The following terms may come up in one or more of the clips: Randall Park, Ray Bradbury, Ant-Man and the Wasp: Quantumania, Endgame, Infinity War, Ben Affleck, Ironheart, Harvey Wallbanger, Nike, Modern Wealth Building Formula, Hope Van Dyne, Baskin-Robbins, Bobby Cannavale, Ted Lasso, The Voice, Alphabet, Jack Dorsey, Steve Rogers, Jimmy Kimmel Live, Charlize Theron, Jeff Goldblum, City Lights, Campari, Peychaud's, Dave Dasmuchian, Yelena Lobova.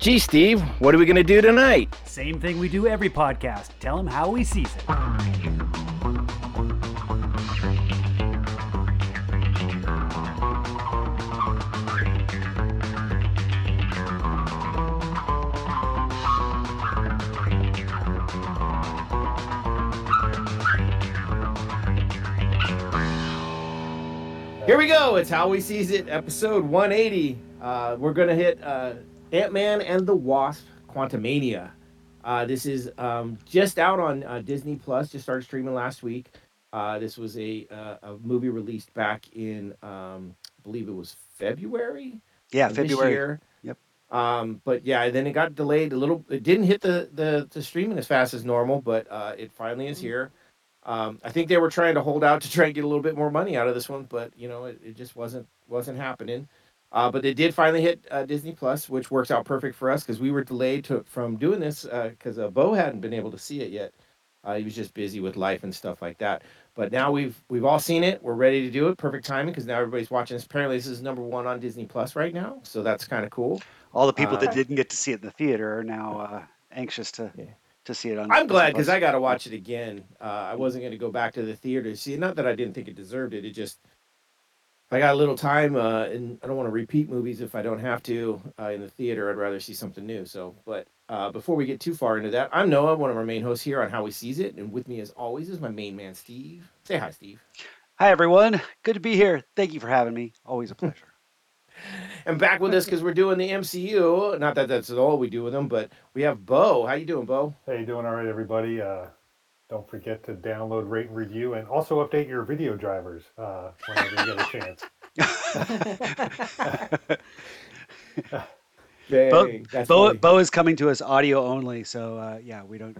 Gee, Steve, what are we going to do tonight? Same thing we do every podcast. Tell them how we sees it. Here we go. It's How We Seeez It, episode 180. We're going to hit... Ant-Man and the Wasp: Quantumania. This is just out on Disney Plus. Just started streaming last week. This was a movie released back in, I believe it was February. Yeah, February. This year. Yep. But yeah, then it got delayed a little. It didn't hit the streaming as fast as normal, but it finally is here. I think they were trying to hold out to try and get a little bit more money out of this one, but you know it just wasn't happening. But it did finally hit Disney Plus, which works out perfect for us because we were delayed from doing this because Bo hadn't been able to see it yet. He was just busy with life and stuff like that. But now we've all seen it. We're ready to do it. Perfect timing because now everybody's watching this. Apparently, this is number one on Disney Plus right now, so that's kind of cool. All the people that didn't get to see it in the theater are now anxious to see it on. I'm glad because I got to watch it again. I wasn't going to go back to the theater to see it. Not that I didn't think it deserved it. It just... I got a little time, and I don't want to repeat movies if I don't have to in the theater. I'd rather see something new. So, but before we get too far into that, I'm Noah, one of our main hosts here on How We Seeez It, and with me, as always, is my main man, Steve. Say hi, Steve. Hi, everyone. Good to be here. Thank you for having me. Always a pleasure. And back with us because we're doing the MCU. Not that that's all we do with them, but we have Bo. How you doing, Bo? Hey, doing all right, everybody. Don't forget to download, rate, and review, and also update your video drivers whenever you get a chance. Bo is coming to us audio only, so yeah, we're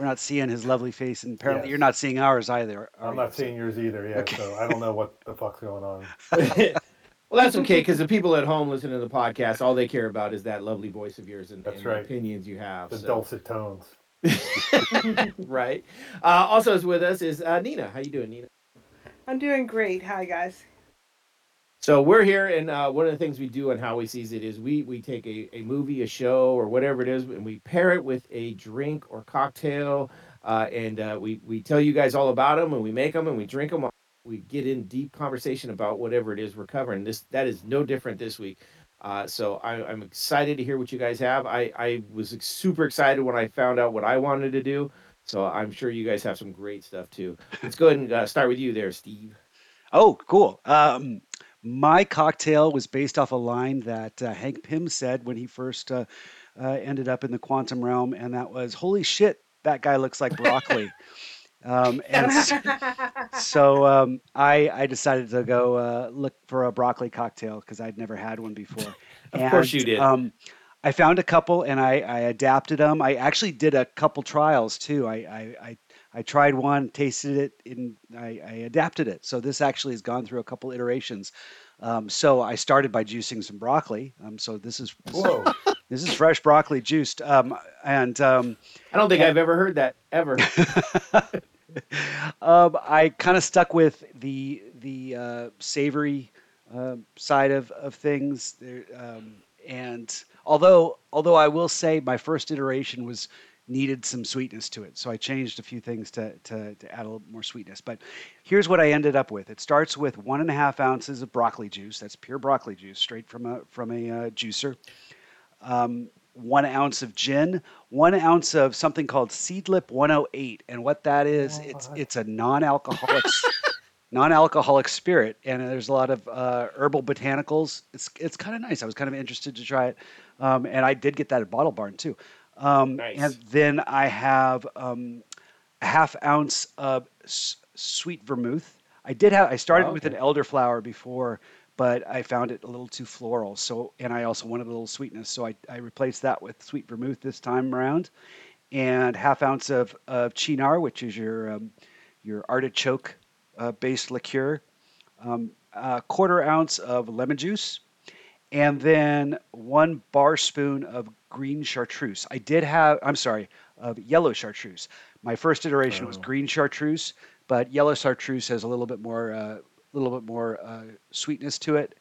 not seeing his lovely face, and apparently you're not seeing ours either. I'm not seeing yours either. Yeah, okay. So I don't know what the fuck's going on. Well, that's okay because the people at home listening to the podcast, all they care about is that lovely voice of yours and the opinions you have. The dulcet tones. Right. Also is with us is Nina. How you doing, Nina? I'm doing great. Hi, guys. So we're here, and one of the things we do on How We Seeez It is we take a movie, a show, or whatever it is, and we pair it with a drink or cocktail, and we tell you guys all about them, and we make them, and we drink them. We get in deep conversation about whatever it is we're covering. That is no different this week. So I'm excited to hear what you guys have. I was super excited when I found out what I wanted to do. So I'm sure you guys have some great stuff too. Let's go ahead and start with you there, Steve. Oh, cool. My cocktail was based off a line that Hank Pym said when he first ended up in the quantum realm. And that was, holy shit, that guy looks like broccoli. And so I decided to go look for a broccoli cocktail because I'd never had one before. Of course you did. I found a couple and I adapted them. I actually did a couple trials too. I tried one, tasted it, and I adapted it. So this actually has gone through a couple iterations. So I started by juicing some broccoli. So this is fresh broccoli juiced. And I don't think I've ever heard that ever. I kind of stuck with the savory side of things there, and although I will say my first iteration was needed some sweetness to it, so I changed a few things to add a little more sweetness. But here's what I ended up with. It starts with 1.5 ounces of broccoli juice. That's pure broccoli juice, straight from a juicer. 1 ounce of gin, 1 ounce of something called Seedlip 108, and what that is, it's a non-alcoholic non-alcoholic spirit, and there's a lot of herbal botanicals. It's kind of nice. I was kind of interested to try it, and I did get that at Bottle Barn too. Nice. And then I have 0.5 ounce of sweet vermouth. I started with an elderflower before, but I found it a little too floral. And I also wanted a little sweetness, so I replaced that with sweet vermouth this time around, and 0.5 ounce of chinar, which is your artichoke based liqueur, 1/4 ounce of lemon juice, and then 1 bar spoon of green chartreuse. Of yellow chartreuse. My first iteration was green chartreuse, but yellow chartreuse has a little bit more sweetness to it,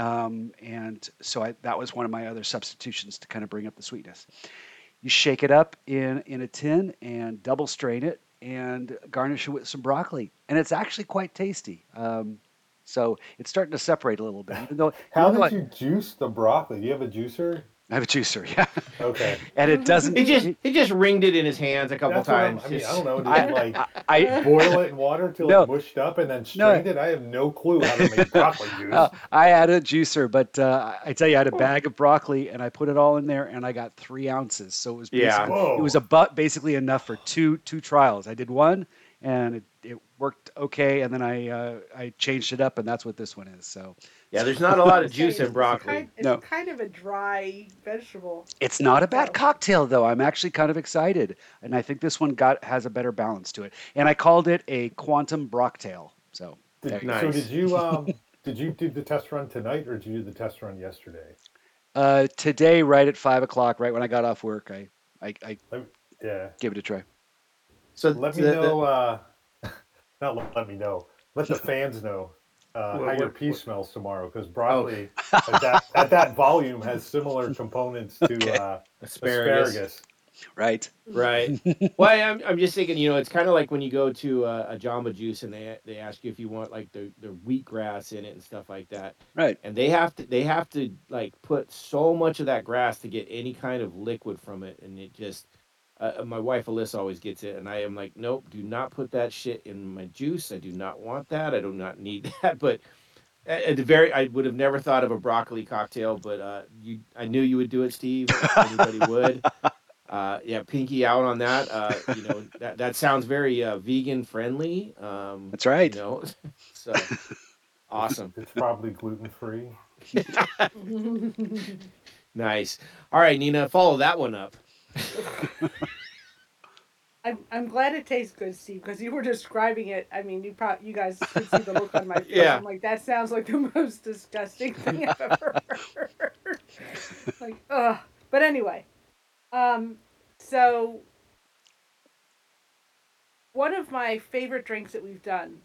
And so that was one of my other substitutions to kind of bring up the sweetness. You shake it up in a tin and double strain it and garnish it with some broccoli. And it's actually quite tasty. So it's starting to separate a little bit. Even though, How did you juice the broccoli? Do you have a juicer? I have a juicer, yeah. Okay. And it doesn't... He just wringed it in his hands a couple times. I don't know, did he boil it in water until it mushed up and then strained it? I have no clue how to make broccoli juice. I had a juicer, but I tell you, I had a bag of broccoli, and I put it all in there, and I got 3 ounces. So it was basically, it was basically enough for two trials. I did one, and it worked okay, and then I changed it up, and that's what this one is, so... Yeah, there's not a lot of juice in broccoli. It's kind of a dry vegetable. It's not a bad cocktail, though. I'm actually kind of excited. And I think this one has a better balance to it. And I called it a quantum brocktail. So, so did you do the test run tonight or did you do the test run yesterday? Today, right at 5 o'clock, right when I got off work, I gave it a try. So let the fans know. How your pee smells tomorrow, because broccoli at that volume has similar components to asparagus. Right. Well, I'm just thinking, it's kind of like when you go to a Jamba Juice and they ask you if you want like the wheatgrass in it and stuff like that. Right. And they have to like put so much of that grass to get any kind of liquid from it, and it just. My wife, Alyssa, always gets it, and I am like, nope, do not put that shit in my juice. I do not want that. I do not need that. But I would have never thought of a broccoli cocktail, but I knew you would do it, Steve. Anybody would. Pinky out on that. That sounds very vegan friendly. That's right. So awesome. It's probably gluten free. Nice. All right, Nina, follow that one up. I'm glad it tastes good, Steve, because you were describing it. I mean, you guys could see the look on my face. Yeah. I'm like, that sounds like the most disgusting thing I've ever heard. Like, ugh. But anyway, so one of my favorite drinks that we've done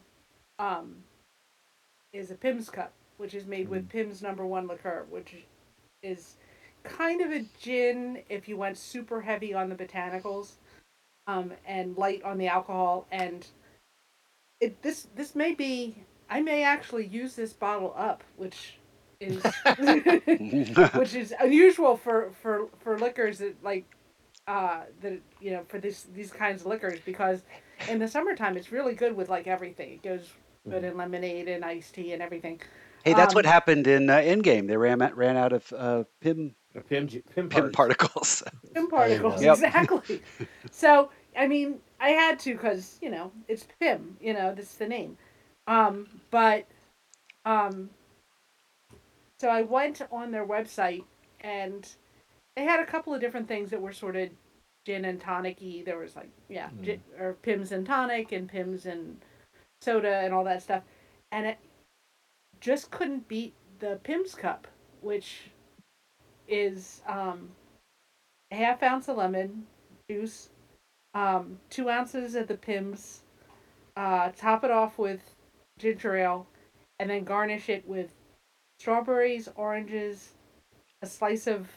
is a Pimm's cup, which is made with Pimm's No. 1 liqueur, which is kind of a gin if you went super heavy on the botanicals and light on the alcohol, and this may be, I may actually use this bottle up, which is which is unusual for liquors that for these kinds of liquors, because in the summertime it's really good with like everything. It goes good in lemonade and iced tea and everything. Hey, that's what happened in Endgame. They ran out of Pym particles. Pym particles, exactly. So, I mean, I had to because, it's Pym. That's the name. So I went on their website, and they had a couple of different things that were sort of gin and tonic-y. There was gin, or Pim's and tonic and Pim's and soda and all that stuff. And it just couldn't beat the Pimm's cup, which... is a half ounce of lemon juice, 2 ounces of the Pimm's, top it off with ginger ale, and then garnish it with strawberries, oranges, a slice of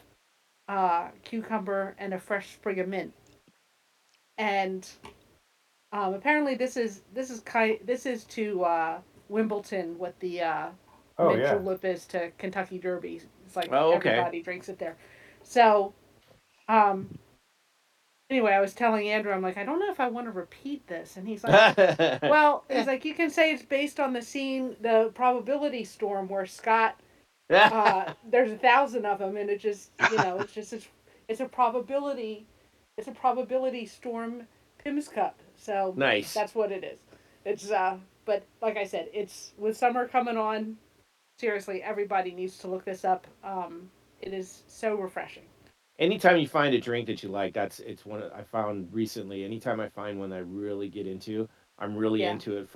cucumber, and a fresh sprig of mint. And apparently this is to Wimbledon what the mint julep is to Kentucky Derby. It's like everybody drinks it there. So, anyway, I was telling Andrew, I'm like, I don't know if I want to repeat this. And he's like, well, he's like, you can say it's based on the scene, the probability storm where Scott, there's 1,000 of them. And it just, it's a probability storm Pimm's cup. So nice. That's what it is. It's, but like I said, it's with summer coming on. Seriously, everybody needs to look this up. It is so refreshing. Anytime you find a drink that you like, it's one I found recently. Anytime I find one that I really get into, I'm really into it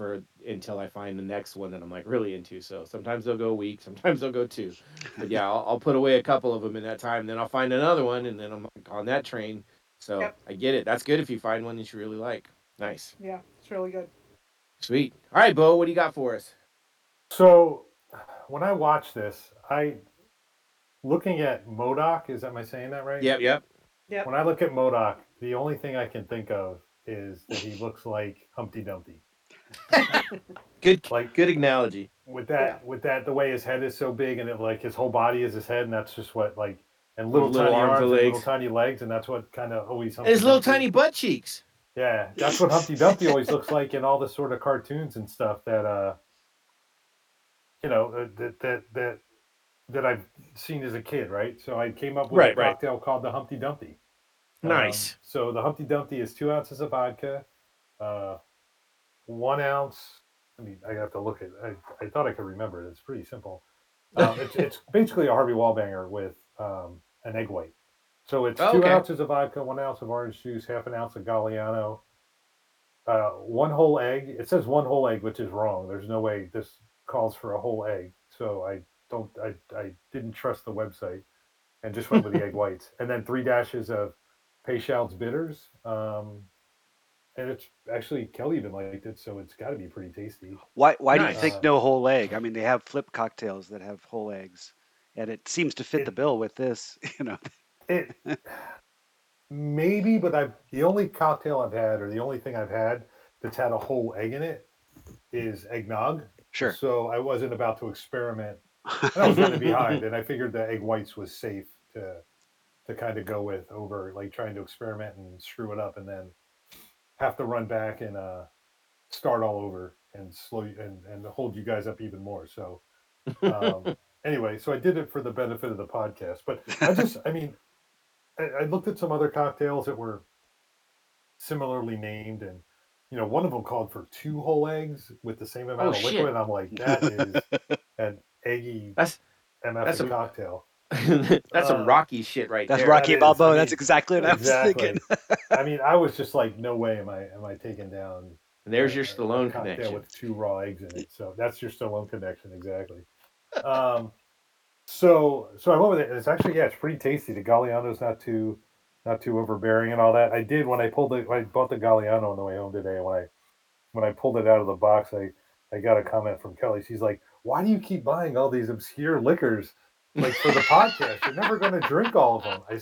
until I find the next one that I'm like really into. So sometimes they'll go a week, sometimes they'll go 2. But yeah, I'll put away a couple of them in that time, then I'll find another one, and then I'm like on that train. So I get it. That's good if you find one that you really like. Nice. Yeah, it's really good. Sweet. All right, Bo, what do you got for us? So when I watched this, Looking at MODOK, am I saying that right? Yep. When I look at MODOK, the only thing I can think of is that he looks like Humpty Dumpty. Good analogy. With that, the way his head is so big and it his whole body is his head, and that's just what and little tiny arms and legs. Little tiny legs, and that's what kind of always Humpty His little Dumpty. Tiny butt cheeks. Yeah, that's what Humpty Dumpty always looks like in all the sort of cartoons and stuff that that I've seen as a kid, right? So I came up with a cocktail called the Humpty Dumpty. Nice. So the Humpty Dumpty is 2 ounces of vodka, 1 ounce. I have to look at it. I thought I could remember it. It's pretty simple. It's basically a Harvey Wallbanger with an egg white. So it's 2 ounces of vodka, 1 ounce of orange juice, half an ounce of Galliano, one whole egg. It says one whole egg, which is wrong. There's no way this calls for a whole egg. So I didn't trust the website and just went with the egg whites, and then 3 dashes of Peychaud's bitters, and it's actually Kelly even liked it, so it's got to be pretty tasty. Why do you think no whole egg? I mean, they have flip cocktails that have whole eggs, and it seems to fit the bill with this, you know. It maybe, but the only cocktail I've had, or the only thing I've had that's had a whole egg in it, is eggnog. Sure. So I wasn't about to experiment. I was going to be behind, and I figured the egg whites was safe to kind of go with over trying to experiment and screw it up, and then have to run back and start all over and slow and hold you guys up even more. So anyway, so I did it for the benefit of the podcast, but I looked at some other cocktails that were similarly named, and one of them called for 2 whole eggs with the same amount of liquid. And I'm like, that is an eggy MF cocktail. That's some Rocky shit right there. That's Rocky Balboa. That's exactly what I was thinking. I was just like, no way am I taking down. And there's your Stallone connection with 2 raw eggs in it. So that's your Stallone connection, exactly. So I went with it. It's actually it's pretty tasty. The Galliano's not too overbearing and all that. I did when I bought the Galliano on the way home today. When I pulled it out of the box, I got a comment from Kelly. She's like, "Why do you keep buying all these obscure liquors for the podcast? You're never going to drink all of them." I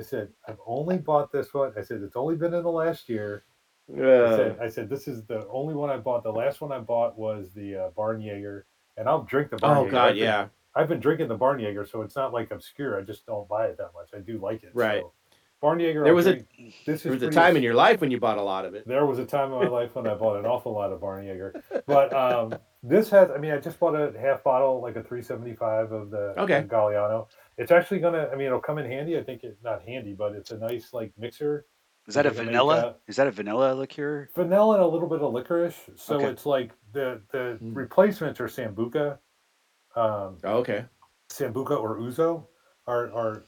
said, "I've only bought this one." I said, "It's only been in the last year." Yeah. I said, "This is the only one I bought. The last one I bought was the Barenjäger, and I'll drink the Barenjäger." Oh God, I've been drinking the Barenjäger, so it's not obscure. I just don't buy it that much. I do like it. Right. So. Barenjäger, there was a time in your life when you bought a lot of it. There was a time in my life when I bought an awful lot of Barenjäger. But this has, I just bought a half bottle, a 375 of the Galliano. It's actually going to, it'll come in handy. I think it's not handy, but it's a nice, mixer. Is that a vanilla? Is that a vanilla liqueur? Vanilla and a little bit of licorice. So it's the replacements are Sambuca. Sambuca or Ouzo are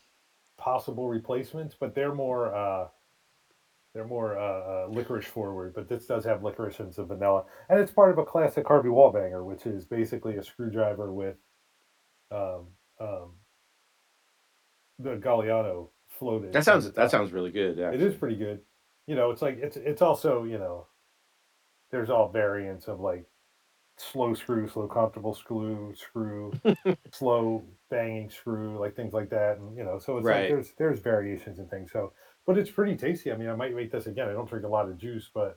possible replacements, but they're more licorice forward. But this does have licorice and some vanilla, and it's part of a classic Harvey Wallbanger, which is basically a screwdriver with the Galliano floated. That sounds really good. Actually. It is pretty good. It's also there's all variants of slow screw, slow comfortable screw, slow banging screw, things like that, and so it's there's variations and things. So, but it's pretty tasty. I might make this again. I don't drink a lot of juice, but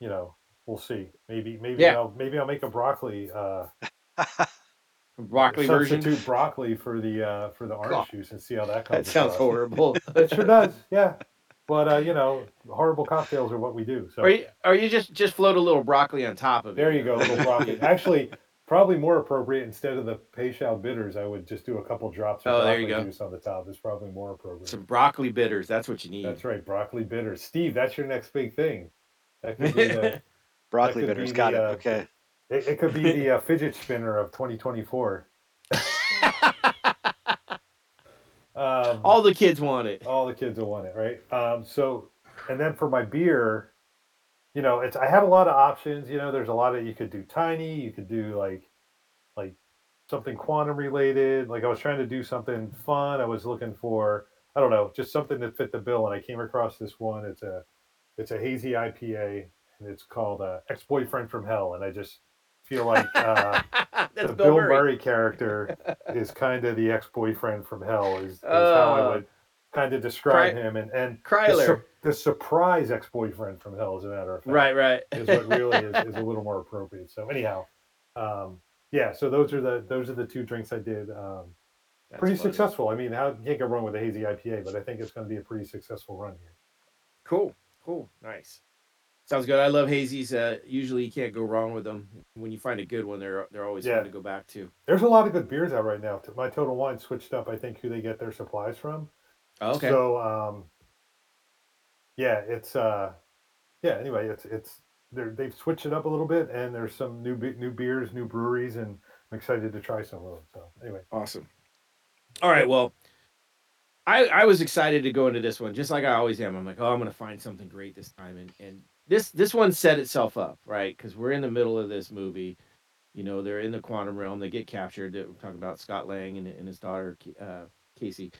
we'll see. Maybe I'll make a broccoli substitute broccoli for the orange juice and see how that comes. That sounds horrible. It sure does. Yeah. But, horrible cocktails are what we do. So. Or you just float a little broccoli on top of it. There you go, a little broccoli. Actually, probably more appropriate, instead of the Peychaud bitters, I would just do a couple drops of broccoli juice on the top. It's probably more appropriate. Some broccoli bitters, that's what you need. That's right, broccoli bitters. Steve, that's your next big thing. That could be the... broccoli bitters, got it, okay. It could be the fidget spinner of 2024. All the kids want it. All the kids will want it, right? And then for my beer, I had a lot of options. There's a lot of, you could do tiny, you could do like something quantum related. I was trying to do something fun. I was looking for, I don't know, just something that fit the bill, and I came across this one. It's a hazy IPA, and it's called Ex-Boyfriend from Hell, and I just feel like the Bill Murray character is kind of the ex-boyfriend from hell is how I would kind of describe him. And the surprise ex-boyfriend from hell, as a matter of fact. Right. Is what really is a little more appropriate. So anyhow, so those are the two drinks I did. Pretty successful. I mean, I can't go wrong with a hazy IPA, but I think it's going to be a pretty successful run here. Cool. Nice. Sounds good. I love hazies. Usually you can't go wrong with them. When you find a good one, they're always fun to go back to. There's a lot of good beers out right now. My Total Wine switched up, I think, who they get their supplies from. Oh, okay. So, anyway, it's they've switched it up a little bit, and there's some new beers, new breweries, and I'm excited to try some of them. So anyway. Awesome. All right, well, I was excited to go into this one, just like I always am. I'm like, I'm going to find something great this time. And this one set itself up, right? Because we're in the middle of this movie. You know, they're in the quantum realm. They get captured. We're talking about Scott Lang and his daughter, Cassie.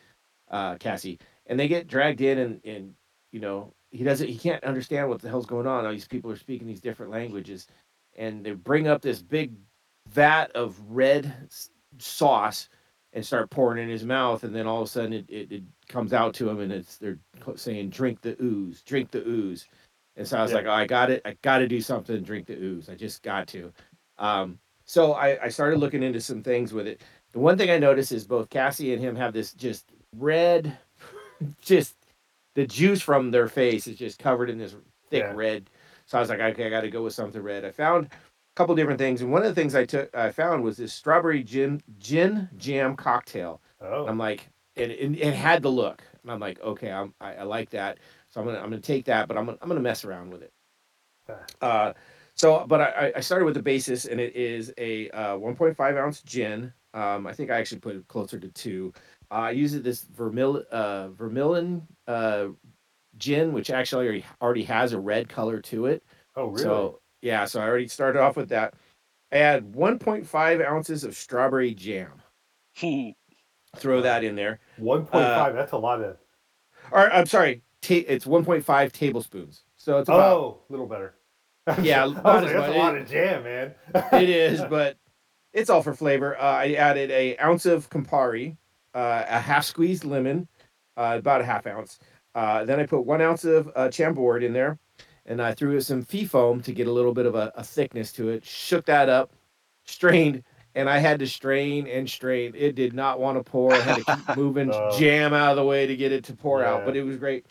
And they get dragged in, and you know, he can't understand what the hell's going on. All these people are speaking these different languages. And they bring up this big vat of red sauce and start pouring in his mouth, and then all of a sudden it comes out to him, and they're saying, drink the ooze. And so I was like, oh, I got to do something, drink the ooze. I just got to. So I started looking into some things with it. The one thing I noticed is both Cassie and him have this just red, just the juice from their face is just covered in this thick red. So I was like, okay, I got to go with something red. I found couple different things, and one of the things I found was this strawberry gin jam cocktail. Oh. And I'm like, it had the look, and I'm like, okay, I like that, so I'm gonna take that, but I'm gonna mess around with it. But I started with the basis, and it is a 1.5 ounce gin. I think I actually put it closer to 2. I used this vermilion gin, which actually already has a red color to it. Oh, really? So I already started off with that. I add 1.5 ounces of strawberry jam. Throw that in there. 1.5, that's a lot of... Or, I'm sorry, it's 1.5 tablespoons. So it's about... Oh, a little better. Yeah, that's a lot of jam, man. It is, but it's all for flavor. I added an ounce of Campari, a half squeezed lemon, about a half ounce. Then I put 1 ounce of Chambord in there. And I threw some pea foam to get a little bit of a thickness to it, shook that up, strained, and I had to strain and strain. It did not want to pour. I had to keep moving jam out of the way to get it to pour out, but it was great.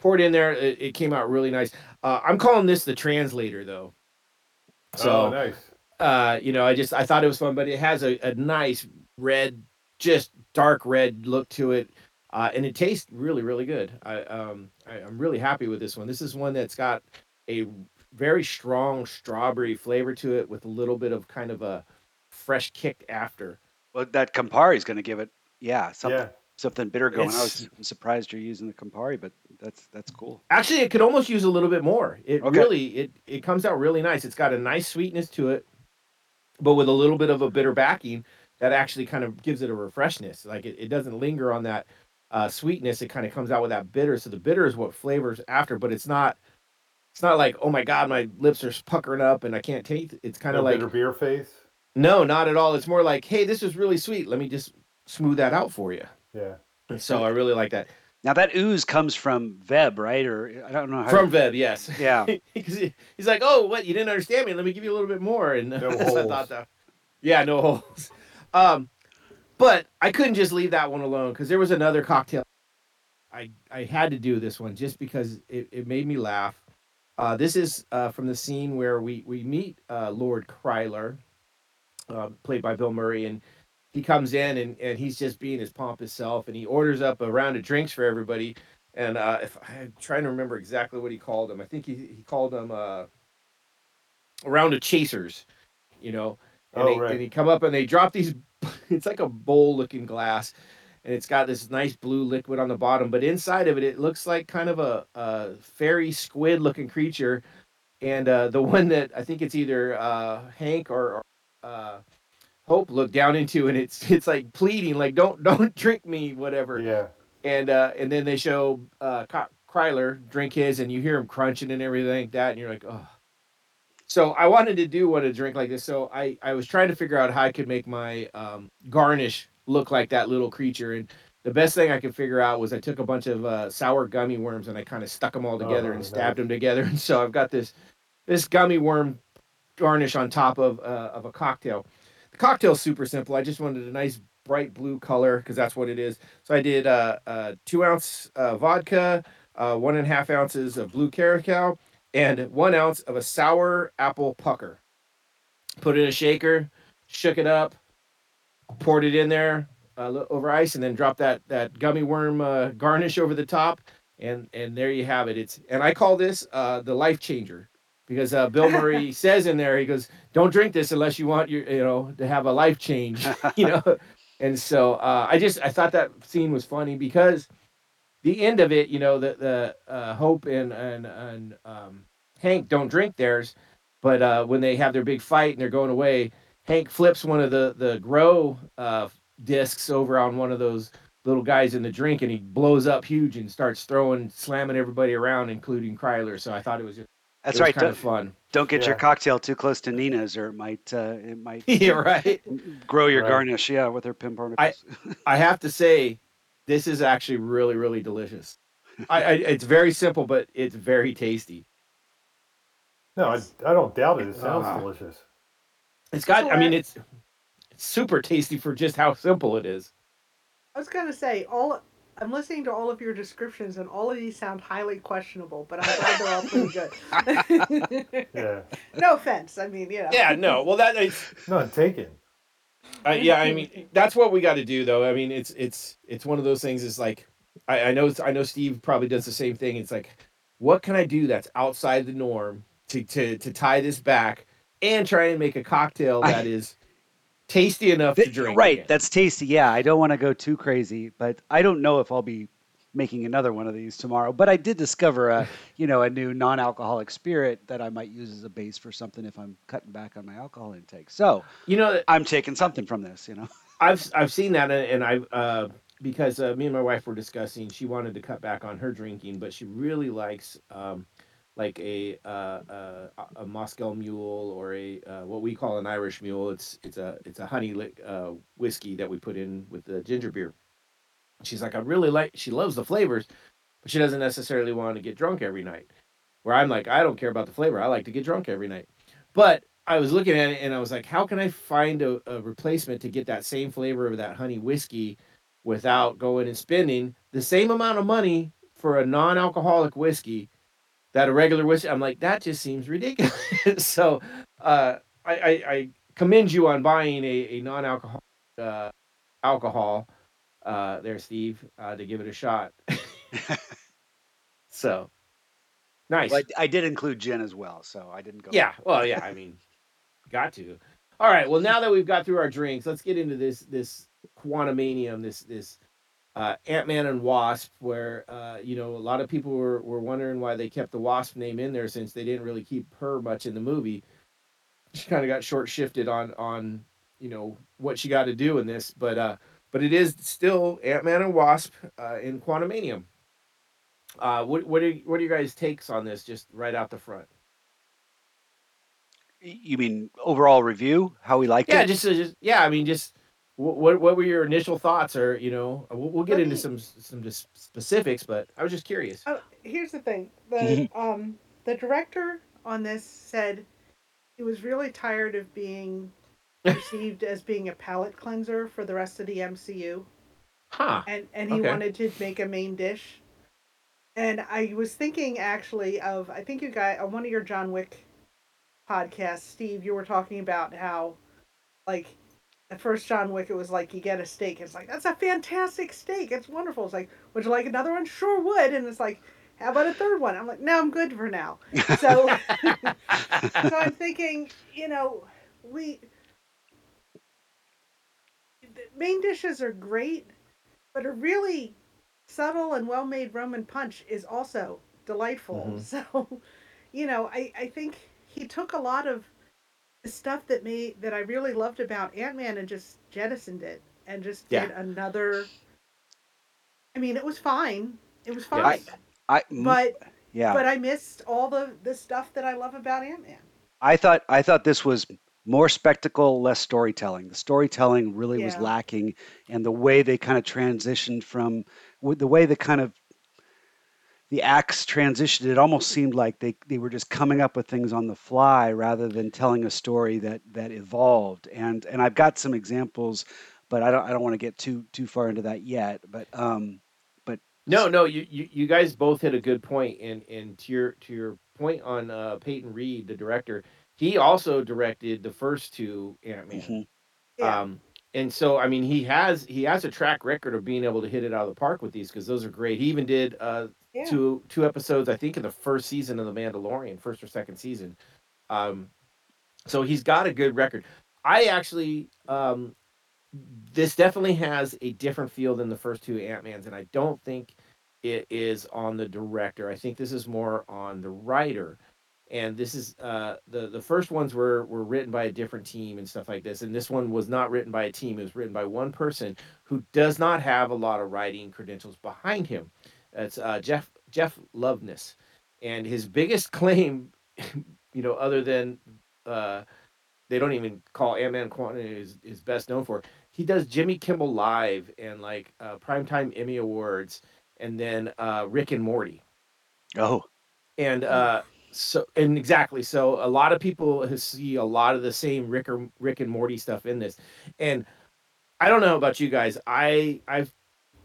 Poured in there. It came out really nice. I'm calling this the translator, though. So, nice. I thought it was fun, but it has a nice red, just dark red look to it. And it tastes really, really good. I'm really happy with this one. This is one that's got a very strong strawberry flavor to it with a little bit of kind of a fresh kick after. Well, that Campari is going to give it, something bitter going. I'm surprised you're using the Campari, but that's cool. Actually, it could almost use a little bit more. It really comes out really nice. It's got a nice sweetness to it, but with a little bit of a bitter backing that actually kind of gives it a refreshness. Like it doesn't linger on that. Sweetness, it kind of comes out with that bitter. So the bitter is what flavors after, but it's not like, oh my god, my lips are puckering up and I can't taste. It's kind of like bitter beer face. No, not at all. It's more like, hey, this is really sweet. Let me just smooth that out for you. Yeah. So I really like that. Now that ooze comes from Veb, right? Or I don't know how. From Veb, yes. Yeah. He's like, oh, what? You didn't understand me? Let me give you a little bit more. And no holes. I thought that. Yeah, no holes. But I couldn't just leave that one alone because there was another cocktail. I had to do this one just because it made me laugh. This is from the scene where we meet Lord Kryler, played by Bill Murray. And he comes in and he's just being his pompous self. And he orders up a round of drinks for everybody. And I'm trying to remember exactly what he called them. I think he called them a round of chasers, you know. And he come up and they drop these. It's like a bowl looking glass, and it's got this nice blue liquid on the bottom, but inside of it looks like kind of a fairy squid looking creature. And the one that I think it's either Hank or Hope looked down into, and it's like pleading, like don't drink me, whatever. Yeah. And then they show Kryler drink his, and you hear him crunching and everything like that, and you're like, oh. So I wanted to do what a drink like this. So I was trying to figure out how I could make my garnish look like that little creature. And the best thing I could figure out was I took a bunch of sour gummy worms and I kind of stuck them all together and stabbed them together. And so I've got this gummy worm garnish on top of a cocktail. The cocktail's super simple. I just wanted a nice bright blue color because that's what it is. So I did 2 ounce vodka, 1.5 ounces of blue Curaçao, and 1 ounce of a sour apple pucker. Put it in a shaker, shook it up, poured it in there over ice, and then dropped that gummy worm garnish over the top, and there you have it. And I call this the life changer. Because Bill Murray says in there, he goes, "Don't drink this unless you want to have a life change," you know. And so I thought that scene was funny because the end of it, you know, the Hope and Hank don't drink theirs, but when they have their big fight and they're going away, Hank flips one of the grow discs over on one of those little guys in the drink, and he blows up huge and starts slamming everybody around, including Kryler. So I thought it was just. That's right. Kind of fun. Don't get your cocktail too close to Nina's, or it might grow your garnish. Yeah, with her Pim particles. I have to say, this is actually really, really delicious. It's very simple, but it's very tasty. No, I don't doubt it. It sounds delicious. It's super tasty for just how simple it is. I was gonna say I'm listening to all of your descriptions, and all of these sound highly questionable, but I'm glad they're all pretty good. Yeah. No offense. I mean, yeah. Yeah, no. Well, that is none taken. I mean, that's what we got to do, though. I mean, it's one of those things. It's like I know Steve probably does the same thing. It's like, what can I do that's outside the norm to tie this back and try and make a cocktail that is tasty enough to drink. Right, again. That's tasty. Yeah, I don't want to go too crazy, but I don't know if I'll be making another one of these tomorrow. But I did discover a new non-alcoholic spirit that I might use as a base for something if I'm cutting back on my alcohol intake. So I'm taking something from this. I've seen that, and because me and my wife were discussing, she wanted to cut back on her drinking, but she really likes a Moscow Mule or a what we call an Irish Mule. It's a honey whiskey that we put in with the ginger beer. She's like, she loves the flavors, but she doesn't necessarily want to get drunk every night. Where I'm like, I don't care about the flavor. I like to get drunk every night. But I was looking at it and I was like, how can I find a replacement to get that same flavor of that honey whiskey without going and spending the same amount of money for a non-alcoholic whiskey that a regular whiskey? I'm like, that just seems ridiculous. So I commend you on buying a non-alcoholic alcohol there, Steve, to give it a shot. So, nice. Well, I did include gin as well, so I didn't go. Yeah, well, yeah, I mean, got to. All right, well, now that we've got through our drinks, let's get into this Quantumania, this Ant-Man and Wasp, where a lot of people were wondering why they kept the Wasp name in there, since they didn't really keep her much in the movie. She kind of got short shifted on what she got to do in this, but it is still Ant-Man and Wasp in Quantumania. What are you guys' takes on this, just right out the front? You mean overall review, how we liked it? Yeah, I mean, just What were your initial thoughts, or we'll get into some specifics, but I was just curious. Here's the thing: the director on this said he was really tired of being perceived as being a palate cleanser for the rest of the MCU, and he wanted to make a main dish. And I was thinking actually of, I think you guys on one of your John Wick podcasts, Steve, you were talking about how at first John Wick, it was like, you get a steak. It's like, that's a fantastic steak. It's wonderful. It's like, would you like another one? Sure would. And it's like, how about a third one? I'm like, no, I'm good for now. So, so I'm thinking, main dishes are great, but a really subtle and well-made Roman punch is also delightful. Mm-hmm. So, I think he took a lot of the stuff that I really loved about Ant-Man and just jettisoned it and just did another. I mean, it was fine. But I missed all the stuff that I love about Ant-Man. I thought this was more spectacle, less storytelling. The storytelling really was lacking, and the way they kind of transitioned from the way the kind of the acts transitioned, it almost seemed like they were just coming up with things on the fly rather than telling a story that evolved. And I've got some examples, but I don't want to get too far into that yet. But no, you guys both hit a good point, and to your point on Peyton Reed, the director. He also directed the first two Ant-Man. Mm-hmm. Yeah. And so, I mean, he has a track record of being able to hit it out of the park with these, because those are great. He even did two episodes, I think, in the first season of The Mandalorian, first or second season. So he's got a good record. I actually, this definitely has a different feel than the first two Ant-Mans, and I don't think it is on the director. I think this is more on the writer. And this is the first ones were written by a different team and stuff like this. And this one was not written by a team. It was written by one person who does not have a lot of writing credentials behind him. That's Jeff Loveness. And his biggest claim, other than they don't even call Ant-Man Quantumania is best known for, he does Jimmy Kimmel Live and like Primetime Emmy Awards, and then Rick and Morty. Oh. And... So a lot of people see a lot of the same Rick and Morty stuff in this, and I don't know about you guys. I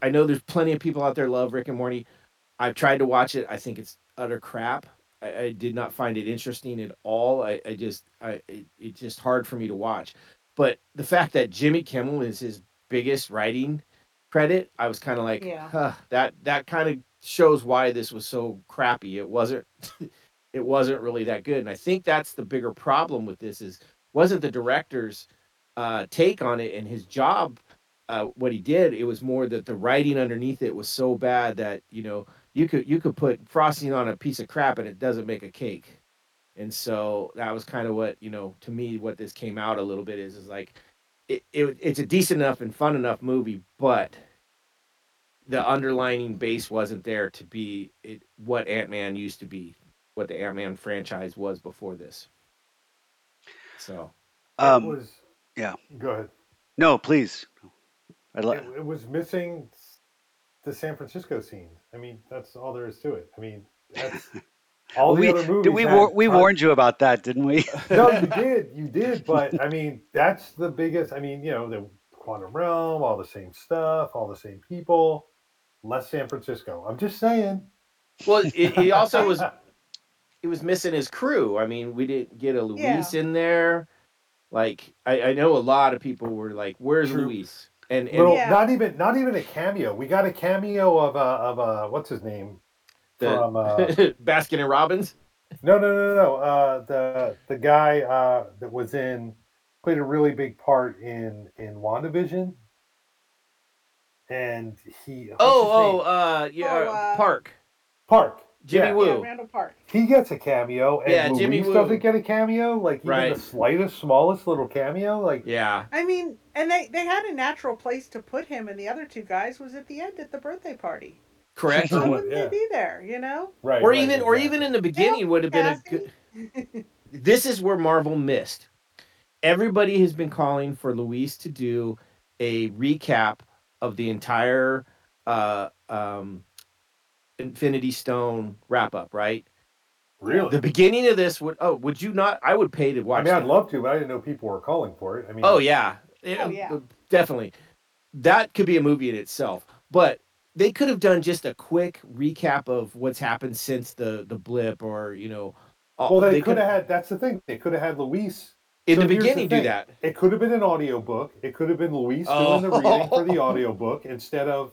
know there's plenty of people out there love Rick and Morty. I've tried to watch it. I think it's utter crap. I did not find it interesting at all. It's just hard for me to watch. But the fact that Jimmy Kimmel is his biggest writing credit, I was kind of like, that kind of shows why this was so crappy. It wasn't really that good. And I think that's the bigger problem with this is wasn't the director's take on it and his job, what he did. It was more that the writing underneath it was so bad that, you could put frosting on a piece of crap and it doesn't make a cake. And so that was kind of what, to me, what this came out a little bit is like, it's a decent enough and fun enough movie, but the underlying base wasn't there to be what Ant-Man used to be. What the Ant-Man franchise was before this. So go ahead. No, please. It was missing the San Francisco scene. I mean, that's all there is to it. I mean, that's all the other movies. We warned you about that, didn't we? No, you did, but I mean, that's the biggest. I mean, the Quantum Realm, all the same stuff, all the same people, less San Francisco. I'm just saying. Well, he also was. He was missing his crew. I mean, we didn't get a Luis in there. Like, I know a lot of people were like, "Where's Luis?" And not even a cameo. We got a cameo of what's his name from Baskin and Robbins. No. The guy that was played a really big part in WandaVision, and he. Park. Jimmy Woo. Yeah, Randall Park. He gets a cameo, and Jimmy Woo doesn't get a cameo. Like even the slightest, smallest little cameo. Like I mean, and they had a natural place to put him, and the other two guys was at the end at the birthday party. Correct. Why wouldn't they be there? Right. Or even in the beginning would have been a good. This is where Marvel missed. Everybody has been calling for Luis to do a recap of the entire. Infinity Stone wrap up, right? Really? The beginning of this would you not? I would pay to watch. I mean, I'd love to, but I didn't know people were calling for it. I mean, definitely. That could be a movie in itself. But they could have done just a quick recap of what's happened since the blip, or Well, they could have had. That's the thing. They could have had Luis in the beginning do that. It could have been an audiobook. It could have been Luis doing the reading for the audiobook instead of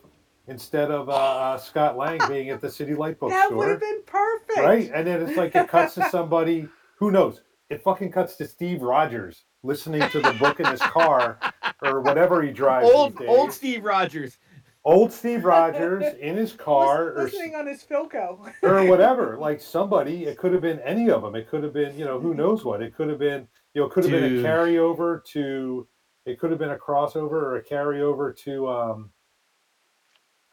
Scott Lang being at the City Light bookstore. That would have been perfect. Right? And then it's like it cuts to somebody, who knows? It fucking cuts to Steve Rogers listening to the book in his car or whatever he drives. Old Steve Rogers. Old Steve Rogers in his car. Listening on his Philco. Or whatever. Like somebody, it could have been any of them. It could have been, who knows what. It could have been, it could have been a carryover to, it could have been a crossover or a carryover to,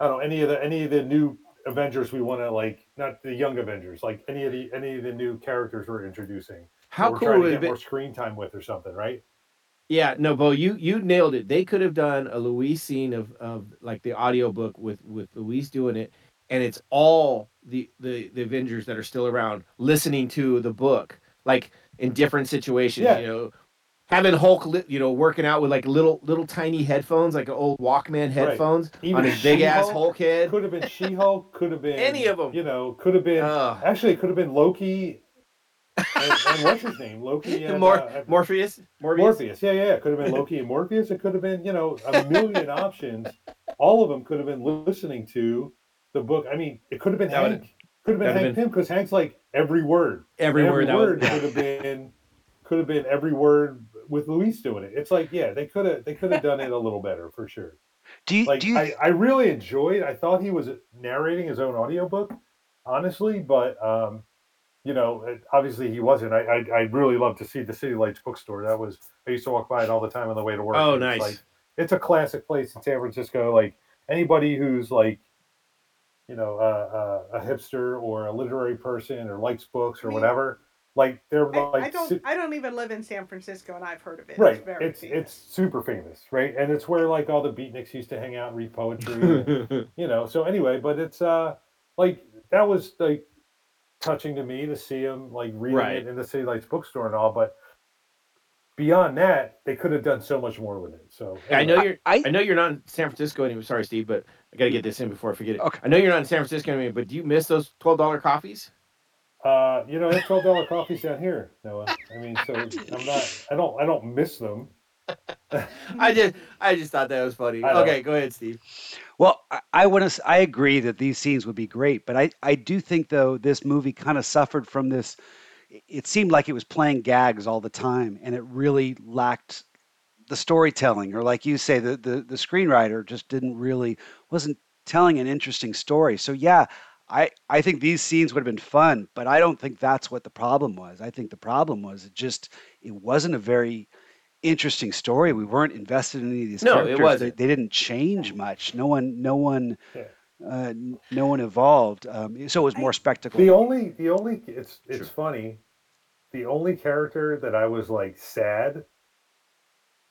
I don't know, any of the new Avengers we want to, like, not the Young Avengers, like any of the new characters we're introducing. How cool would it be? More screen time with or something, right? Yeah, no, Bo, you nailed it. They could have done a Luis scene of like the audiobook with Luis doing it, and it's all the Avengers that are still around listening to the book, like in different situations, yeah. You know. Having Hulk, you know, working out with like little tiny headphones, like old Walkman headphones, right. On his big ass Hulk head. Could have been She-Hulk. Could have been any of them. You know, could have been. Actually, it could have been Loki. and what's his name? Loki and Morpheus. Morpheus. Yeah. It could have been Loki and Morpheus. It could have been, you know, a million options. All of them could have been listening to the book. I mean, it could have been Hank. Could have been Hank Pym, because Hank's like every word. Could have been every word with Luis doing it. It's like, yeah, they could have done it a little better for sure. I really enjoyed, I thought he was narrating his own audiobook, honestly, but you know, obviously he wasn't. I really love to see the City Lights bookstore. I used to walk by it all the time on the way to work. Oh, nice. It's a classic place in San Francisco. Like anybody who's like, you know, a hipster or a literary person or likes books or whatever. Like they're like I don't even live in San Francisco, and I've heard of it. Right, it's super famous, right? And it's where like all the beatniks used to hang out and read poetry, and, you know. So anyway, but it's like that was like touching to me to see him like reading it in the City Lights bookstore and all. But beyond that, they could have done so much more with it. So anyway. I know you're not in San Francisco anymore. Sorry, Steve, but I got to get this in before I forget it. Okay. I know you're not in San Francisco anymore, but do you miss those $12 coffees? You know, that $12 coffee's down here, Noah. I mean, so I don't miss them. I just thought that was funny. Okay, go ahead, Steve. Well, I agree that these scenes would be great, but I do think though this movie kind of suffered from this. It seemed like it was playing gags all the time, and it really lacked the storytelling, or like you say, the screenwriter just wasn't telling an interesting story. So yeah. I think these scenes would have been fun, but I don't think that's what the problem was. I think the problem was it wasn't a very interesting story. We weren't invested in any of these characters. No, it wasn't. They didn't change much. No one evolved. So it was more spectacle. It's funny. The only character that I was like sad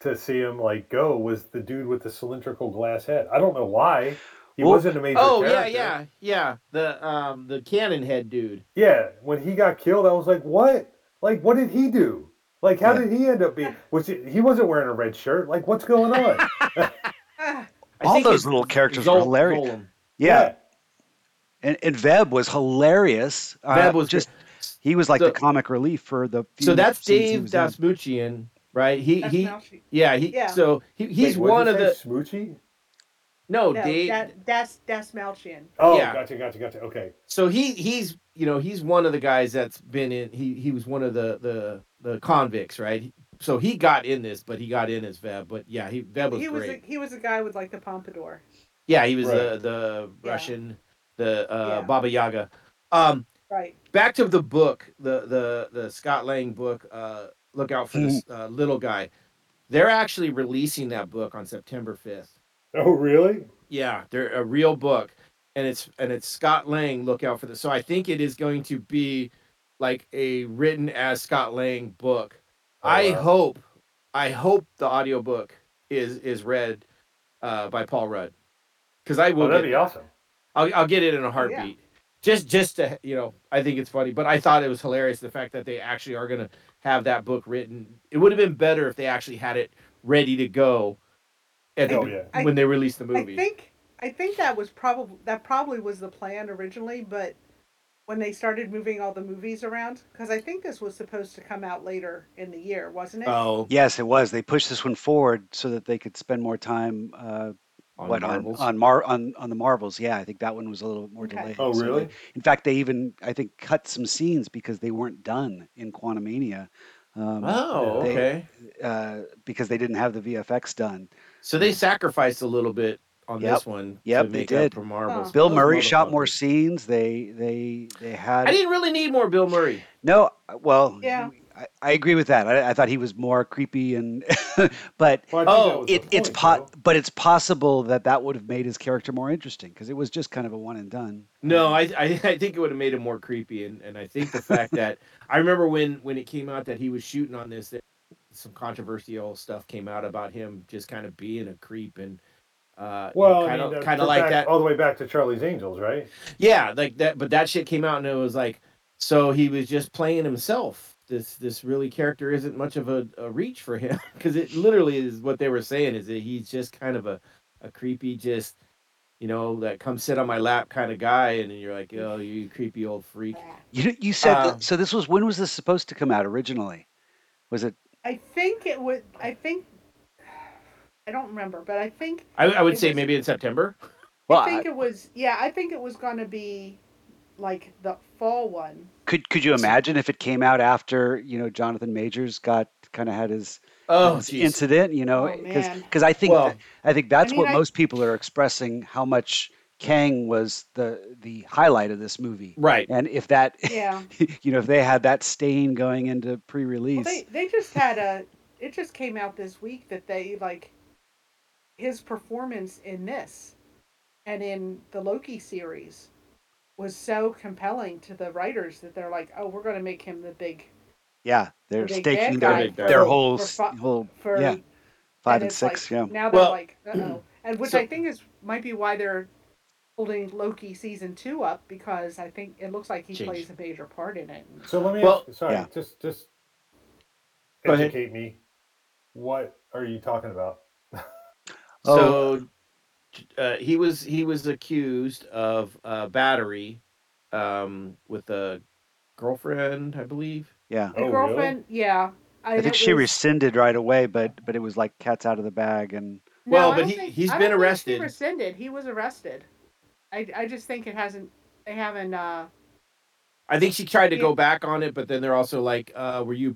to see him like go was the dude with the cylindrical glass head. I don't know why. He wasn't a major character. Yeah. The cannon head dude. Yeah, when he got killed, I was like, what? Like, what did he do? Like, how did he end up being? He wasn't wearing a red shirt. Like, what's going on? All those little characters were hilarious. Yeah. And Veb was hilarious. Veb was just good. He was like the comic relief for the. So that's Dave Dasmuchian, right? He's one of the Smoochie. No, Dave. That's Malchian. Oh, yeah. Gotcha. Okay. So he's you know, he's one of the guys that's been in. He was one of the convicts, right? So he got in this, but he got in as Veb. But yeah, Veb was great. He was a guy with like the pompadour. Yeah, he was the Russian, Baba Yaga. Right. Back to the book, the Scott Lang book. Look out for this little guy. They're actually releasing that book on September 5th. Oh really? Yeah, they're a real book, and it's Scott Lang. Look out for this. So I think it is going to be like a written as Scott Lang book. Oh, I hope the audiobook is read by Paul Rudd, because I will. Oh, that'd be awesome. I'll get it in a heartbeat. Yeah. Just to, you know, I think it's funny, but I thought it was hilarious the fact that they actually are going to have that book written. It would have been better if they actually had it ready to go. When they released the movie, I think that probably was the plan originally, but when they started moving all the movies around, because I think this was supposed to come out later in the year, wasn't it? Oh, yes, it was. They pushed this one forward so that they could spend more time on the Marvels. Yeah, I think that one was a little bit more delayed. Oh, really? So in fact, they even I think cut some scenes because they weren't done in Quantumania. Because they didn't have the VFX done. So they sacrificed a little bit on this one. Yep, they did. For Marvels. Oh. Bill Murray shot more scenes. They had. I didn't really need more Bill Murray. No, well, yeah. I agree with that. I thought he was more creepy, and but but it's possible that would have made his character more interesting because it was just kind of a one and done. No, I think it would have made him more creepy, and I think the fact that I remember when it came out that he was shooting on this, that some controversial stuff came out about him just kind of being a creep and. Kind of like that, all the way back to Charlie's Angels, right? Yeah, like that. But that shit came out, and it was like, so he was just playing himself. This really character isn't much of a reach for him, because it literally is what they were saying is that he's just kind of a creepy, just that come sit on my lap kind of guy, and then you're like, oh, you creepy old freak. You said so. This was when was this supposed to come out originally? Was it? I think it was. I don't remember, but I think I would say maybe in September. Well, I think it was going to be like the fall one. Could you imagine if it came out after Jonathan Majors had his incident? Because I think that's most people are expressing how much Kang was the highlight of this movie, right? And if that, if they had that stain going into pre-release, well, they just had it just came out this week that they like. His performance in this and in the Loki series was so compelling to the writers that they're like, "Oh, we're going to make him the big." Yeah, they're staking their whole for 5 and 6. Like, yeah. Now they're and which I think might be why they're holding Loki season 2 up, because I think it looks like he plays a major part in it. So let me ask, just educate me. What are you talking about? So he was accused of battery with a girlfriend, I believe. Yeah. The girlfriend, really? Yeah. I think she rescinded right away, but it was like cat's out of the bag and he's been arrested. He rescinded. He was arrested. I just think they haven't I think she tried to go back on it, but then they're also like were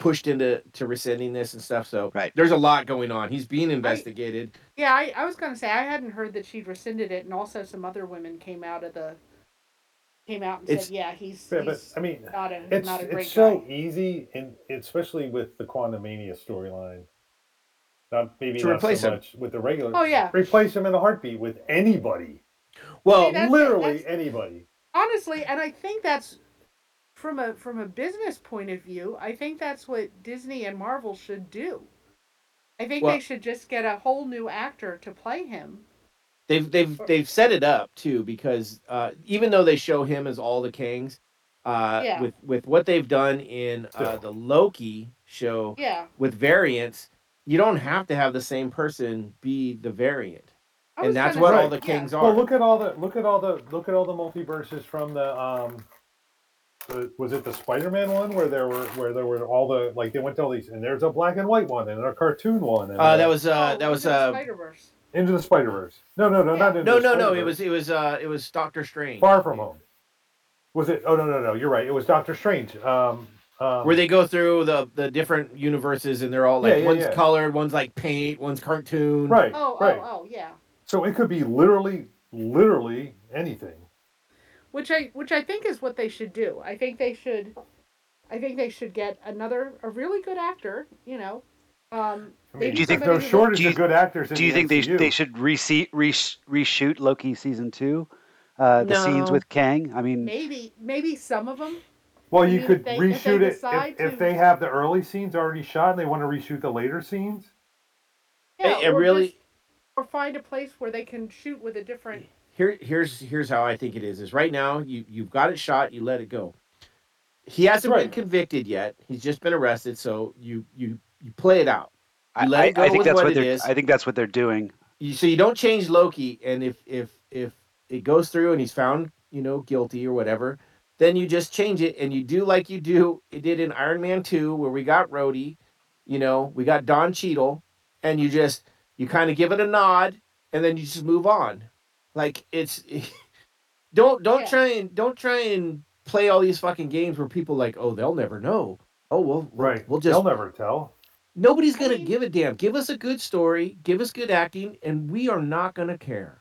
pushed into rescinding this and stuff. So there's a lot going on. He's being investigated. I was going to say, I hadn't heard that she'd rescinded it. And also some other women came out and said, he's not a great guy. It's so easy. And especially with the Quantumania storyline, not so much with the regular, replace him in a heartbeat with anybody. Well, literally anybody. Honestly. And I think that's, From a business point of view, I think that's what Disney and Marvel should do. I think they should just get a whole new actor to play him. They've set it up too, because even though they show him as all the Kangs, with what they've done in the Loki show with variants, you don't have to have the same person be the variant. And that's what all the Kangs are. Well, look at all the multiverses from the was it the Spider-Man one where there were all the they went to all these, and there's a black and white one and a cartoon one. And that was Spider-Verse. Into the Spider-Verse. No, not into the Spider-Verse. It was Doctor Strange. Far From Home. Was it? Oh no, you're right. It was Doctor Strange. Where they go through the different universes, and they're all one's colored, one's paint, one's cartoon. Right. Oh yeah. So it could be literally anything. Which I think is what they should do. I think they should get a really good actor. Do you think there's no shortage of good actors? Do you think they should reshoot Loki season 2, the scenes with Kang? I mean, maybe some of them. Well, you could reshoot it if they have the early scenes already shot and they want to reshoot the later scenes. Yeah, or find a place where they can shoot with a different. Here's how I think it is right now you've got it shot, you let it go. He hasn't been convicted yet. He's just been arrested, so you play it out. I think that's what they're doing. So you don't change Loki, and if it goes through and he's found, guilty or whatever, then you just change it and you do like you do it did in Iron Man 2 where we got Rhodey, we got Don Cheadle, and you kind of give it a nod and then you just move on. Don't try and play all these fucking games where people they'll never know. Oh, well, right. We'll just they'll never tell. Nobody's going to give a damn. Give us a good story. Give us good acting, and we are not going to care.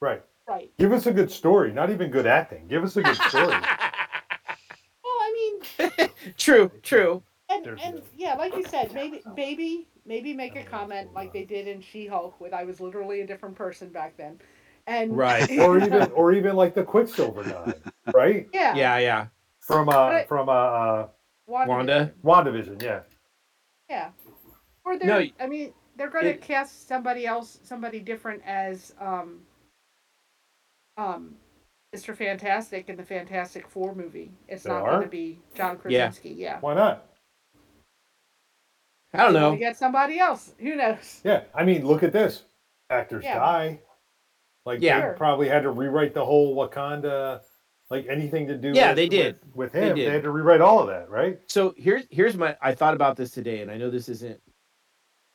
Right. Right. Give us a good story, not even good acting. Give us a good story. Well, I mean... True. And yeah, like you said, maybe make a comment like they did in She-Hulk with I was literally a different person back then. And right. or even like the Quicksilver guy, right? Yeah. Yeah. From WandaVision, yeah. Yeah. Or they're going to cast somebody different as Mr. Fantastic in the Fantastic Four movie. It's not going to be John Krasinski. Yeah. Why not? I don't know. You get somebody else. Who knows? Yeah. I mean, look at this. Actors die. Like, they probably had to rewrite the whole Wakanda, like anything to do with him. They had to rewrite all of that, right? So here's my... I thought about this today, and I know this isn't...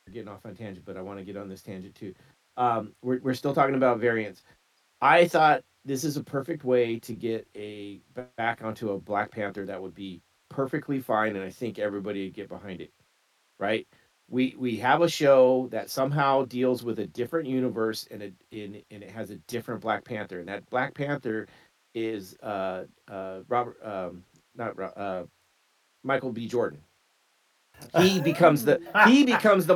We're getting off on tangent, but I want to get on this tangent too. We're still talking about variants. I thought this is a perfect way to get back onto a Black Panther that would be perfectly fine, and I think everybody would get behind it, right? We have a show that somehow deals with a different universe and it has a different Black Panther, and that Black Panther is Michael B. Jordan. He becomes the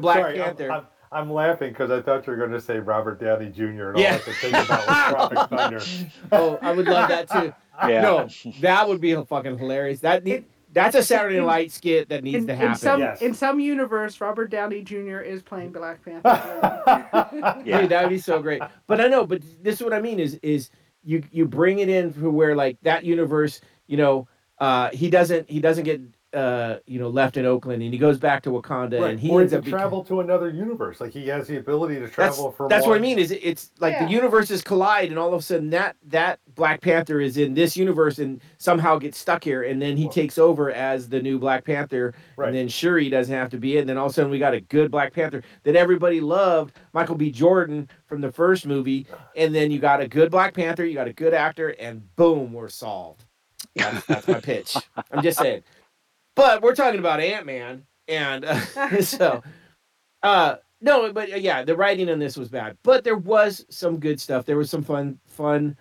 Black Panther. I'm laughing because I thought you were going to say Robert Downey Jr. and all that to think about with Tropic Thunder. Oh, I would love that too. Yeah. No, that would be fucking hilarious. That's a Saturday Night Light skit that needs to happen. In some universe, Robert Downey Jr. is playing Black Panther. Yeah, that would be so great. But I know. But this is what I mean: is you bring it in for where like that universe, you know, he doesn't get. Left in Oakland, and he goes back to Wakanda, right. And he ends up travel to another universe. Like he has the ability to travel from. That's what I mean. Is it's like the universes collide, and all of a sudden that Black Panther is in this universe and somehow gets stuck here, and then he takes over as the new Black Panther, right. And then Shuri doesn't have to be it. And then all of a sudden we got a good Black Panther that everybody loved, Michael B. Jordan from the first movie, and then you got a good Black Panther, you got a good actor, and boom, we're solved. That's my pitch. I'm just saying. But we're talking about Ant-Man, and the writing on this was bad. But there was some good stuff. There was some fun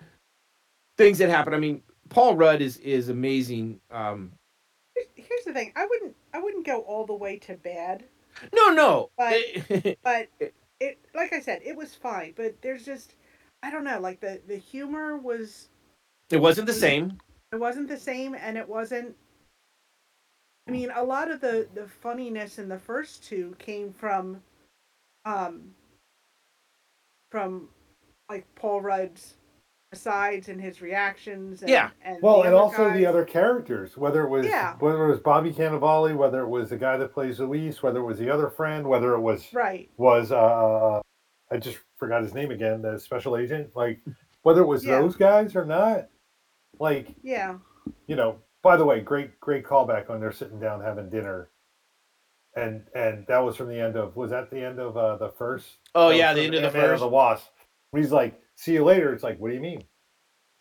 things that happened. I mean, Paul Rudd is amazing. Here's the thing: I wouldn't go all the way to bad. No, but it, like I said, it was fine. But there's just, I don't know, like the humor was. It wasn't the same. It wasn't the same, and it wasn't. I mean, a lot of the funniness in the first two came from like Paul Rudd's asides and his reactions. And, the other characters, whether it was Bobby Cannavale, whether it was the guy that plays Luis, whether it was the other friend, whether it was I just forgot his name again, the special agent. Like whether it was those guys or not, like By the way, great callback when they're sitting down having dinner, and that was from the end of the first? Oh yeah, the end of the first. Ant-Man and the Wasp. When he's like, "See you later." It's like, "What do you mean?"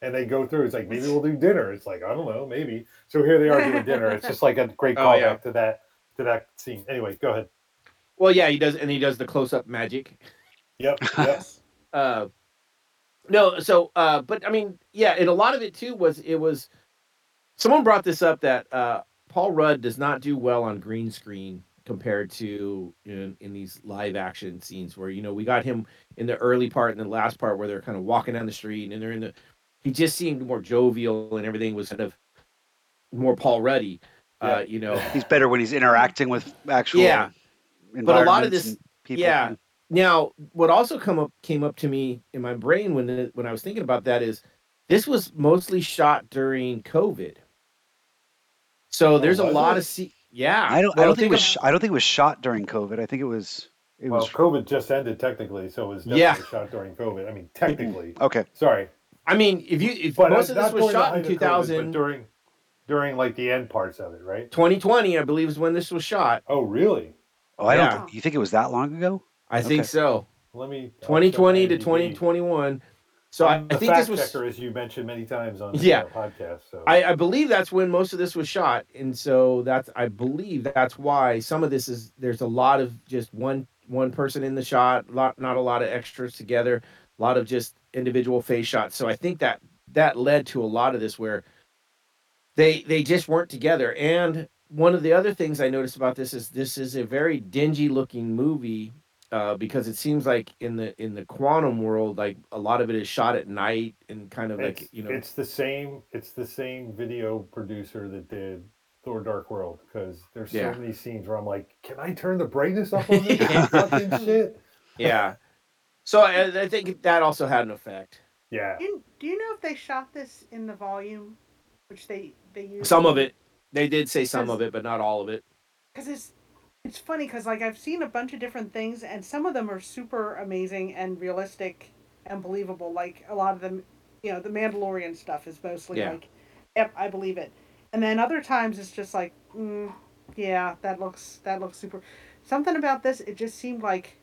And they go through. It's like, "Maybe we'll do dinner." It's like, "I don't know, maybe." So here they are doing dinner. It's just like a great callback to that scene. Anyway, go ahead. Well, yeah, he does the close up magic. Yep. Yes. But I mean, yeah, and a lot of it too was. Someone brought this up that Paul Rudd does not do well on green screen compared to in these live action scenes where, we got him in the early part and the last part where they're kind of walking down the street and he just seemed more jovial and everything was kind of more Paul Ruddy, He's better when he's interacting with actual but a lot of this, people. Yeah. Now, what also came up to me in my brain when I was thinking about that is this was mostly shot during COVID. So there's a lot of I don't think it was shot during COVID. I think it was COVID just ended technically, so it was definitely shot during COVID. I mean technically. Okay. Sorry. I mean if most of this was shot in 2000 COVID, but during like the end parts of it, right? 2020 I believe is when this was shot. Oh really? Oh you think it was that long ago? I think so. 2020 to 2021. So I think this was fact checker, as you mentioned many times on the podcast. So I believe that's when most of this was shot, and so I believe that's why some of this is there's a lot of just one person in the shot, not a lot of extras together. a lot of just individual face shots. So I think that that led to a lot of this where they just weren't together. And one of the other things I noticed about this is a very dingy looking movie, because it seems like in the quantum world, like a lot of it is shot at night and kind of it's, like, you know, it's the same video producer that did Thor Dark World, because there's so many scenes where I'm like, can I turn the brightness up on this fucking shit? Yeah. So I think that also had an effect. Yeah. Do you know if they shot this in the volume, which they used? Some of it. They did say some of it, but not all of it. Because it's funny, because like I've seen a bunch of different things, and some of them are super amazing and realistic and believable. Like a lot of them, you know, the Mandalorian stuff is mostly like, yep, I believe it. And then other times it's just like, yeah, that looks super. Something about this, it just seemed like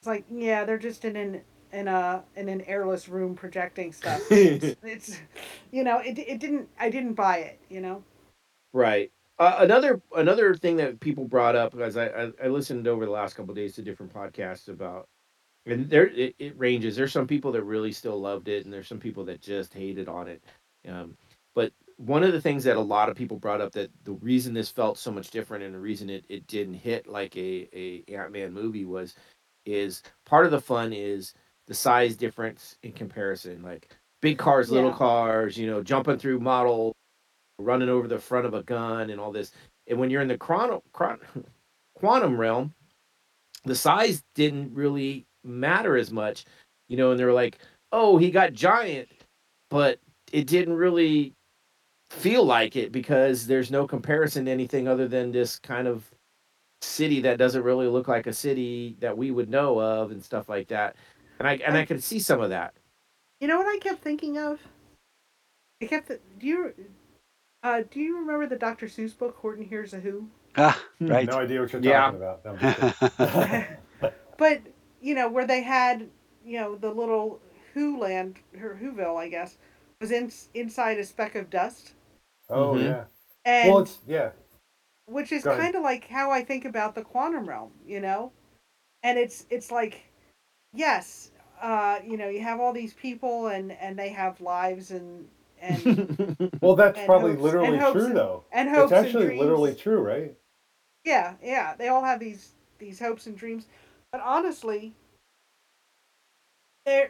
it's like, yeah, they're just in an airless room projecting stuff. It's you know, I didn't buy it, you know. Right. Another thing that people brought up, because I listened over the last couple of days to different podcasts about, and there it ranges. There's some people that really still loved it, and there's some people that just hated on it. But one of the things that a lot of people brought up, that the reason this felt so much different and the reason it didn't hit like a Ant-Man movie is part of the fun is the size difference in comparison, like big cars, little cars, you know, jumping through model, running over the front of a gun and all this. And when you're in the quantum realm, the size didn't really matter as much, you know, and they were like, oh, he got giant, but it didn't really feel like it because there's no comparison to anything other than this kind of city that doesn't really look like a city that we would know of and stuff like that. And I could see some of that. You know what I kept thinking of? Do you remember the Dr. Seuss book, Horton Hears a Who? Ah, right. No idea what you're talking about. But you know where they had, you know, the little Who land, or Whoville, I guess, was inside a speck of dust. Oh, yeah. And well, which is kind of like how I think about the quantum realm, you know? And it's like, yes, you know, you have all these people and they have lives and well, that's probably literally true, though. And hopes and dreams. It's actually literally true, right? Yeah, yeah. They all have these hopes and dreams. But honestly, the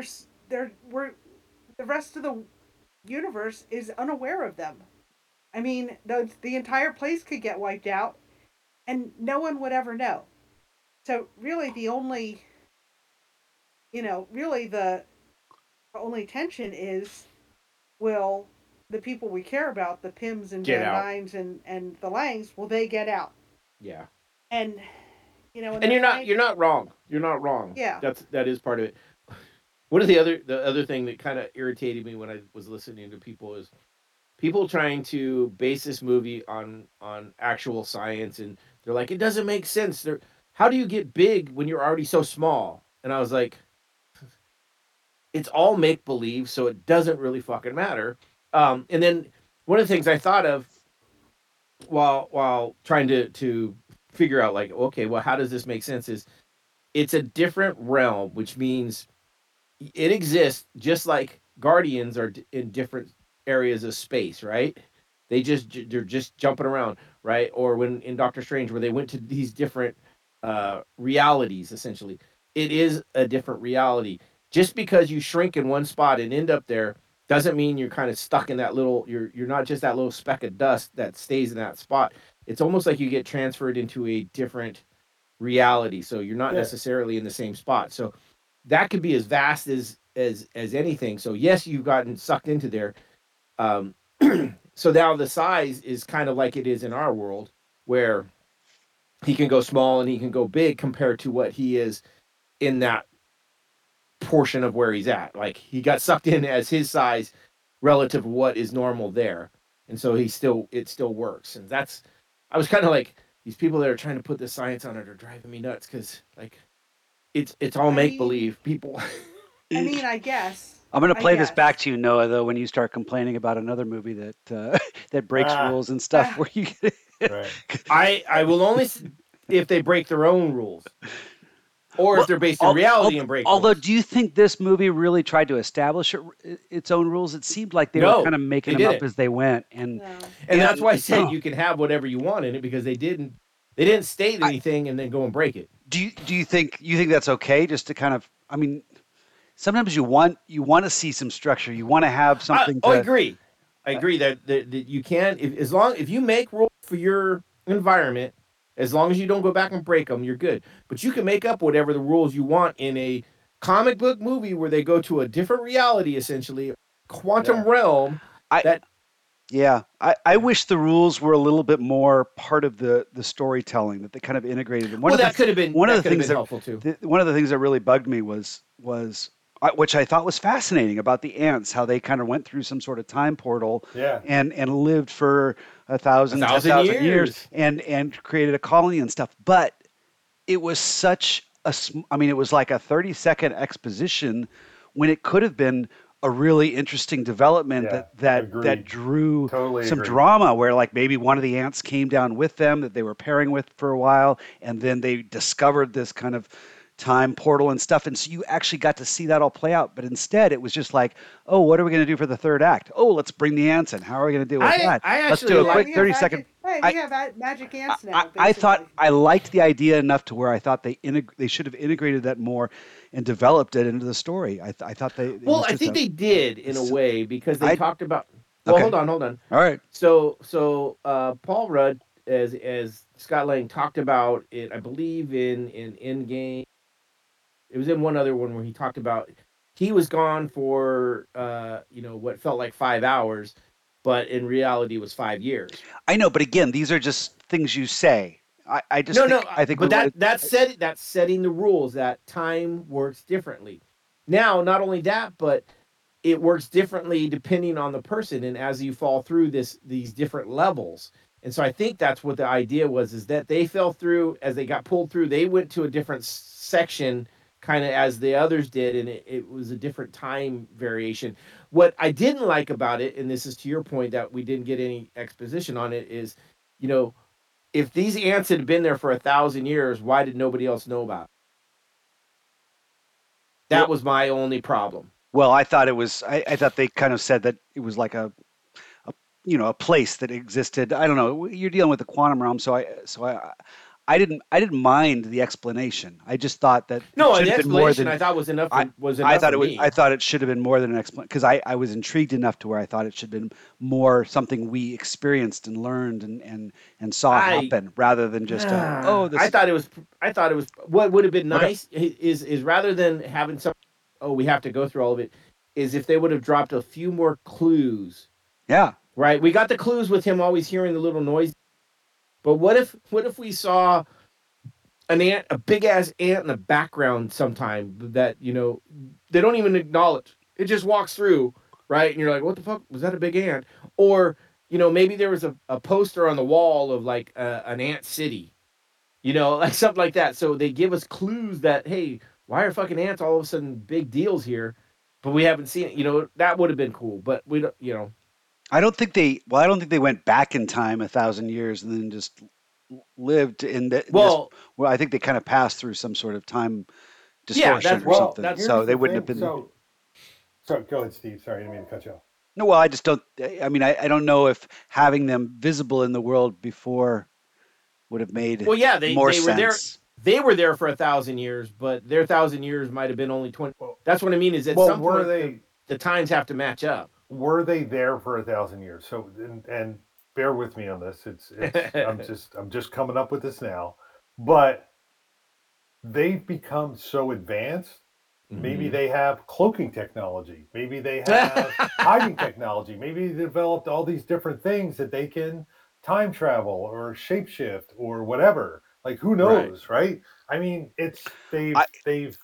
rest of the universe is unaware of them. I mean, the entire place could get wiped out, and no one would ever know. So really the only tension is, will the people we care about, the Pimm's and Van Dynes and the Langs, will they get out? Yeah. And you know, and you're not wrong. You're not wrong. Yeah. That is part of it. One of the other thing that kind of irritated me when I was listening to people is people trying to base this movie on actual science, and they're like, it doesn't make sense. How do you get big when you're already so small? And I was like, it's all make-believe, so it doesn't really fucking matter. And then one of the things I thought of while trying to figure out, like, okay, well, how does this make sense, is it's a different realm, which means it exists just like Guardians are in different areas of space, right? They're just jumping around, right? Or when in Doctor Strange, where they went to these different realities, essentially. It is a different reality. Just because you shrink in one spot and end up there doesn't mean you're kind of stuck in that little, you're not just that little speck of dust that stays in that spot. It's almost like you get transferred into a different reality. So you're not necessarily in the same spot. So that could be as vast as anything. So yes, you've gotten sucked into there. So now the size is kind of like it is in our world, where he can go small and he can go big compared to what he is in that portion of where he's at. Like, he got sucked in as his size relative to what is normal there, and so it still works. And that's, I was kind of like, these people that are trying to put the science on it are driving me nuts, because like it's all make-believe people. I mean, I guess I'm going to play this back to you, Noah, though, when you start complaining about another movie that that breaks rules and stuff where you right. I will only if they break their own rules. Or if they're based in reality and break. Although, do you think this movie really tried to establish its own rules? It seemed like they were kind of making them up as they went, and that's why I said you can have whatever you want in it, because they didn't state anything and then go and break it. Do you think that's okay? Just to kind of, I mean, sometimes you want to see some structure. You want to have something. I agree. I agree that you can, if you make rules for your environment. As long as you don't go back and break them, you're good. But you can make up whatever the rules you want in a comic book movie where they go to a different reality, essentially, quantum realm. I wish the rules were a little bit more part of the storytelling, that they kind of integrated them. One of the things that could have been helpful too. One of the things that really bugged me was which I thought was fascinating about the ants, how they kind of went through some sort of time portal and lived for 1,000 years and created a colony and stuff. But it was it was like a 30-second exposition when it could have been a really interesting development that drew some drama, where like maybe one of the ants came down with them that they were pairing with for a while, and then they discovered this kind of time portal and stuff, and so you actually got to see that all play out. But instead it was just like, oh, what are we going to do for the third act? Oh, let's bring the ants in. How are we going to do with that? Let's do a quick 30-second. We have magic ants now. I thought I liked the idea enough to where I thought they should have integrated that more and developed it into the story. I thought they. Well, I think they did in a way, because they talked about. Well, hold on. All right. So Paul Rudd as Scott Lang talked about it, I believe in Endgame. It was in one other one where he talked about he was gone for what felt like 5 hours, but in reality it was 5 years. I know, but again, these are just things you say. That's setting the rules that time works differently. Now, not only that, but it works differently depending on the person, and as you fall through these different levels. And so I think that's what the idea was, is that they fell through, as they got pulled through, they went to a different section, kind of as the others did, and it was a different time variation. What I didn't like about it, and this is to your point that we didn't get any exposition on it, is, if these ants had been there for 1,000 years, why did nobody else know about it? That was my only problem. Well, I thought it was, I thought they kind of said that it was like a place that existed. I don't know. You're dealing with the quantum realm, so I didn't mind the explanation. I just thought that I thought it should have been more than an explanation, because I was intrigued enough to where I thought it should have been more something we experienced and learned and saw happen, rather than just I thought it was what would have been nice is rather than having some we have to go through all of it, is if they would have dropped a few more clues. Yeah. Right? We got the clues with him always hearing the little noise. But what if we saw an ant, a big ass ant in the background sometime that they don't even acknowledge? It just walks through, right? And you're like, what the fuck? Was that a big ant? Or maybe there was a poster on the wall of like an ant city, like something like that. So they give us clues that, hey, why are fucking ants all of a sudden big deals here? But we haven't seen it. That would have been cool. But we don't, I don't think they went back in time 1,000 years and then just lived in that. Well, I think they kind of passed through some sort of time distortion something. So go ahead, Steve. Sorry, I didn't mean to cut you off. No, well, I just don't. I mean, I don't know if having them visible in the world before would have made more sense. They were there for 1,000 years, but their 1,000 years might have been only 20. That's what I mean. Is at some point the times have to match up. Were they there for 1,000 years? So, and bear with me on this. It's I'm just coming up with this now, but they've become so advanced. Mm-hmm. Maybe they have cloaking technology. Maybe they have hiding technology. Maybe they developed all these different things that they can time travel or shapeshift or whatever. Like, who knows, right? I mean, they've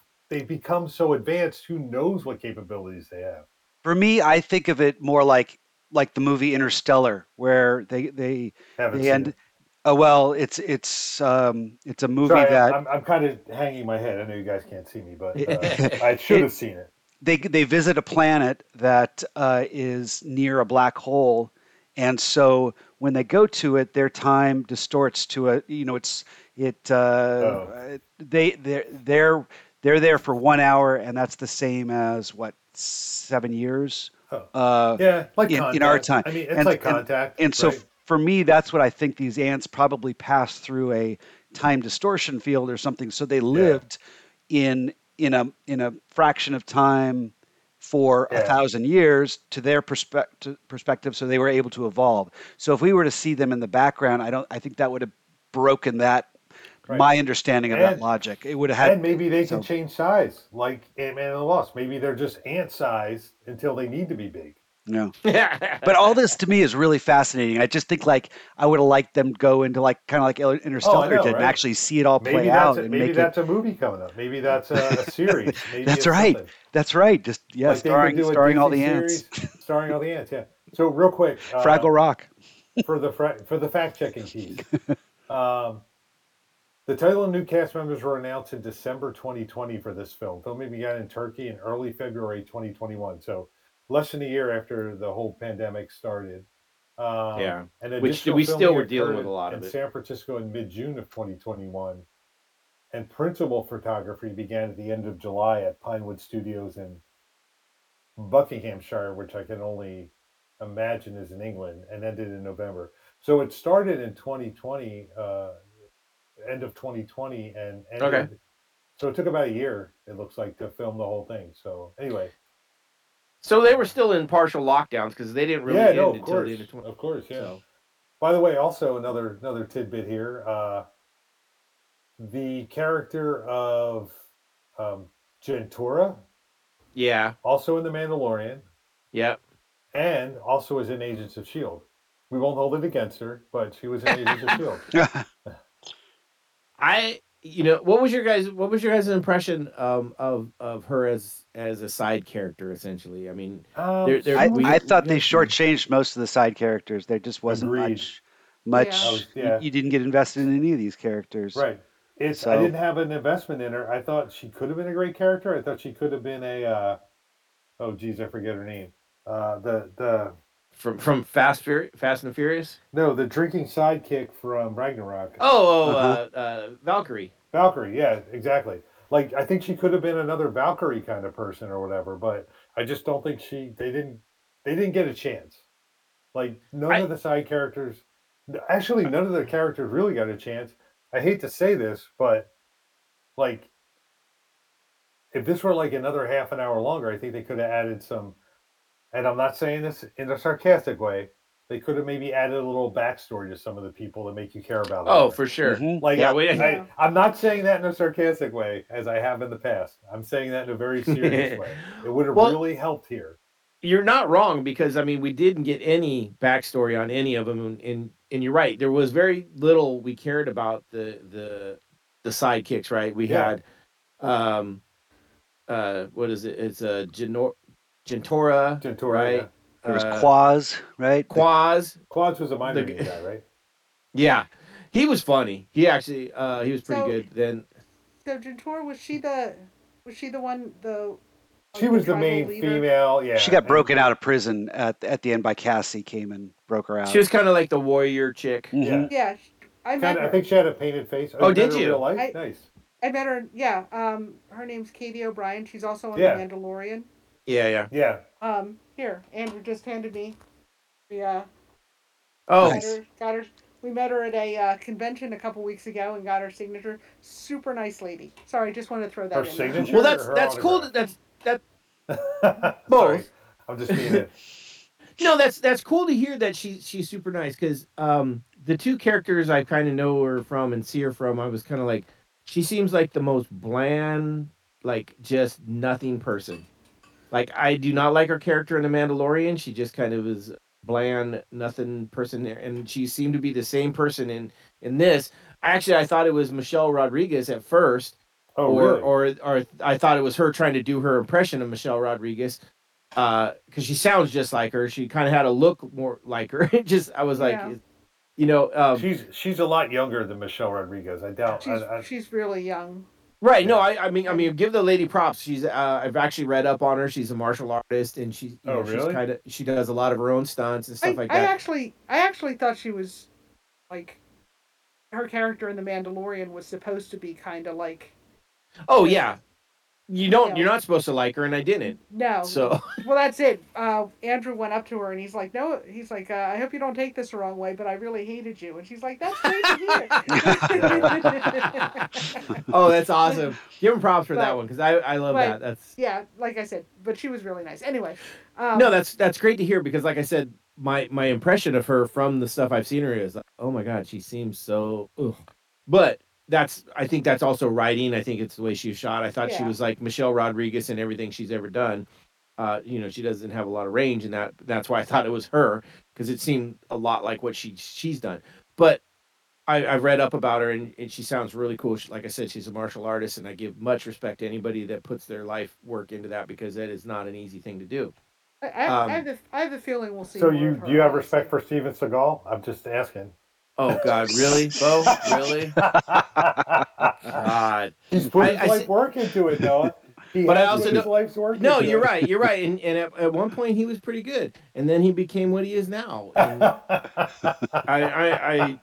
become so advanced. Who knows what capabilities they have? For me, I think of it more like the movie Interstellar, where they end. It's a movie that I'm kind of hanging my head. I know you guys can't see me, but I should have seen it. They visit a planet that is near a black hole, and so when they go to it, their time distorts to a They're there for 1 hour, and that's the same as what, 7 years? In our time. I mean, it's Contact. And so for me, that's what I think these ants probably passed through a time distortion field or something. So they lived in a fraction of time for 1,000 years to their perspective. So they were able to evolve. So if we were to see them in the background, I think that would have broken that. Right. My understanding of that logic. It would have had, and maybe they can change size, like Ant-Man and the Wasp. Maybe they're just ant size until they need to be big. No. But all this to me is really fascinating. I just think I would have liked them go into kind of like Interstellar did, and actually see it all play out. Maybe that's a movie coming up. Maybe that's a series. Maybe that's right. Something. That's right. Just starring all the ants. Starring all the ants. Yeah. So real quick, Fraggle Rock for the fact checking piece. The title and new cast members were announced in December 2020 for this film. Filming began in Turkey in early February 2021, so less than a year after the whole pandemic started. Which we still were dealing with a lot of it. In San Francisco in mid-June of 2021, and principal photography began at the end of July at Pinewood Studios in Buckinghamshire, which I can only imagine is in England, and ended in November. So it started in 2020. End of 2020 and ended. Okay. So it took about a year, it looks like, to film the whole thing. So anyway, so they were still in partial lockdowns because they didn't really end until the end of 2020. Of course, yeah. So. By the way, also another tidbit here: the character of Gentura, also in The Mandalorian, and also is in Agents of S.H.I.E.L.D. We won't hold it against her, but she was in Agents of S.H.I.E.L.D. What was your guys' impression of her as a side character, essentially? I mean, I thought they shortchanged most of the side characters. There just wasn't much. You didn't get invested in any of these characters, right? I didn't have an investment in her. I thought she could have been a great character. I thought she could have been a I forget her name. The From Fast and Furious? No, the drinking sidekick from Ragnarok. Valkyrie. Valkyrie, yeah, exactly. I think she could have been another Valkyrie kind of person or whatever, but I just don't think they didn't get a chance. None of the side characters, actually none of the characters really got a chance. I hate to say this, but if this were another half an hour longer, I think they could have added some. And I'm not saying this in a sarcastic way. They could have maybe added a little backstory to some of the people that make you care about them. Oh, for sure. Mm-hmm. I'm not saying that in a sarcastic way, as I have in the past. I'm saying that in a very serious way. It would have really helped here. You're not wrong, because we didn't get any backstory on any of them, and you're right. There was very little we cared about the sidekicks, right? We had what is it? It's a Gentura, right? Yeah. There was Quaz, right? Quaz was a minor guy, right? Yeah, he was funny. He actually, he was pretty good then. So Gentura, was she the one? She was the main leader? Female. Yeah, she got broken out of prison at the end by Cassie. Came and broke her out. She was kind of like the warrior chick. Mm-hmm. Yeah, I think she had a painted face. Oh, did you? Real life? Nice. I met her. Yeah, her name's Katie O'Brien. She's also on The Mandalorian. Yeah. Here, Andrew just handed me. We got her. We met her at a convention a couple weeks ago and got her signature. Super nice lady. Sorry, just wanted to throw that in. Her signature. Well, that's cool. That's both. I'm just being it. No, that's cool to hear that she's super nice, because the two characters I kind of know her from and see her from, I was kind of she seems like the most bland, just nothing person. I do not like her character in The Mandalorian. She just kind of is bland, nothing person there. And she seemed to be the same person in this. Actually, I thought it was Michelle Rodriguez at first. Or I thought it was her trying to do her impression of Michelle Rodriguez. Because she sounds just like her. She kind of had a look more like her. She's a lot younger than Michelle Rodriguez. I doubt she's really young. Right. No, I mean, give the lady props. She's I've actually read up on her. She's a martial artist, and she's she does a lot of her own stunts and stuff like that. I actually thought she was her character in The Mandalorian was supposed to be kind of like... Oh, yeah. You're not supposed to like her, and I didn't. No. So. Well, that's it. Andrew went up to her, and he's like, no, he's like, I hope you don't take this the wrong way, but I really hated you. And she's like, that's great to hear. Oh, that's awesome. Give him props for that one, because I love that. That's yeah, like I said, but she was really nice. Anyway. No, that's great to hear, because like I said, my impression of her from the stuff I've seen her is, like, oh, my God, she seems so... Ugh. But... I think that's also writing. I think it's the way she was shot. I thought she was like Michelle Rodriguez in everything she's ever done. She doesn't have a lot of range, and that's why I thought it was her, because it seemed a lot like what she's done. But I've read up about her, and she sounds really cool. She, like I said, she's a martial artist, and I give much respect to anybody that puts their life work into that, because that is not an easy thing to do. I have a feeling we'll see. So do you have respect for Steven Seagal? I'm just asking. Oh, God, really, Bo? Really? God. He's putting his life work into it, though. No, you're right. You're right. And at one point, he was pretty good. And then he became what he is now. And I'm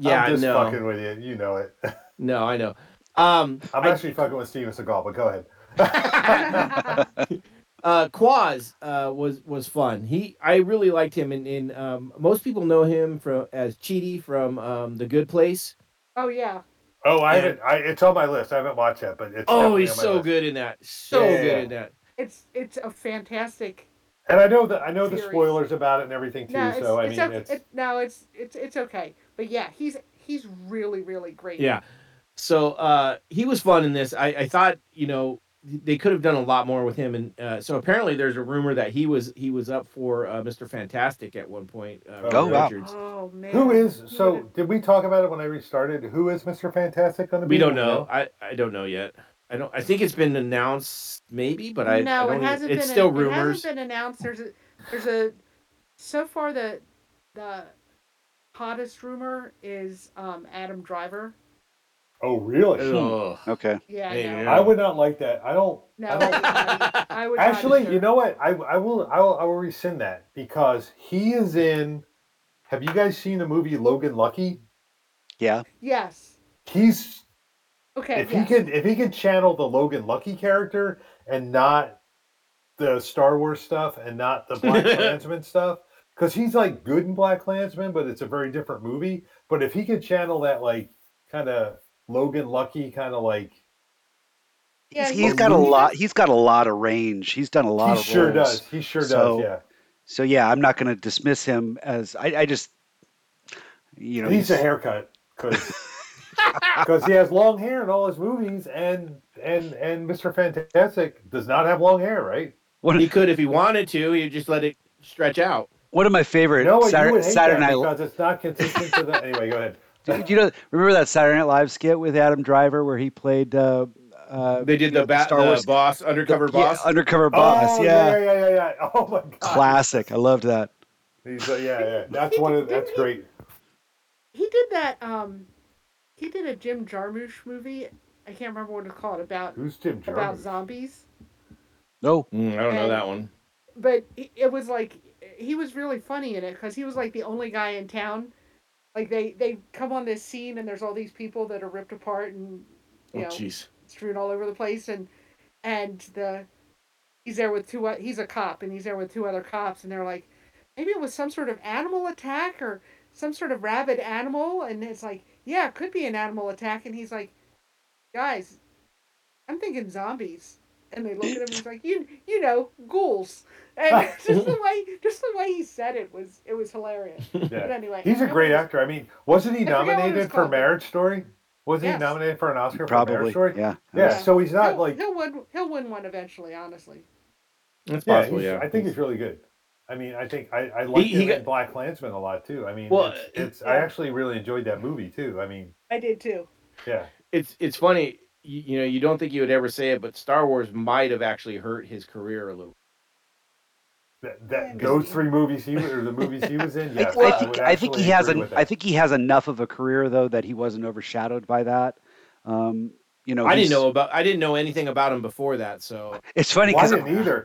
just fucking with you. You know it. No, I know. I'm actually fucking with Steven Seagal, but go ahead. Quaz was fun. I really liked him, and most people know him as Chidi from The Good Place. Oh yeah. Oh, it's on my list. I haven't watched that, but it's he's so good in that. So good in that. It's a fantastic. And I know series. The spoilers about it and everything too. No, so I mean, it's okay. But yeah, he's really really great. Yeah. So he was fun in this. I thought they could have done a lot more with him, and so apparently there's a rumor that he was up for Mr. Fantastic at one point. Richards. Oh man! Did we talk about it when I restarted? Who is Mr. Fantastic going to be? We don't know. I don't know yet. I think it's been announced, maybe, but it's still rumors. It hasn't been announced. There's a. So far, the hottest rumor is Adam Driver. Oh really? Okay. Yeah. No. I would not like that. I don't. No. I would actually, you know what? I will rescind that, because he is in. Have you guys seen the movie Logan Lucky? Yeah. Yes. He's. Okay. If he can channel the Logan Lucky character and not the Star Wars stuff and not the Black Klansman stuff, because he's like good in Black Klansman, but it's a very different movie. But if he could channel that like kind of. Logan Lucky kind of like. Yeah, he's got a lot. He's got a lot of range. He's done a lot of roles. He sure does. Yeah. So yeah, I'm not going to dismiss him as I just. He needs a haircut because he has long hair in all his movies, and Mr. Fantastic does not have long hair, right? Well, he could if he wanted to. He'd just let it stretch out. One of my favorite Saturday Night Live, because it's not consistent to that. Anyway, go ahead. Dude, remember that Saturday Night Live skit with Adam Driver where he played? They did the Star Wars boss, undercover boss. Yeah, undercover boss. Oh, yeah. Oh my God. Classic. I loved that. He's yeah. That's that's great. He did that. He did a Jim Jarmusch movie. I can't remember what it's called. About who's Jim Jarmusch? About zombies. No, I don't know that one. But it was like he was really funny in it because he was like the only guy in town. Like, they come on this scene, and there's all these people that are ripped apart and, strewn all over the place. And he's a cop, and he's there with two other cops, and they're like, maybe it was some sort of animal attack or some sort of rabid animal. And it's like, yeah, it could be an animal attack. And he's like, guys, I'm thinking zombies. And they look at him, and he's like, ghouls. And just the way he said it was hilarious. Yeah. But anyway, he's a great actor. I mean, wasn't he nominated for Marriage Story? Wasn't he nominated for an Oscar for Marriage Story? Yeah. Yeah. So he's not he'll win one eventually. Honestly, that's possible. Yeah, I think he's really good. I mean, I think I like him in Black Klansman a lot too. I mean, I actually really enjoyed that movie too. I mean, I did too. Yeah, it's funny. You don't think you would ever say it, but Star Wars might have actually hurt his career a little. Those three movies the movies he was in, yes. Well, I think he has enough of a career though that he wasn't overshadowed by that. I didn't know anything about him before that, so it's funny because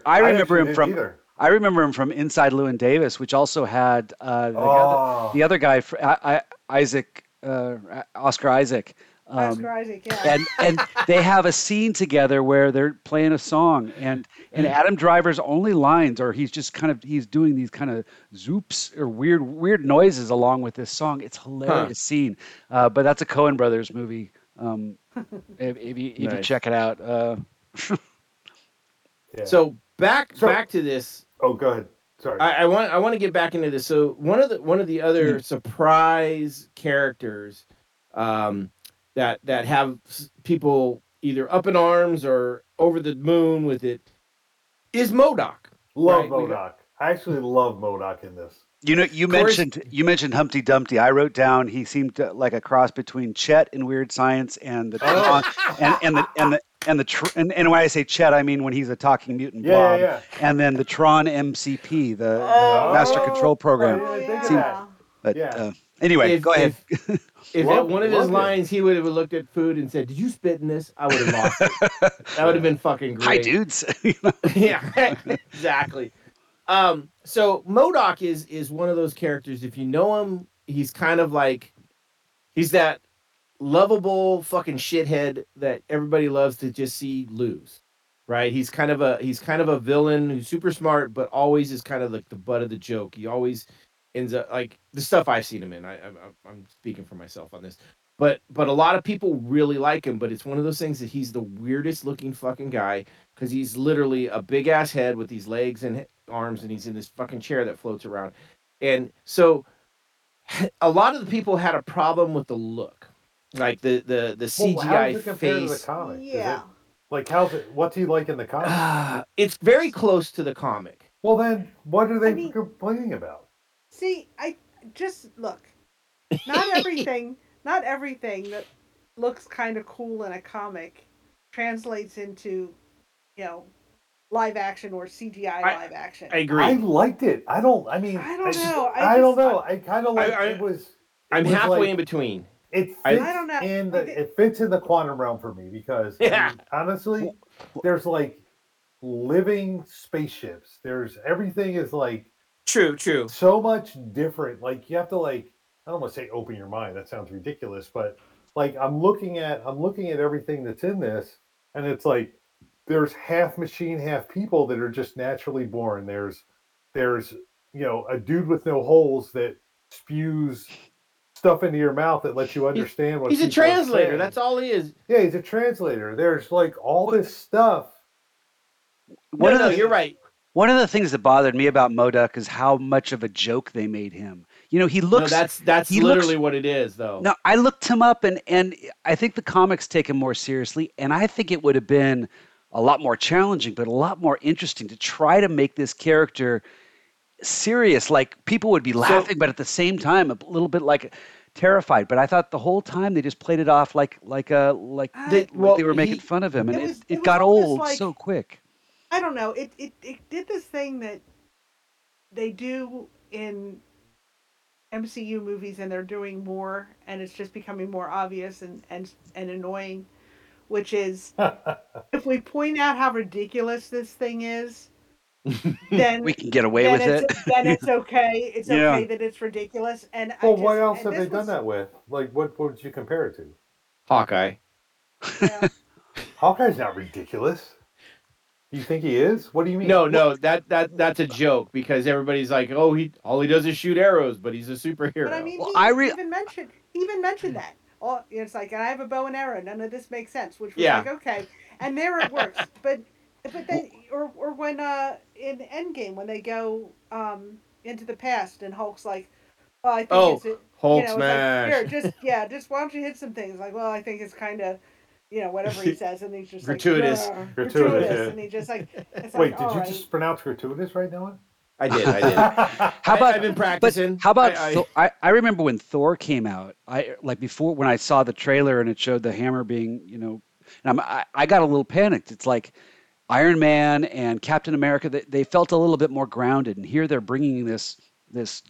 I remember him from Inside Llewyn Davis, which also had the other guy, Isaac. Oscar Isaac. Oscar Isaac, yeah. And they have a scene together where they're playing a song, and Adam Driver's only lines are he's doing these kind of zoops or weird noises along with this song. It's a hilarious scene, but that's a Coen Brothers movie. If you check it out. Yeah. So back to this. Oh, go ahead. Sorry. I want to get back into this. So one of the other surprise characters that have people either up in arms or over the moon with it is MODOK. Love MODOK. I actually love MODOK in this. You know, you mentioned Humpty Dumpty. I wrote down he seemed like a cross between Chet in Weird Science and the and when I say Chet, I mean when he's a talking mutant blob. Yeah. And then the Tron MCP, the Master Control Program. I didn't think of that. But, anyway, go ahead. If at one of his lines he would have looked at food and said, "Did you spit in this?" I would have lost it. That would have been fucking great. Hi, dudes. Yeah, exactly. So MODOK is one of those characters. If you know him, he's kind of like, he's that lovable fucking shithead that everybody loves to just see lose, right? He's kind of a villain who's super smart, but always is kind of like the butt of the joke. He always ends up like the stuff I've seen him in. I'm speaking for myself on this, but a lot of people really like him. But it's one of those things that he's the weirdest looking fucking guy because he's literally a big ass head with these legs and arms, and he's in this fucking chair that floats around. And so a lot of the people had a problem with the look, like the CGI how does it compare face to the comic? Yeah, what's he like in the comic? It's very close to the comic. Well, then what are they complaining about? See, I just look, not everything that looks kind of cool in a comic translates into, you know, live action or CGI live action. I agree. I liked it. I don't know. I don't know. I kind of like it was. I'm halfway in between. It fits in the quantum realm for me because honestly, there's like living spaceships. There's everything is like true. So much different. Like you have to like, I don't want to say open your mind. That sounds ridiculous, but like I'm looking at everything that's in this, and it's like, there's half machine, half people that are just naturally born. There's you know, a dude with no holes that spews stuff into your mouth that lets you understand what he's a translator. Saying. That's all he is. Yeah, he's a translator. There's like all this stuff. You're right. One of the things that bothered me about MODOK is how much of a joke they made him. You know, he looks. No, that's literally what it is, though. No, I looked him up, and I think the comics take him more seriously, and I think it would have been a lot more challenging, but a lot more interesting to try to make this character serious. Like people would be laughing, but at the same time, a little bit like terrified. But I thought the whole time they just played it off like they were making fun of him, and it got old so quick. I don't know. It did this thing that they do in MCU movies, and they're doing more, and it's just becoming more obvious and annoying. Which is, if we point out how ridiculous this thing is, then we can get away with it. Then it's okay. It's okay that it's ridiculous. And what else have they done that with? Like, what would you compare it to? Hawkeye. Yeah. Hawkeye's not ridiculous. You think he is? What do you mean? No, that's a joke because everybody's like, oh, all he does is shoot arrows, but he's a superhero. But I mean, he even mentioned that. Oh, it's like, and I have a bow and arrow. None of this makes sense, which was like, okay. And there it works. But then, or when in Endgame, when they go into the past and Hulk's like, well, I think Hulk smash. Like, here, just why don't you hit some things? Like, well, I think it's kind of, you know, whatever he says. And he's just gratuitous. Like, gratuitous. Yeah. And he just like, it's wait, like, did you just pronounce gratuitous right now? I did. I've been practicing. But how about I remember when Thor came out. I like before when I saw the trailer and it showed the hammer being, you know, and I got a little panicked. It's like Iron Man and Captain America. They felt a little bit more grounded, and here they're bringing this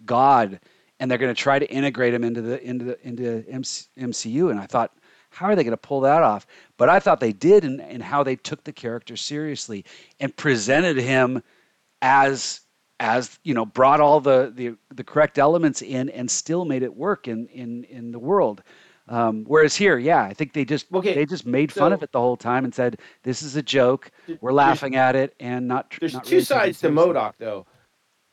god, and they're going to try to integrate him into MCU. And I thought, how are they going to pull that off? But I thought they did, and how they took the character seriously and presented him as as, you know, brought all the correct elements in and still made it work in the world. Whereas here, yeah, I think they just made fun of it the whole time and said, this is a joke. We're laughing at it and not. There's two sides to MODOK, though.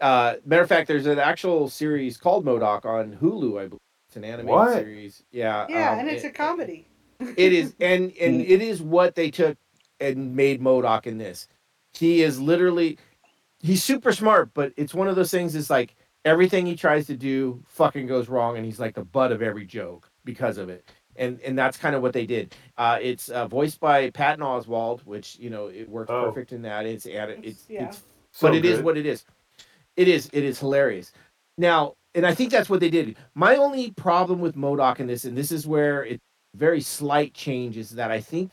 Matter of fact, there's an actual series called MODOK on Hulu, I believe. It's an animated series. Yeah. Yeah, and it's a comedy. It is. And it is what they took and made MODOK in this. He is literally, he's super smart, but it's one of those things, it's like everything he tries to do fucking goes wrong. And he's like the butt of every joke because of it. And that's kind of what they did. It's voiced by Patton Oswalt, which, you know, it works perfect in that. It is what it is. It is hilarious. Now, and I think that's what they did. My only problem with MODOK in this, and this is where it's very slight change, is that I think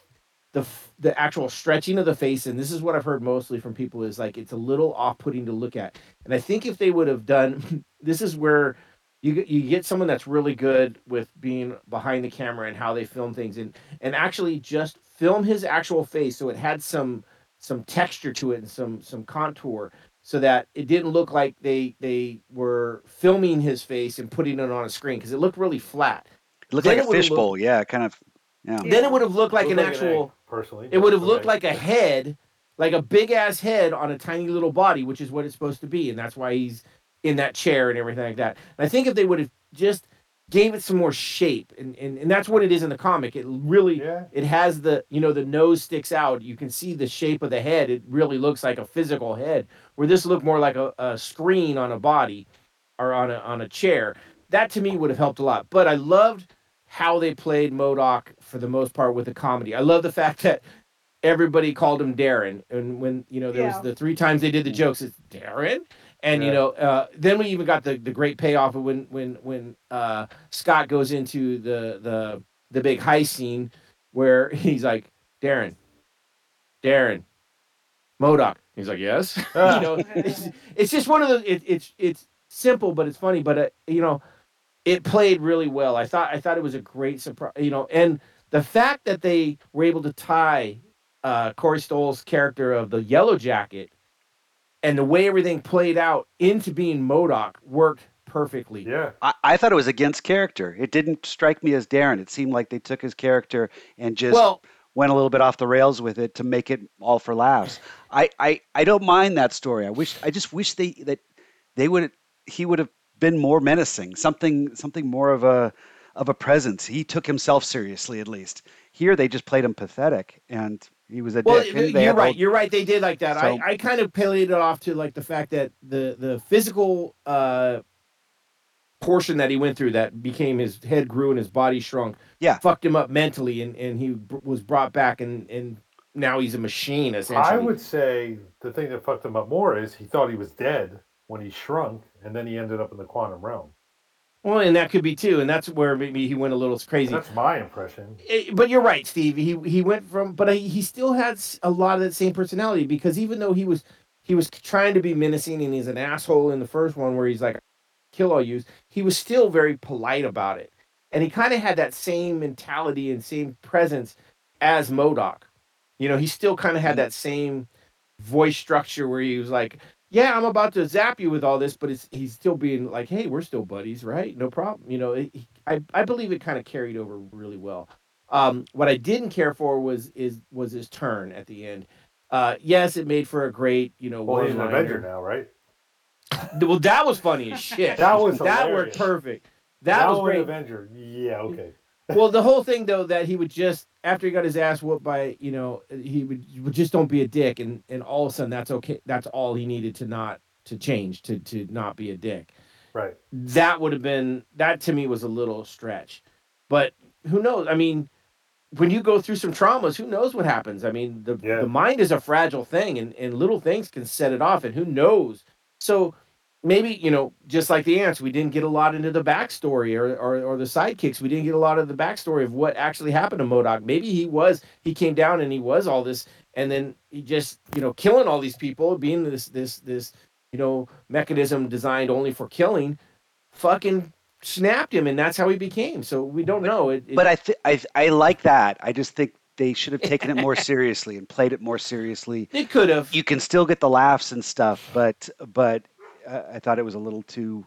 the actual stretching of the face, and this is what I've heard mostly from people, is like it's a little off-putting to look at. And I think if they would have done, this is where you get someone that's really good with being behind the camera and how they film things, and actually just film his actual face so it had some texture to it and some contour, so that it didn't look like they were filming his face and putting it on a screen, because it looked really flat. It looked like a fishbowl, kind of. Yeah. Then it would have looked like an actual. Personally, it would have looked like a head, like a big ass head on a tiny little body, which is what it's supposed to be, and that's why he's in that chair and everything like that. And I think if they would have just gave it some more shape, and that's what it is in the comic. It really, it has the, you know, the nose sticks out. You can see the shape of the head. It really looks like a physical head, where this looked more like a screen on a body or on a chair. That to me would have helped a lot. But I loved how they played MODOK for the most part with the comedy. I love the fact that everybody called him Darren, and when, you know, there was the three times they did the jokes, it's Darren, and you know, then we even got the great payoff of when Scott goes into the big heist scene where he's like, Darren, MODOK. He's like, yes. You know, it's just one of those. It's simple, but it's funny. But you know, it played really well. I thought it was a great surprise, you know, and the fact that they were able to tie Corey Stoll's character of the Yellow Jacket and the way everything played out into being MODOK worked perfectly. Yeah, I thought it was against character. It didn't strike me as Darren. It seemed like they took his character and just went a little bit off the rails with it to make it all for laughs. I don't mind that story. I just wish he would have been more menacing, something more of a presence. He took himself seriously, at least. Here they just played him pathetic, and he was a dick. You're right. They did like that. So, I kind of palliated it off to like the fact that the physical portion that he went through, that became his head grew and his body shrunk, fucked him up mentally, and he was brought back, and now he's a machine, essentially. I would say the thing that fucked him up more is he thought he was dead when he shrunk, and then he ended up in the quantum realm. Well, and that could be too, and that's where maybe he went a little crazy. That's my impression. But you're right, Steve. He went from, but he still had a lot of that same personality, because even though he was trying to be menacing, and he's an asshole in the first one where he's like, "Kill all yous," he was still very polite about it, and he kind of had that same mentality and same presence as MODOK. You know, he still kind of had that same voice structure where he was like, yeah, I'm about to zap you with all this, but he's still being like, hey, we're still buddies, right? No problem. You know, I believe it kind of carried over really well. What I didn't care for was his turn at the end. Yes, it made for a great, you know, he's an Avenger now, right? Well, that was funny as shit. That worked perfect. That was great. Avenger. Yeah, okay. Well, the whole thing though, that he would just, after he got his ass whooped by, you know, he would just, don't be a dick, and all of a sudden that's okay. That's all he needed to change to not be a dick. Right. That would have been, that to me was a little stretch, but who knows? I mean, when you go through some traumas, who knows what happens? I mean, the mind is a fragile thing, and little things can set it off, and who knows? So maybe, you know, just like the ants, we didn't get a lot into the backstory, or the sidekicks. We didn't get a lot of the backstory of what actually happened to MODOK. Maybe he came down and he was all this, and then he just, you know, killing all these people, being this, you know, mechanism designed only for killing, fucking snapped him, and that's how he became. So we don't know. But I like that. I just think they should have taken it more seriously and played it more seriously. They could have. You can still get the laughs and stuff, but I thought it was a little too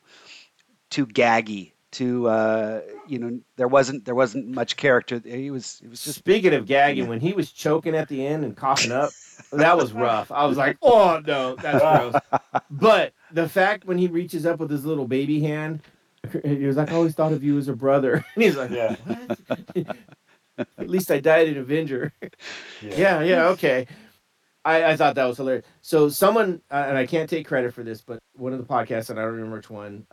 gaggy. There wasn't much character. It was just speaking of gagging, yeah. When he was choking at the end and coughing up, that was rough. I was like, oh no, that's gross. But the fact when he reaches up with his little baby hand, he was like, I always thought of you as a brother. And he's like, yeah. What? At least I died an Avenger. Yeah, okay. I thought that was hilarious. So someone, and I can't take credit for this, but one of the podcasts, and I don't remember which one,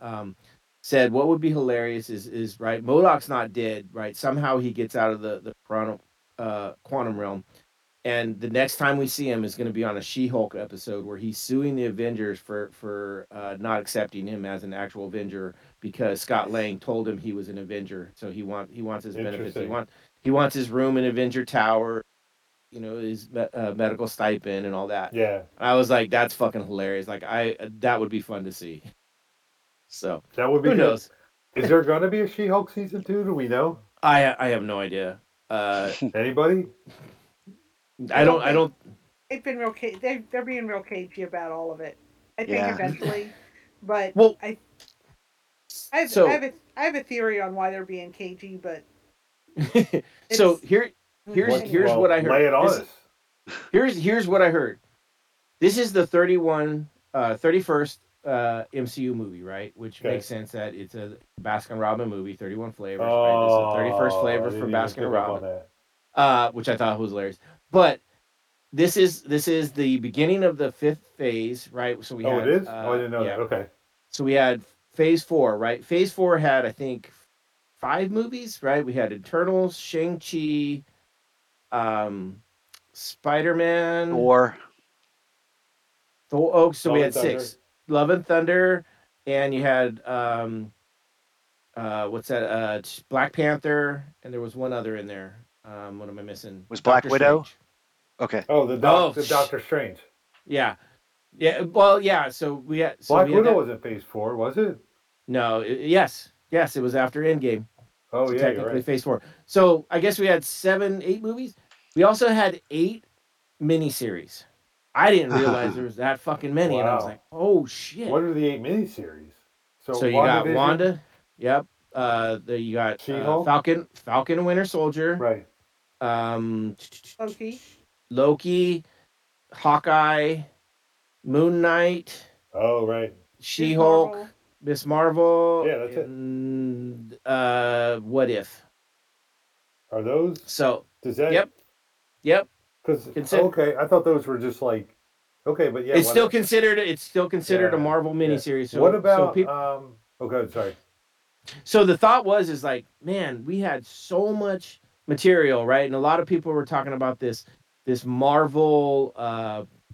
said what would be hilarious is right, MODOK's not dead, right? Somehow he gets out of the quantum realm, and the next time we see him is going to be on a She-Hulk episode where he's suing the Avengers for not accepting him as an actual Avenger because Scott Lang told him he was an Avenger, so he wants his benefits. He wants his room in Avenger Tower, you know, his medical stipend and all that. Yeah, I was like, that's fucking hilarious. Like that would be fun to see. So that would be. Who knows? Is there going to be a She-Hulk season 2? Do we know? I have no idea. Anybody? I don't. They've been real. They're being real cagey about all of it. I think eventually, but well, I have a theory on why they're being cagey, but. So here's what I heard. Lay it on us. Here's what I heard. This is the 31st. MCU movie, right? Which makes sense that it's a Baskin-Robbins movie, 31 flavors. Oh, right? This is the 31st flavor for Baskin-Robbins, which I thought was hilarious. But this is the beginning of the 5th phase, right? So we had, it is? I didn't know that. Okay. So we had phase 4, right? Phase 4 had, I think, 5 movies, right? We had Eternals, Shang-Chi, Spider-Man, Thor. Oh, so we had 6. Love and Thunder, and you had Black Panther, and there was one other in there. What am I missing? Was Black Widow? Okay. Oh, the Doctor Strange. Yeah. Well, yeah. So we had Black Widow was in Phase 4, was it? No. Yes. It was after Endgame. Oh, so yeah. Technically, right. Phase 4. So I guess we had 7, 8 movies. We also had 8 miniseries. I didn't realize there was that fucking many, and I was like, "Oh shit!" What are the 8 miniseries? So you got Wanda, yep. You got Falcon and Winter Soldier, right? Loki, Hawkeye, Moon Knight. Oh right. She-Hulk, Miss Marvel. Yeah, that's it. What If? Are those? So does that? Yep. I thought those were just like but yeah, it's still considered a Marvel miniseries. So what about So the thought was like, man, we had so much material, right? And a lot of people were talking about this Marvel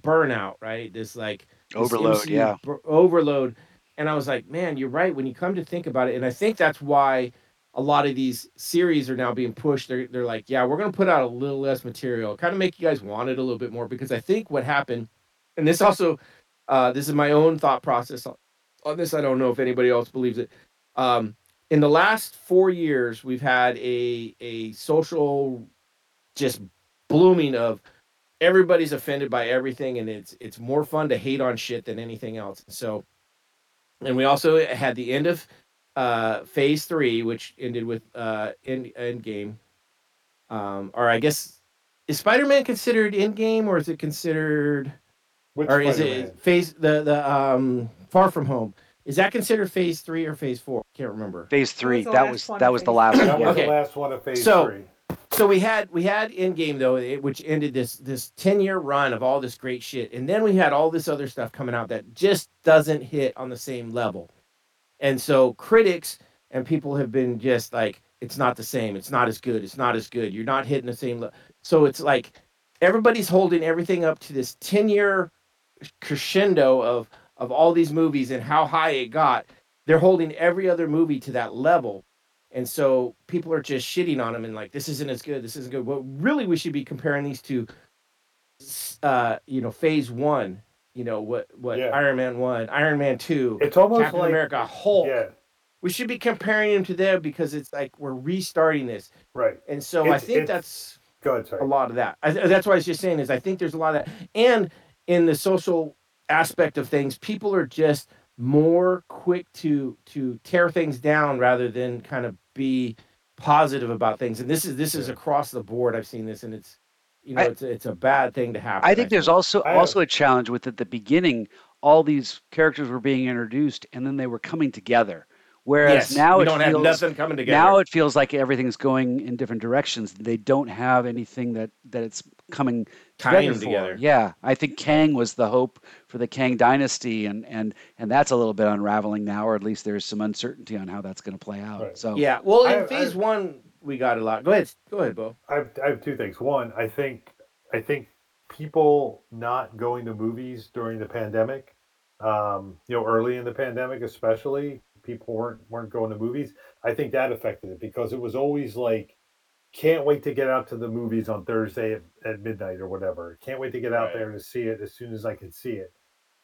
burnout, right? This like overload, this overload. And I was like, man, you're right when you come to think about it. And I think that's why a lot of these series are now being pushed. They're like, yeah, we're going to put out a little less material, kind of make you guys want it a little bit more, because I think what happened, and this also, this is my own thought process on this. I don't know if anybody else believes it. In the last 4 years, we've had a social just blooming of everybody's offended by everything, and it's more fun to hate on shit than anything else. So, and we also had the end of phase 3, which ended with Endgame. Or I guess, is Spider-Man considered Endgame, or is it considered, is it phase the Far From Home? Is that considered phase 3 or phase 4? I can't remember. Phase 3. That was the last one. That was the last one of phase 3. So we had Endgame though, which ended this 10-year run of all this great shit, and then we had all this other stuff coming out that just doesn't hit on the same level. And so critics and people have been just like, it's not the same. It's not as good. It's not as good. You're not hitting the same level. So it's like everybody's holding everything up to this 10-year crescendo of all these movies and how high it got. They're holding every other movie to that level. And so people are just shitting on them and like, this isn't as good. This isn't good. Well, really, we should be comparing these to, phase 1. You know what? Yeah. Iron Man 1, Iron Man 2, it's almost Captain America, Hulk. Yeah. We should be comparing them to them because it's like we're restarting this, right? And so I think that's a lot of that. That's what I was just saying is I think there's a lot of that, and in the social aspect of things, people are just more quick to tear things down rather than kind of be positive about things. And this is across the board. I've seen this, and it's, you know, it's a bad thing to happen. I think there's also a challenge with at the beginning, all these characters were being introduced and then they were coming together. Whereas now it feels like everything's going in different directions. They don't have anything that it's coming together. Yeah. I think Kang was the hope for the Kang dynasty, and that's a little bit unraveling now, or at least there's some uncertainty on how that's going to play out. Right. So yeah. Well, in phase one, we got a lot. Go ahead, Bo. I have two things. One, I think people not going to movies during the pandemic, early in the pandemic especially, people weren't going to movies. I think that affected it because it was always like, can't wait to get out to the movies on Thursday at midnight or whatever. Can't wait to get out there to see it as soon as I can see it,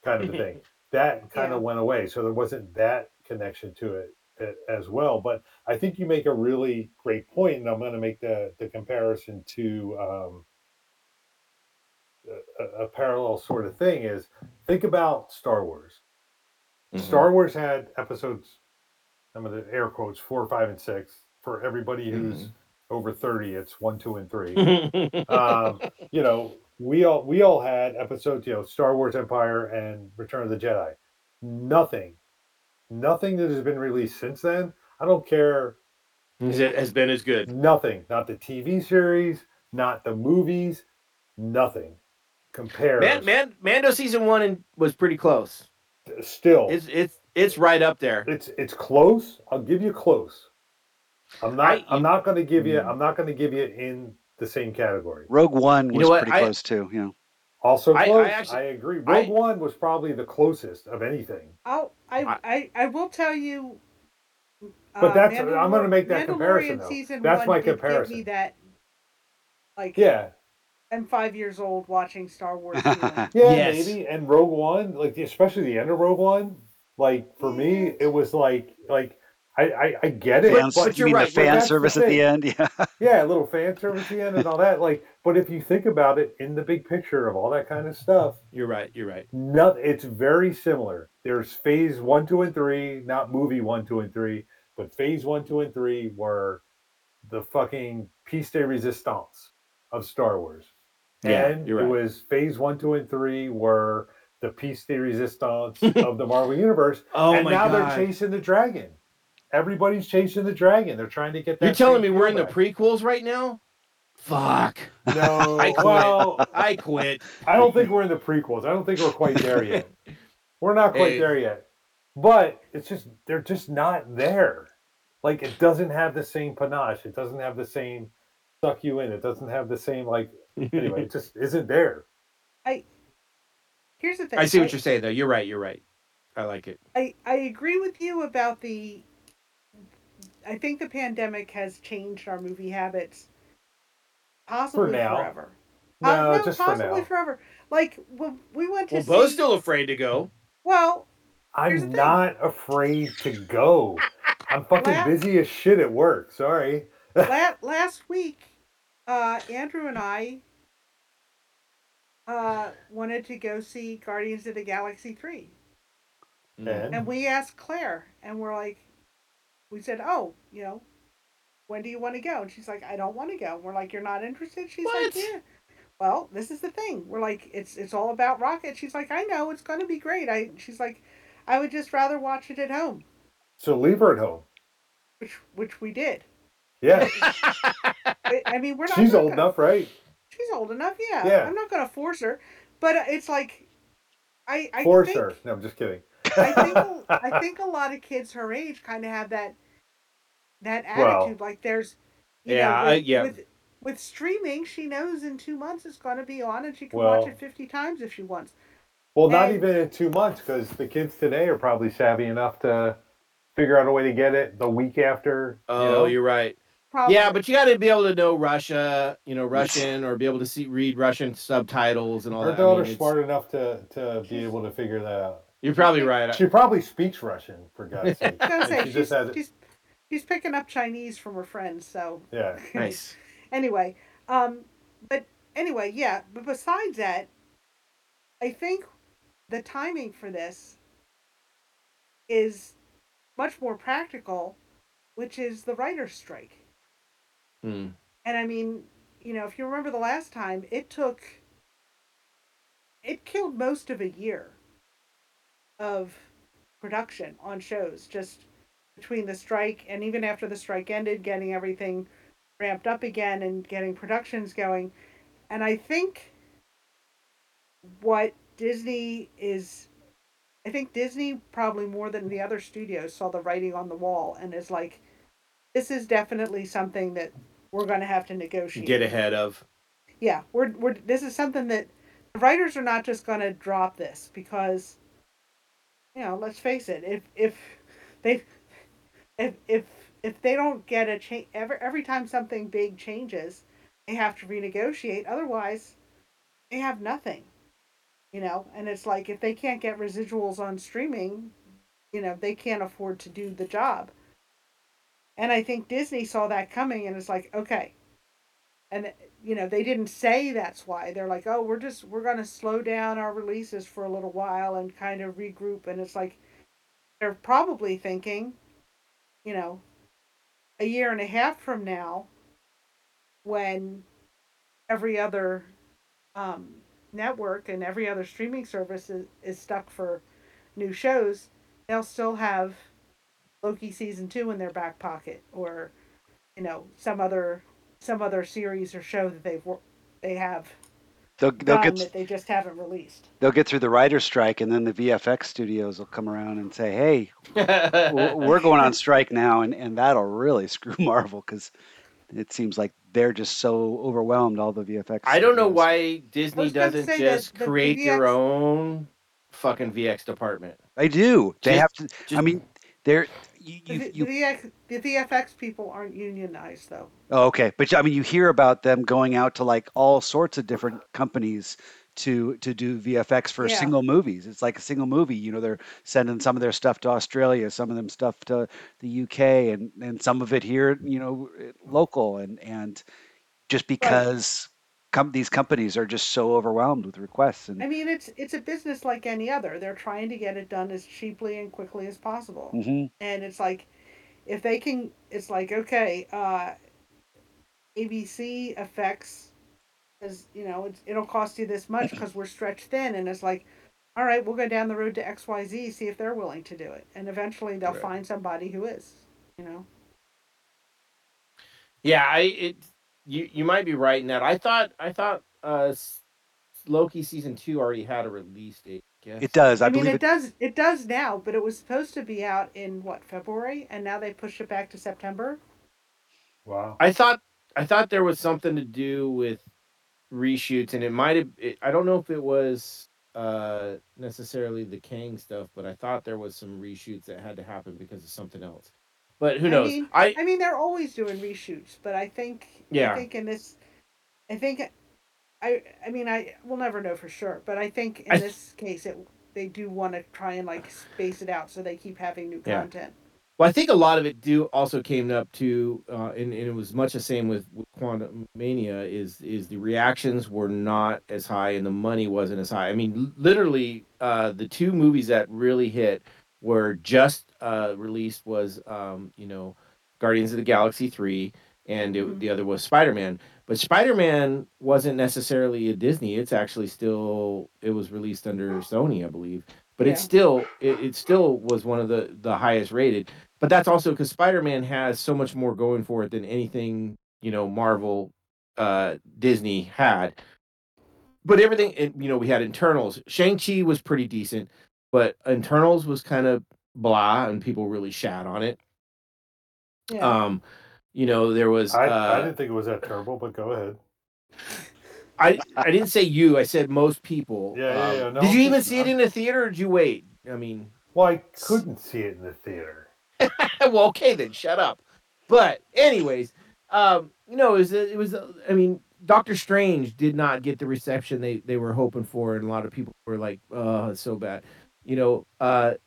kind of a thing. That kind of went away. So there wasn't that connection to it as well. But I think you make a really great point, and I'm going to make the comparison to a parallel sort of thing is, think about Star Wars. Mm-hmm. Star Wars had episodes, I'm going to air quotes, 4, 5, and 6. For everybody who's over 30, it's 1, 2, and 3. We all had episodes, Star Wars Empire and Return of the Jedi. Nothing that has been released since then, I don't care, it has been as good. Nothing. Not the TV series, not the movies, nothing. Compared. Mando season 1 was pretty close. Still, it's right up there. It's close. I'll give you close. I'm not going to give you in the same category. Rogue One was pretty close too. Yeah. Also close. I agree. Rogue One was probably the closest of anything. I will tell you. But that's I'm going to make that comparison. That's my comparison. Give me that. I'm 5 years old watching Star Wars. Maybe. And Rogue One, especially the end of Rogue One, for me, it was I get it. But you mean the fan service at the end? Yeah. Yeah, a little fan service at the end and all that. But if you think about it in the big picture of all that kind of stuff, you're right. It's very similar. There's phase 1, 2, and 3, not movie 1, 2, and 3, but phase 1, 2, and 3 were the fucking piece de resistance of Star Wars. Yeah, and it was phase 1, 2, and 3 were the piece de resistance of the Marvel Universe. Now they're chasing the dragon. Everybody's chasing the dragon. They're trying to get that. You're telling me we're in the prequels right now? Fuck. No. I quit. I don't think we're in the prequels. I don't think we're quite there yet. We're not quite there yet. But it's just, they're just not there. It doesn't have the same panache. It doesn't have the same suck you in. It doesn't have the same, anyway, it just isn't there. Here's the thing. I see what you're saying, though. You're right. I like it. I agree with you about I think the pandemic has changed our movie habits. Possibly for now. Forever. No, just possibly for now. Forever. We went to see... Bo's still afraid to go. Well, I'm not afraid to go. I'm fucking busy as shit at work. Sorry. Last week, Andrew and I wanted to go see Guardians of the Galaxy 3. And we asked Claire, and we said, when do you want to go? And she's like, I don't want to go. We're like, you're not interested? She's what? Yeah. Well, this is the thing. We're like, it's all about Rocket. She's like, I know, it's going to be great. I would just rather watch it at home. So leave her at home. Which we did. Yeah. We're not. She's old enough, right? She's old enough, yeah. I'm not going to force her, but it's I force her. No, I'm just kidding. I think a lot of kids her age kind of have that attitude. With streaming, she knows in 2 months it's going to be on, and she can watch it 50 times if she wants. Well, not even in 2 months, because the kids today are probably savvy enough to figure out a way to get it the week after. You're right. Probably. Yeah, but you got to be able to know Russian, or be able to read Russian subtitles and all that. Her daughter's smart enough to be able to figure that out. You're probably right. She probably speaks Russian, for God's sake. I was going to say, she's picking up Chinese from her friends, so. Yeah, nice. Anyway, but besides that, I think the timing for this is much more practical, which is the writer's strike. Mm. And I mean, you know, if you remember the last time, it killed most of a year of production on shows, just between the strike and even after the strike ended, getting everything ramped up again and getting productions going. And I think what Disney is, I think Disney probably more than the other studios saw the writing on the wall and is like, this is definitely something that we're going to have to negotiate. Get ahead of. Yeah, we're this is something that the writers are not just going to drop this because, you know, let's face it, if they don't get a change every time something big changes, they have to renegotiate. Otherwise, they have nothing. You know, and it's like if they can't get residuals on streaming, you know, they can't afford to do the job. And I think Disney saw that coming and it's like, okay. And, you know, they didn't say that's why. They're like, oh, we're going to slow down our releases for a little while and kind of regroup. And it's like, they're probably thinking, you know, a year and a half from now, when every other network and every other streaming service is stuck for new shows, they'll still have Loki season 2 in their back pocket, or, you know, some other series or show that they just haven't released. They'll get through the writer's strike, and then the VFX studios will come around and say, hey, we're going on strike now, and that'll really screw Marvel, because it seems like they're just so overwhelmed, all the VFX. I don't know why Disney doesn't just create their own fucking VFX department. They do. They have to. I mean, they're. The VFX people aren't unionized, though. Oh, okay. But, I mean, you hear about them going out to, like, all sorts of different companies to do VFX for single movies. It's like a single movie. You know, they're sending some of their stuff to Australia, some of them stuff to the UK, and some of it here, you know, local. And just because these companies are just so overwhelmed with requests. And I mean, it's a business like any other. They're trying to get it done as cheaply and quickly as possible. Mm-hmm. And it's like, if they can, it's like, okay, ABC effects, because, you know, it'll cost you this much because we're stretched thin. And it's like, all right, we'll go down the road to XYZ, see if they're willing to do it. And eventually they'll find somebody who is, you know. Yeah, you might be right in that. I thought Loki season 2 already had a release date. Yes. It does. I mean, it does now, but it was supposed to be out in February, and now they pushed it back to September. Wow. I thought there was something to do with reshoots, and it might have. I don't know if it was necessarily the Kang stuff, but I thought there was some reshoots that had to happen because of something else. But who knows? I mean, they're always doing reshoots, but I think. Yeah. I will never know for sure, but I think in this case, they do want to try and like space it out so they keep having new content. Well, I think a lot of it also came up to, and it was much the same with Quantumania. Is the reactions were not as high and the money wasn't as high. I mean, literally, the two movies that really hit were just released was you know, Guardians of the Galaxy 3. And the other was Spider-Man. But Spider-Man wasn't necessarily a Disney. It's actually still, it was released under Sony, I believe. But it still was one of the highest rated. But that's also because Spider-Man has so much more going for it than anything, you know, Marvel, Disney had. But everything, you know, we had Eternals. Shang-Chi was pretty decent, but Eternals was kind of blah, and people really shat on it. Yeah. You know, there was... I didn't think it was that terrible, but go ahead. I didn't say you. I said most people. Yeah. No, did you even see it in the theater, or did you wait? I mean... Well, I couldn't see it in the theater. Well, okay, then. Shut up. But, anyways, you know, it was Doctor Strange did not get the reception they were hoping for, and a lot of people were like, oh, it's so bad. You know,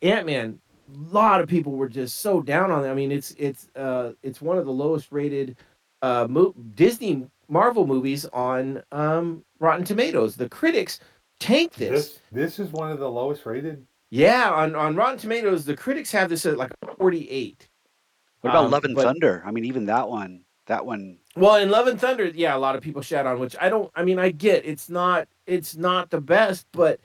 Ant-Man... A lot of people were just so down on it. I mean, it's one of the lowest rated Disney Marvel movies on Rotten Tomatoes. The critics tanked this. This is one of the lowest rated Yeah, on Rotten Tomatoes, the critics have this at like 48. What about Love and Thunder? I mean, even that one. Well, in Love and Thunder, yeah, a lot of people shat on, which I don't. I mean, I get it's not the best, but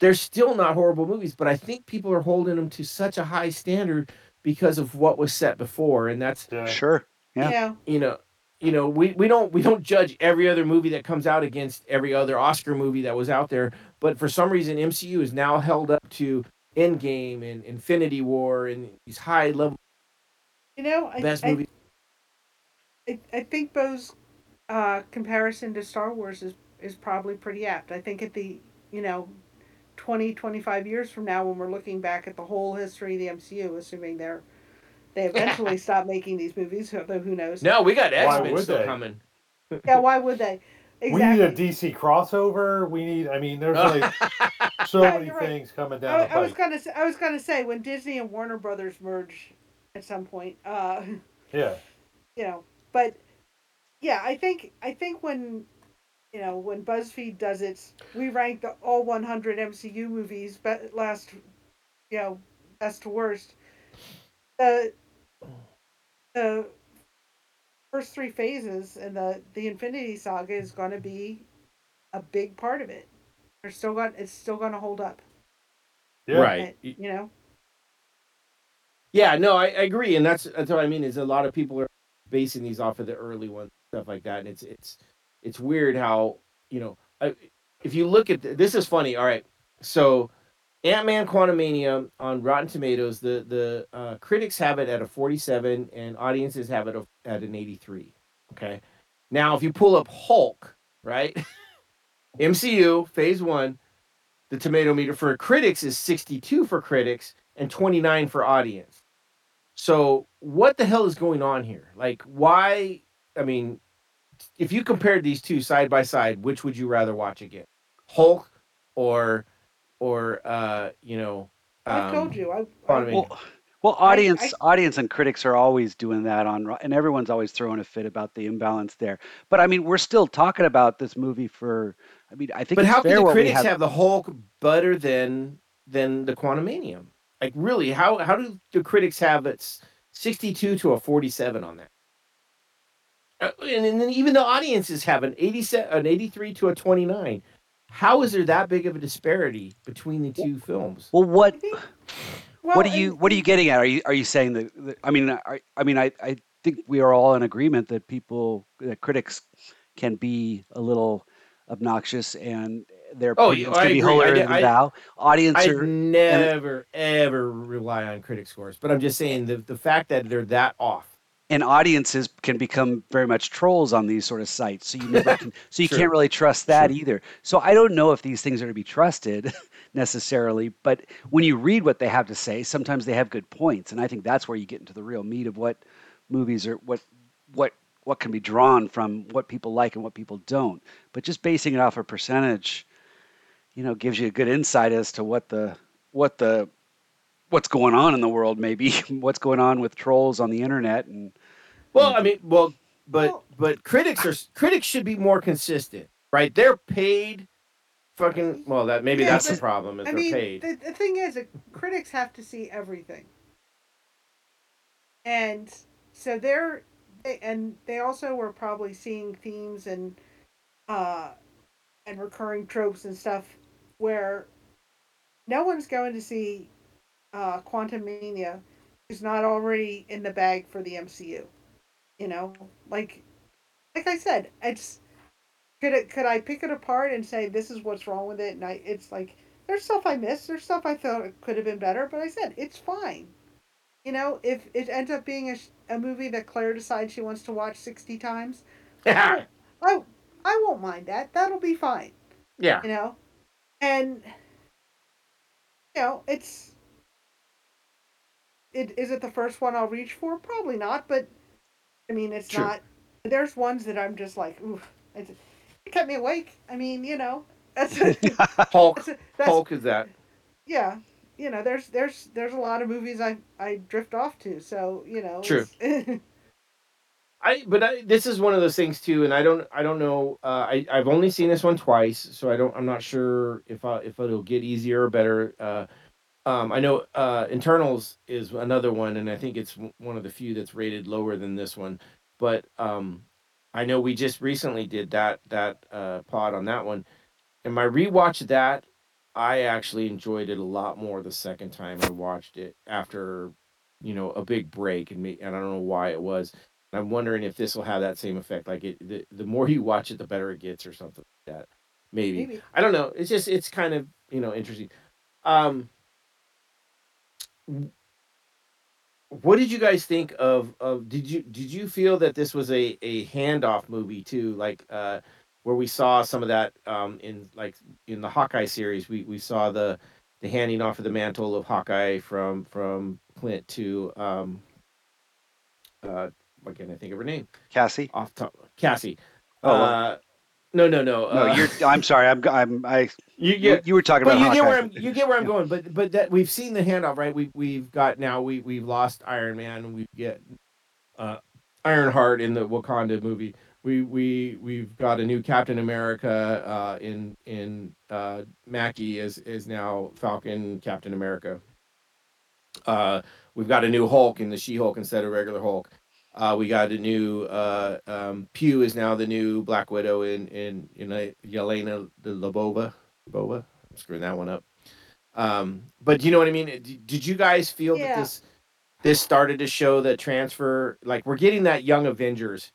they're still not horrible movies. But I think people are holding them to such a high standard because of what was set before, and that's sure. Yeah, you know, we don't judge every other movie that comes out against every other Oscar movie that was out there. But for some reason, MCU is now held up to Endgame and Infinity War and these high level. You know, best movies. I think Bo's comparison to Star Wars is probably pretty apt. I think at the 20-25 years from now, when we're looking back at the whole history of the MCU, assuming they eventually stop making these movies, although who knows? No, we got X-Men still coming. Yeah, why would they? Exactly. We need a DC crossover. There's like so many things coming down the pipe. I was gonna say when Disney and Warner Brothers merge at some point. Yeah. But yeah, I think when BuzzFeed does it, we rank the all 100 MCU movies, but best to worst. The first three phases and the Infinity Saga is going to be a big part of it. It's still going to hold up. Yeah. Right. And. Yeah, no, I agree, and that's what I mean. Is a lot of people are basing these off of the early ones, stuff like that, and it's weird how if you look at this is funny. All right, so Ant-Man Quantumania on Rotten Tomatoes, the critics have it at a 47, and audiences have it at an 83. Okay, now if you pull up Hulk, right, MCU Phase 1, the tomato meter for critics is 62 for critics and 29 for audience. So what the hell is going on here? Like, why? I mean, if you compared these two side by side, which would you rather watch again? Hulk or I told you. Audience and critics are always doing that and everyone's always throwing a fit about the imbalance there. But I mean, we're still talking about this movie I think. But how can the critics have the Hulk better than the Quantumania? Like, really, how do the critics have it's 62 to a 47 on that? And then even the audiences have an 87, an 83 to a 29. How is there that big of a disparity between the two films? Well, what are you getting at? Are you saying that? I think we are all in agreement that critics can be a little obnoxious and. Their opinions can be holier than thou. I never ever rely on critic scores, but I'm just saying the fact that they're that off. And audiences can become very much trolls on these sort of sites, so you can't really trust that either. So I don't know if these things are to be trusted necessarily, but when you read what they have to say, sometimes they have good points, and I think that's where you get into the real meat of what movies are, what can be drawn from what people like and what people don't. But just basing it off a percentage. Gives you a good insight as to what's going on in the world, maybe what's going on with trolls on the internet. And but critics should be more consistent, right? They're paid, that's the problem. Is they're paid. The thing is, critics have to see everything, and so they also were probably seeing themes and recurring tropes and stuff. Where no one's going to see Quantumania who's not already in the bag for the MCU. Like I said, it's could I pick it apart and say this is what's wrong with it? And it's like there's stuff I missed, there's stuff I thought it could have been better, but I said it's fine. If it ends up being a movie that Claire decides she wants to watch 60 times, I won't mind that. That'll be fine. Yeah. And, is it the first one I'll reach for? Probably not, but, it's True. Not. There's ones that I'm just like, ooh, it kept me awake. That's Hulk. Hulk is that. Yeah. There's a lot of movies I drift off to, so, True. This is one of those things too, and I don't know. I've only seen this one twice, so I'm not sure if it'll get easier or better. I know Internals is another one, and I think it's one of the few that's rated lower than this one. But I know we just recently did that pod on that one, and my rewatch of that, I actually enjoyed it a lot more the second time I watched it after, a big break, and I don't know why it was. And I'm wondering if this will have that same effect. Like the more you watch it, the better it gets, or something like that. Maybe. I don't know. It's just kind of interesting. What did you guys think of did you feel that this was a handoff movie too, like where we saw some of that in the Hawkeye series? We saw the handing off of the mantle of Hawkeye from Clint to what can I think of her name? Cassie. Off top, Cassie. Oh. No. I'm sorry. You were talking about Hawkeye. You get where I'm going. But that we've seen the handoff, right? We've lost Iron Man. We get Ironheart in the Wakanda movie. We've got a new Captain America in Mackie is now Falcon Captain America. We've got a new Hulk in the She-Hulk instead of regular Hulk. We got a new Pew is now the new Black Widow in Yelena Lobova. I'm screwing that one up. But you know what I mean? Did you guys feel that this started to show the transfer? Like we're getting that Young Avengers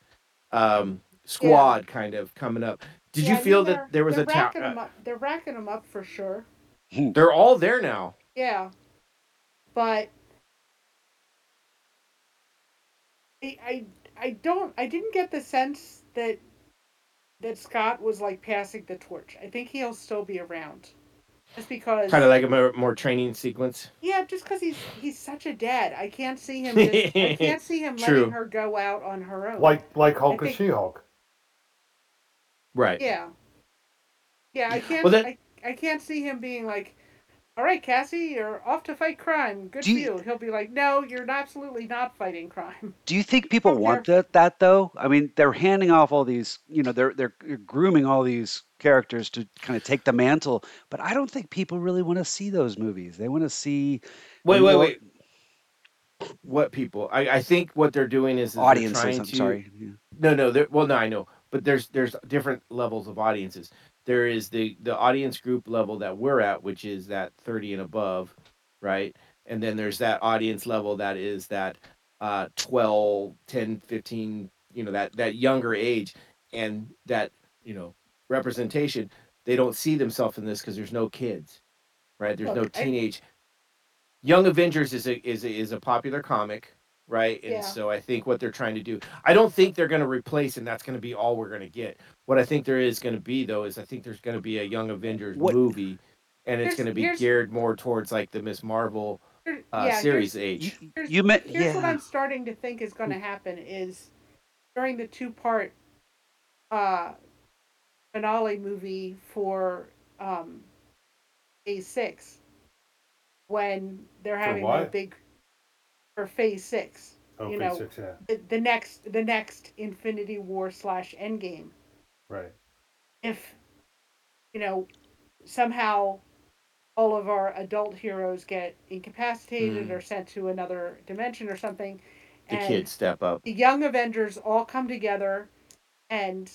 squad kind of coming up. Did you feel that there was they're racking them up for sure. They're all there now. Yeah, but. I didn't get the sense that Scott was like passing the torch. I think he'll still be around, just because kind of like a more training sequence. Yeah, just because he's such a dad. I can't see him. I can't see him letting her go out on her own. Like Hulk and She-Hulk. Right. Yeah. I can't. Well, I can't see him being like, all right, Cassie, you're off to fight crime. Good for you. He'll be like, no, you're absolutely not fighting crime. Do you think people want that though? I mean, they're handing off all these, they're grooming all these characters to kind of take the mantle. But I don't think people really want to see those movies. They want to see. Wait. What people? I think what they're doing is audiences. Sorry. Yeah. No. Well, no, I know. But there's different levels of audiences. There is the audience group level that we're at, which is that 30 and above, right? And then there's that audience level that is that 12, 10, 15, that younger age. And that, representation, they don't see themselves in this because there's no kids, right? There's no teenage. Young Avengers is a popular comic, right? And so I think what they're trying to do, I don't think they're going to replace, and that's going to be all we're going to get. What I think there is going to be, though, is I think there's going to be a Young Avengers movie, and it's going to be geared more towards like the Ms. Marvel series age. Here's what I'm starting to think is going to happen is during the two-part finale movie for Phase 6, when they're having a big... For Phase 6, the next Infinity War / Endgame. Right. If, somehow all of our adult heroes get incapacitated or sent to another dimension or something. The kids step up. The Young Avengers all come together and,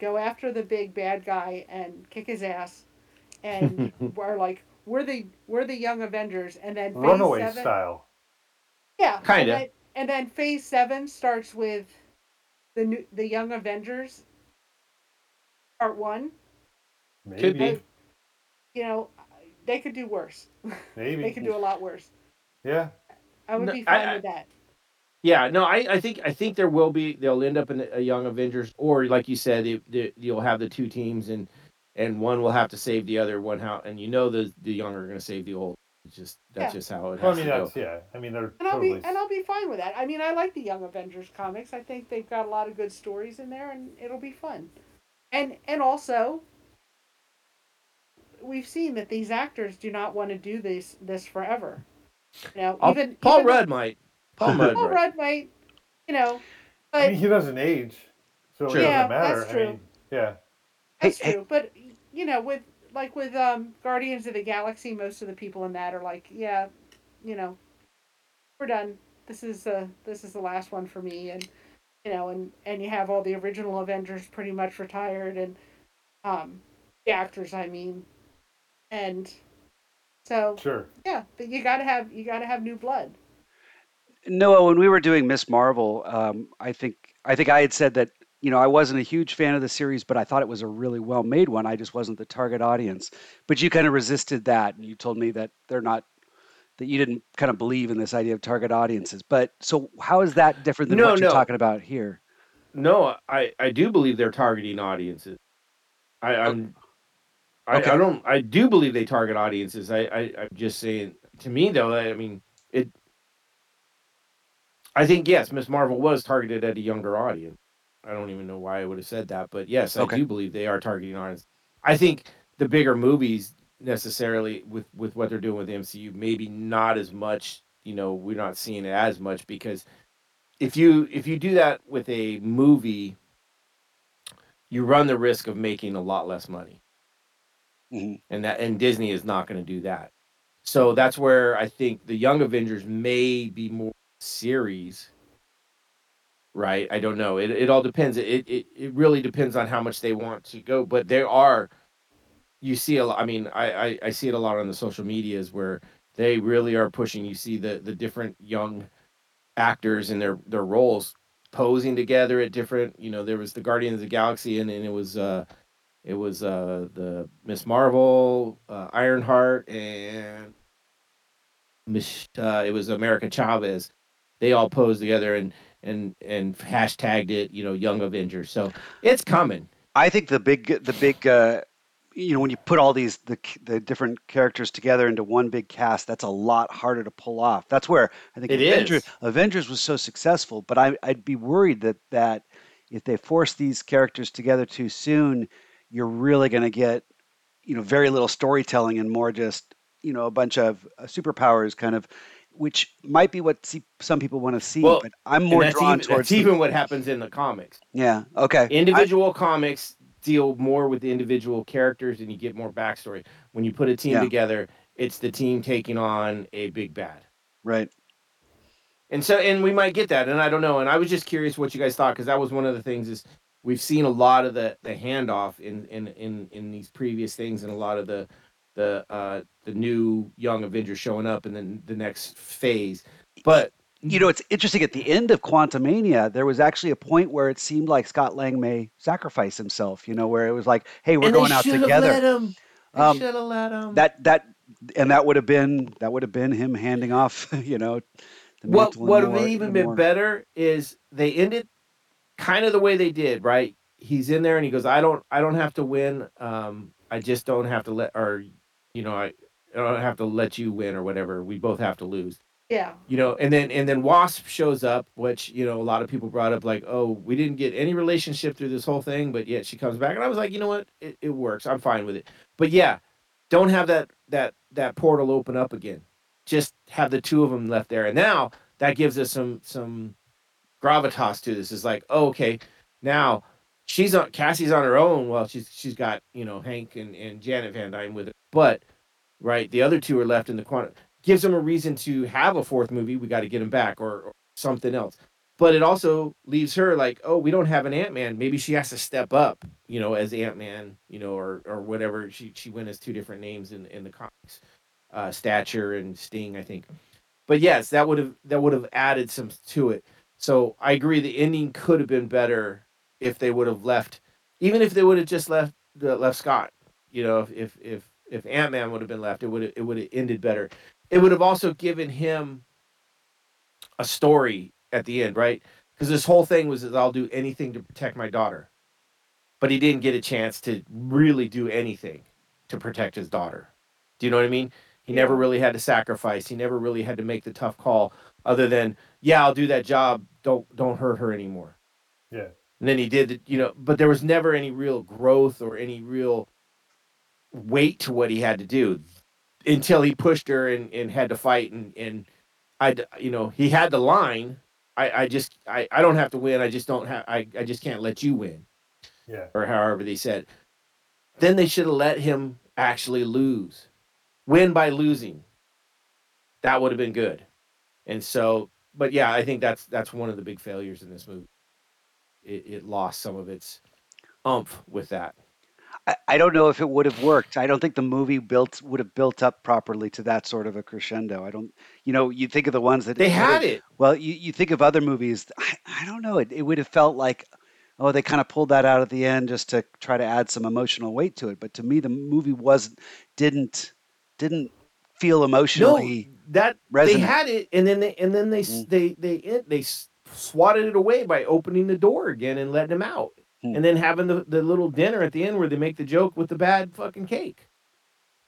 go after the big bad guy and kick his ass. And are like, we're the Young Avengers. And then Phase Runaway 7, style. Yeah, kind of. And then Phase 7 starts with the Young Avengers Part 1. Maybe. Could be. They could do worse. Maybe. They could do a lot worse. Yeah. I would be fine with that. Yeah, no, I think there will be. They'll end up in a Young Avengers, or like you said, you'll have the two teams, and one will have to save the other one. How and the younger are going to save the old. Just how it has to go. They're totally... I'll be fine with that. I mean, I like the Young Avengers comics. I think they've got a lot of good stories in there, and it'll be fun. And also, we've seen that these actors do not want to do this forever. Paul Rudd might. But he doesn't age, so it doesn't matter. That's true. But with like with Guardians of the Galaxy, most of the people in that are like, yeah, you know, we're done. This is the last one for me, and you know, and you have all the original Avengers pretty much retired, and the actors, I mean, and so sure, yeah, but you gotta have new blood. Noah, when we were doing Miss Marvel, I think I had said that, you know, I wasn't a huge fan of the series, but I thought it was a really well-made one. I just wasn't the target audience. But you kind of resisted that, and you told me that they're not, that you didn't kind of believe in this idea of target audiences. But so how is that different than what you're talking about here? No, I do believe they're targeting audiences. I do believe they target audiences. I'm just saying, to me though, I mean, I think, yes, Miss Marvel was targeted at a younger audience. I don't even know why I would have said that, but yes, I do believe they are targeting audience. I think the bigger movies necessarily with what they're doing with the MCU, maybe not as much, you know, we're not seeing it as much, because if you do that with a movie, you run the risk of making a lot less money. Mm-hmm. And Disney is not going to do that. So that's where I think the Young Avengers may be more series. Right, I don't know. It all depends. It really depends on how much they want to go. But there are, you see a lot. I mean, I see it a lot on the social medias where they really are pushing. You see the different young actors and their roles posing together at different. You know, there was the Guardians of the Galaxy, and it was the Miss Marvel, Ironheart, and it was America Chavez. They all posed together and hashtagged it, you know, Young Avengers. So it's coming. I think the big, you know, when you put all these, the different characters together into one big cast, that's a lot harder to pull off. That's where I think Avengers was so successful, but I'd be worried that if they force these characters together too soon, you're really going to get, you know, very little storytelling and more just, you know, a bunch of superpowers kind of, which might be what some people want to see, well, but I'm more drawn towards... That's even what happens in the comics. Yeah, okay. Individual comics deal more with the individual characters and you get more backstory. When you put a team together, it's the team taking on a big bad. Right. And so, and we might get that, and I don't know, and I was just curious what you guys thought, because that was one of the things is we've seen a lot of the handoff in these previous things and a lot of the new Young Avengers showing up in the next phase. But you know, it's interesting, at the end of Quantumania, there was actually a point where it seemed like Scott Lang may sacrifice himself, you know, where it was like, hey, we're going out together. They should have let him. That would have been him handing off, you know, the mantle. What would have even been better is they ended kind of the way they did, right? He's in there and he goes, I don't have to win, I just don't have to I don't have to let you win or whatever. We both have to lose. Yeah. You know, and then Wasp shows up, which, you know, a lot of people brought up like, oh, we didn't get any relationship through this whole thing, but yet she comes back. And I was like, you know what? It works. I'm fine with it. But yeah, don't have that portal open up again. Just have the two of them left there. And now that gives us some gravitas to this. It's like, oh, okay, now Cassie's on her own. Well, she's got, you know, Hank and Janet Van Dyne with her. But right, the other two are left in the quantum. Gives them a reason to have a fourth movie. We got to get him back or something else. But it also leaves her like, oh, we don't have an Ant-Man. Maybe she has to step up, you know, as Ant-Man, you know, or whatever. She went as two different names in the comics, Stature and Sting, I think. But yes, that would have added some to it. So I agree, the ending could have been better if they would have left, even if they would have just left Scott, you know, if Ant-Man would have been left, it would have ended better. It would have also given him a story at the end, right? Because this whole thing was, I'll do anything to protect my daughter, but he didn't get a chance to really do anything to protect his daughter. Do you know what I mean? He never really had to sacrifice. He never really had to make the tough call, other than, yeah, I'll do that job. Don't hurt her anymore. Yeah. And then he did, you know, but there was never any real growth or any real weight to what he had to do until he pushed her and had to fight. And I, you know, he had the line. I don't have to win. I just don't have, I just can't let you win. Yeah. Or however they said. Then they should have let him actually lose. Win by losing. That would have been good. And so, but yeah, I think that's one of the big failures in this movie. It lost some of its oomph with that. I don't know if it would have worked. I don't think the movie would have built up properly to that sort of a crescendo. You think of the ones that... They had it. Well, you think of other movies. I don't know. It would have felt like, oh, they kind of pulled that out at the end just to try to add some emotional weight to it. But to me, the movie didn't feel emotionally resonant. They had it, and then they swatted it away by opening the door again and letting him out. And then having the little dinner at the end where they make the joke with the bad fucking cake.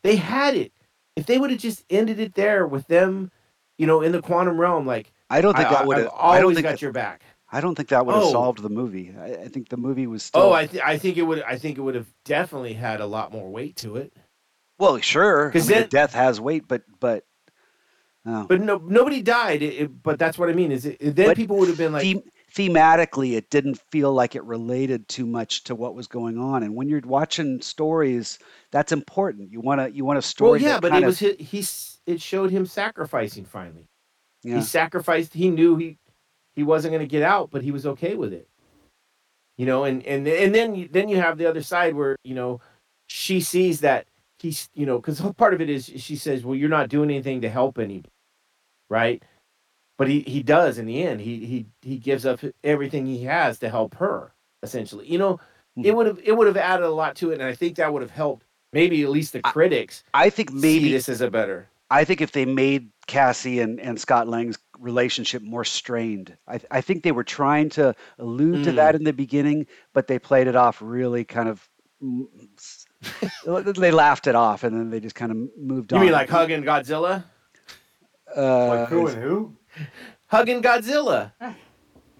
They had it. If they would have just ended it there with them, in the quantum realm, like, I don't think that would have always got your back. I don't think that would have solved the movie. I think the movie was still... I think it would have definitely had a lot more weight to it. Well, sure. Because the death has weight, but. Oh. But no, nobody died. But that's what I mean. People would have been like... Thematically, it didn't feel like it related too much to what was going on. And when you're watching stories, that's important. You want a story. Well, yeah, but it showed him sacrificing finally. Yeah. He sacrificed. He knew he wasn't going to get out, but he was okay with it. And then you have the other side where she sees that he's because part of it is she says, well, you're not doing anything to help anybody, right? But he does in the end. He gives up everything he has to help her, essentially. It would have added a lot to it, and I think that would have helped maybe at least the critics. I think maybe see this is a better. I think if they made Cassie and Scott Lang's relationship more strained, I think they were trying to allude to that in the beginning, but they played it off really kind of. They laughed it off, and then they just kind of moved on. You mean like hugging Godzilla? Like who and who? Hugging Godzilla.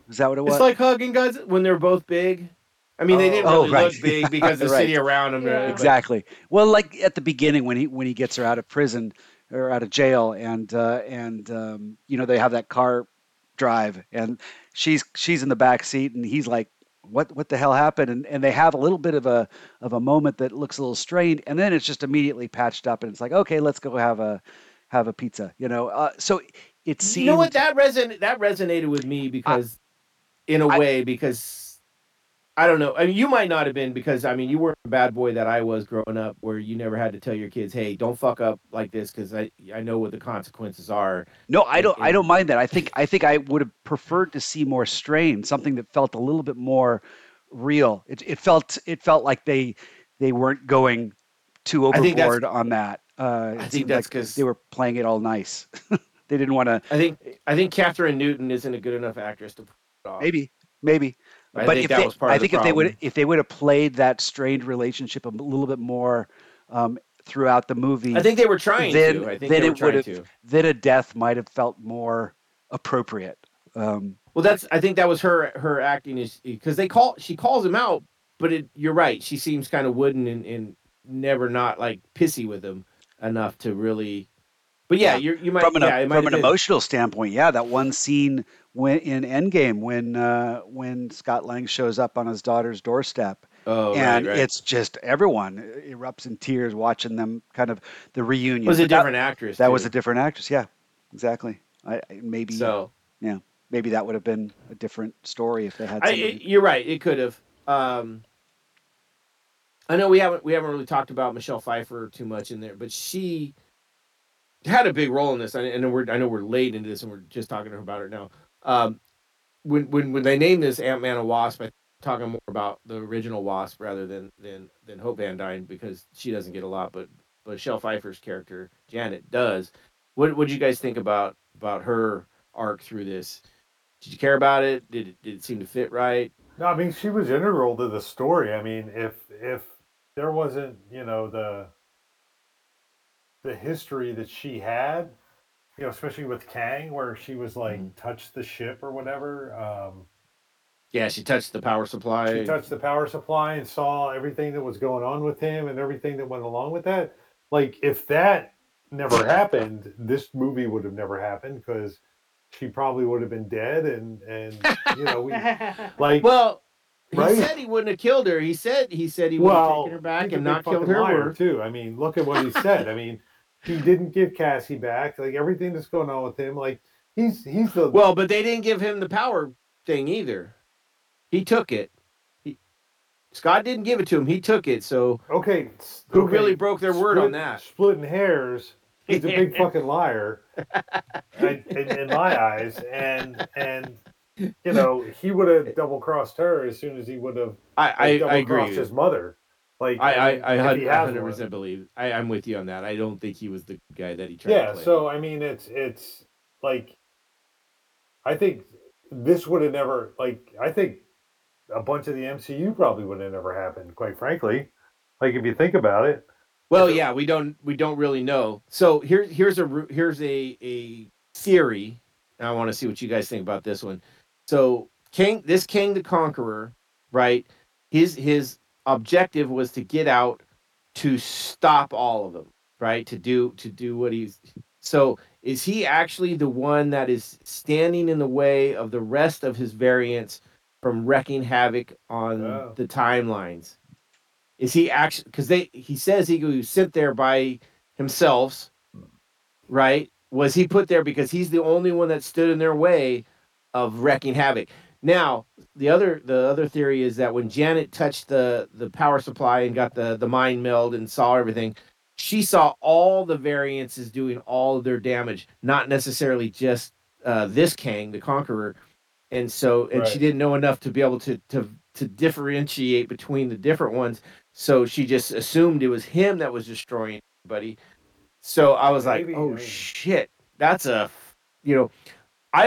Is that what it was? It's like hugging Godzilla when they're both big. I mean, they didn't really look big because the city around them. Yeah. Exactly. Well, like at the beginning when he gets her out of prison or out of jail, and they have that car drive, and she's in the back seat, and he's like, what the hell happened? And they have a little bit of a moment that looks a little strained, and then it's just immediately patched up, and it's like, okay, let's go have a pizza, so it seemed... You know what, that resonated with me because, because I don't know. I mean, you might not have been because, I mean, you weren't a bad boy that I was growing up where you never had to tell your kids, hey, don't fuck up like this because I know what the consequences are. No, I don't mind that. I think I would have preferred to see more strain, something that felt a little bit more real. It felt like they weren't going too overboard on that. I think that's because they were playing it all nice. They didn't want to. I think Catherine Newton isn't a good enough actress to pull it off. Maybe. If they would have played that strained relationship a little bit more throughout the movie, I think they were trying to. Then a death might have felt more appropriate. I think that was her acting is because she calls him out, but you're right. She seems kind of wooden and never not like pissy with him. Enough to really, but yeah, you might from an emotional standpoint. Yeah, that one scene in Endgame when Scott Lang shows up on his daughter's doorstep, and it's just everyone erupts in tears watching them. Kind of the reunion. It was a different actress. That was a different actress. Yeah, exactly. Maybe that would have been a different story if they had. You're right. It could have. I know we haven't really talked about Michelle Pfeiffer too much in there, but she had a big role in this. I know we're late into this, and we're just talking to her about it now. When they named this Ant-Man and the Wasp, I'm talking more about the original Wasp rather than Hope Van Dyne because she doesn't get a lot, but Michelle Pfeiffer's character Janet does. What did you guys think about her arc through this? Did you care about it? Did it seem to fit right? No, I mean she was integral to the story. I mean if there wasn't, the history that she had, especially with Kang, where she was like touched the ship or whatever. She touched the power supply. She touched the power supply and saw everything that was going on with him and everything that went along with that. Like if that never happened, this movie would have never happened because she probably would have been dead, and Right? He said he wouldn't have killed her. He said he would have taken her back and not killed her. Liar, too. I mean, look at what he said. I mean, he didn't give Cassie back. Like everything that's going on with him, like he's the but they didn't give him the power thing either. He took it. Scott didn't give it to him. He took it. So okay, who really broke their word on that? Splitting hairs. He's a big fucking liar, in my eyes, and. You know, he would have double crossed her as soon as he would have double crossed his mother. Like I 100% believe I'm with you on that. I don't think he was the guy that he tried to play. Yeah, so I mean it's like I think this would have never I think a bunch of the MCU probably would have never happened, quite frankly. Like if you think about it. Well, yeah, we don't really know. So here's a theory. And I want to see what you guys think about this one. So Kang the Conqueror, right? His objective was to get out, to stop all of them, right? To do what he's. So is he actually the one that is standing in the way of the rest of his variants from wrecking havoc on the timelines? Is he actually because he says he was sent there by himself, right? Was he put there because he's the only one that stood in their way of wrecking havoc? Now, the other theory is that when Janet touched the power supply and got the mind meld and saw everything, she saw all the variances doing all of their damage, not necessarily just this Kang, the Conqueror. And so she didn't know enough to be able to differentiate between the different ones. So she just assumed it was him that was destroying everybody. So I was like, oh, shit, that's I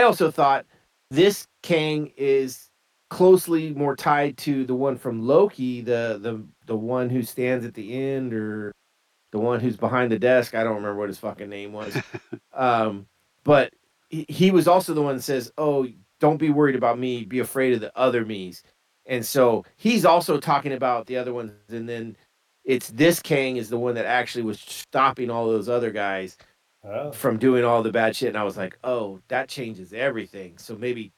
also thought this Kang is closely more tied to the one from Loki, the one who stands at the end or the one who's behind the desk. I don't remember what his fucking name was. But he was also the one that says, oh, don't be worried about me. Be afraid of the other me's. And so he's also talking about the other ones. And then it's this Kang is the one that actually was stopping all those other guys from doing all the bad shit. And I was like, oh, that changes everything. So maybe,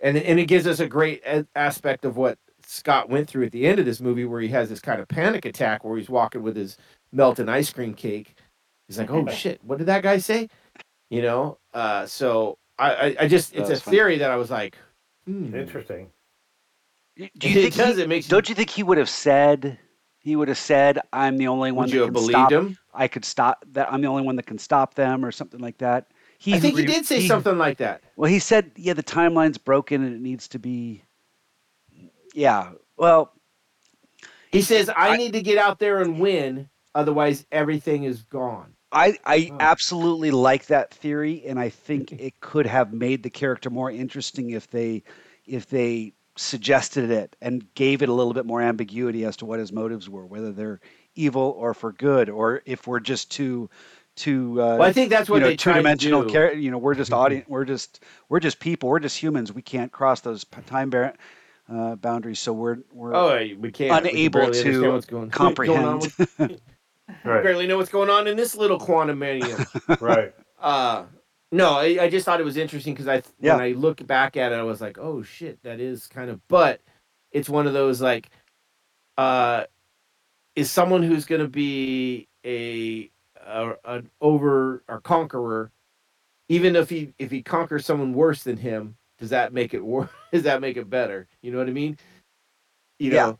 and it gives us a great aspect of what Scott went through at the end of this movie where he has this kind of panic attack where he's walking with his melting ice cream cake. He's like, oh shit, what did that guy say? You know? So I just, it's a theory that I was like, interesting. Don't you think he would have said... He would have said, "I'm the only one that can stop him. I could stop that. I'm the only one that can stop them," or something like that. I think he did say something like that. Well, he said, "Yeah, the timeline's broken and it needs to be." Yeah. Well, he says, "I need to get out there and win, otherwise everything is gone." I absolutely like that theory, and I think it could have made the character more interesting if they suggested it and gave it a little bit more ambiguity as to what his motives were, whether they're evil or for good, or if we're just too. Well, I think that's what they tried to do. We're just audience. We're just people. We're just humans. We can't cross those time boundaries. So we're unable to comprehend. Right. Barely know what's going on in this little quantum mania. Right. No, I just thought it was interesting because when I look back at it, I was like, oh, shit, that is kind of... But it's one of those, like, is someone who's going to be a conqueror, even if he conquers someone worse than him, does that make it worse? Does that make it better? You know what I mean? You know,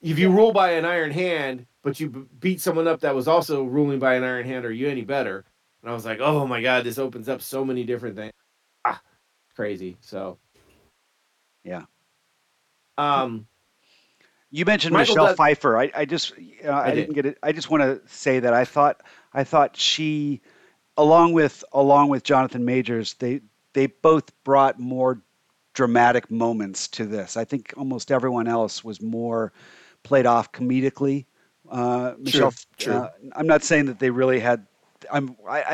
if you rule by an iron hand, but you beat someone up that was also ruling by an iron hand, are you any better? And I was like, oh, my God, this opens up so many different things. Crazy. So, yeah. You mentioned Michelle Pfeiffer. I just I didn't get it. I just want to say that I thought she, along with Jonathan Majors, they both brought more dramatic moments to this. I think almost everyone else was more played off comedically. Michelle, true. I'm not saying that they really had... I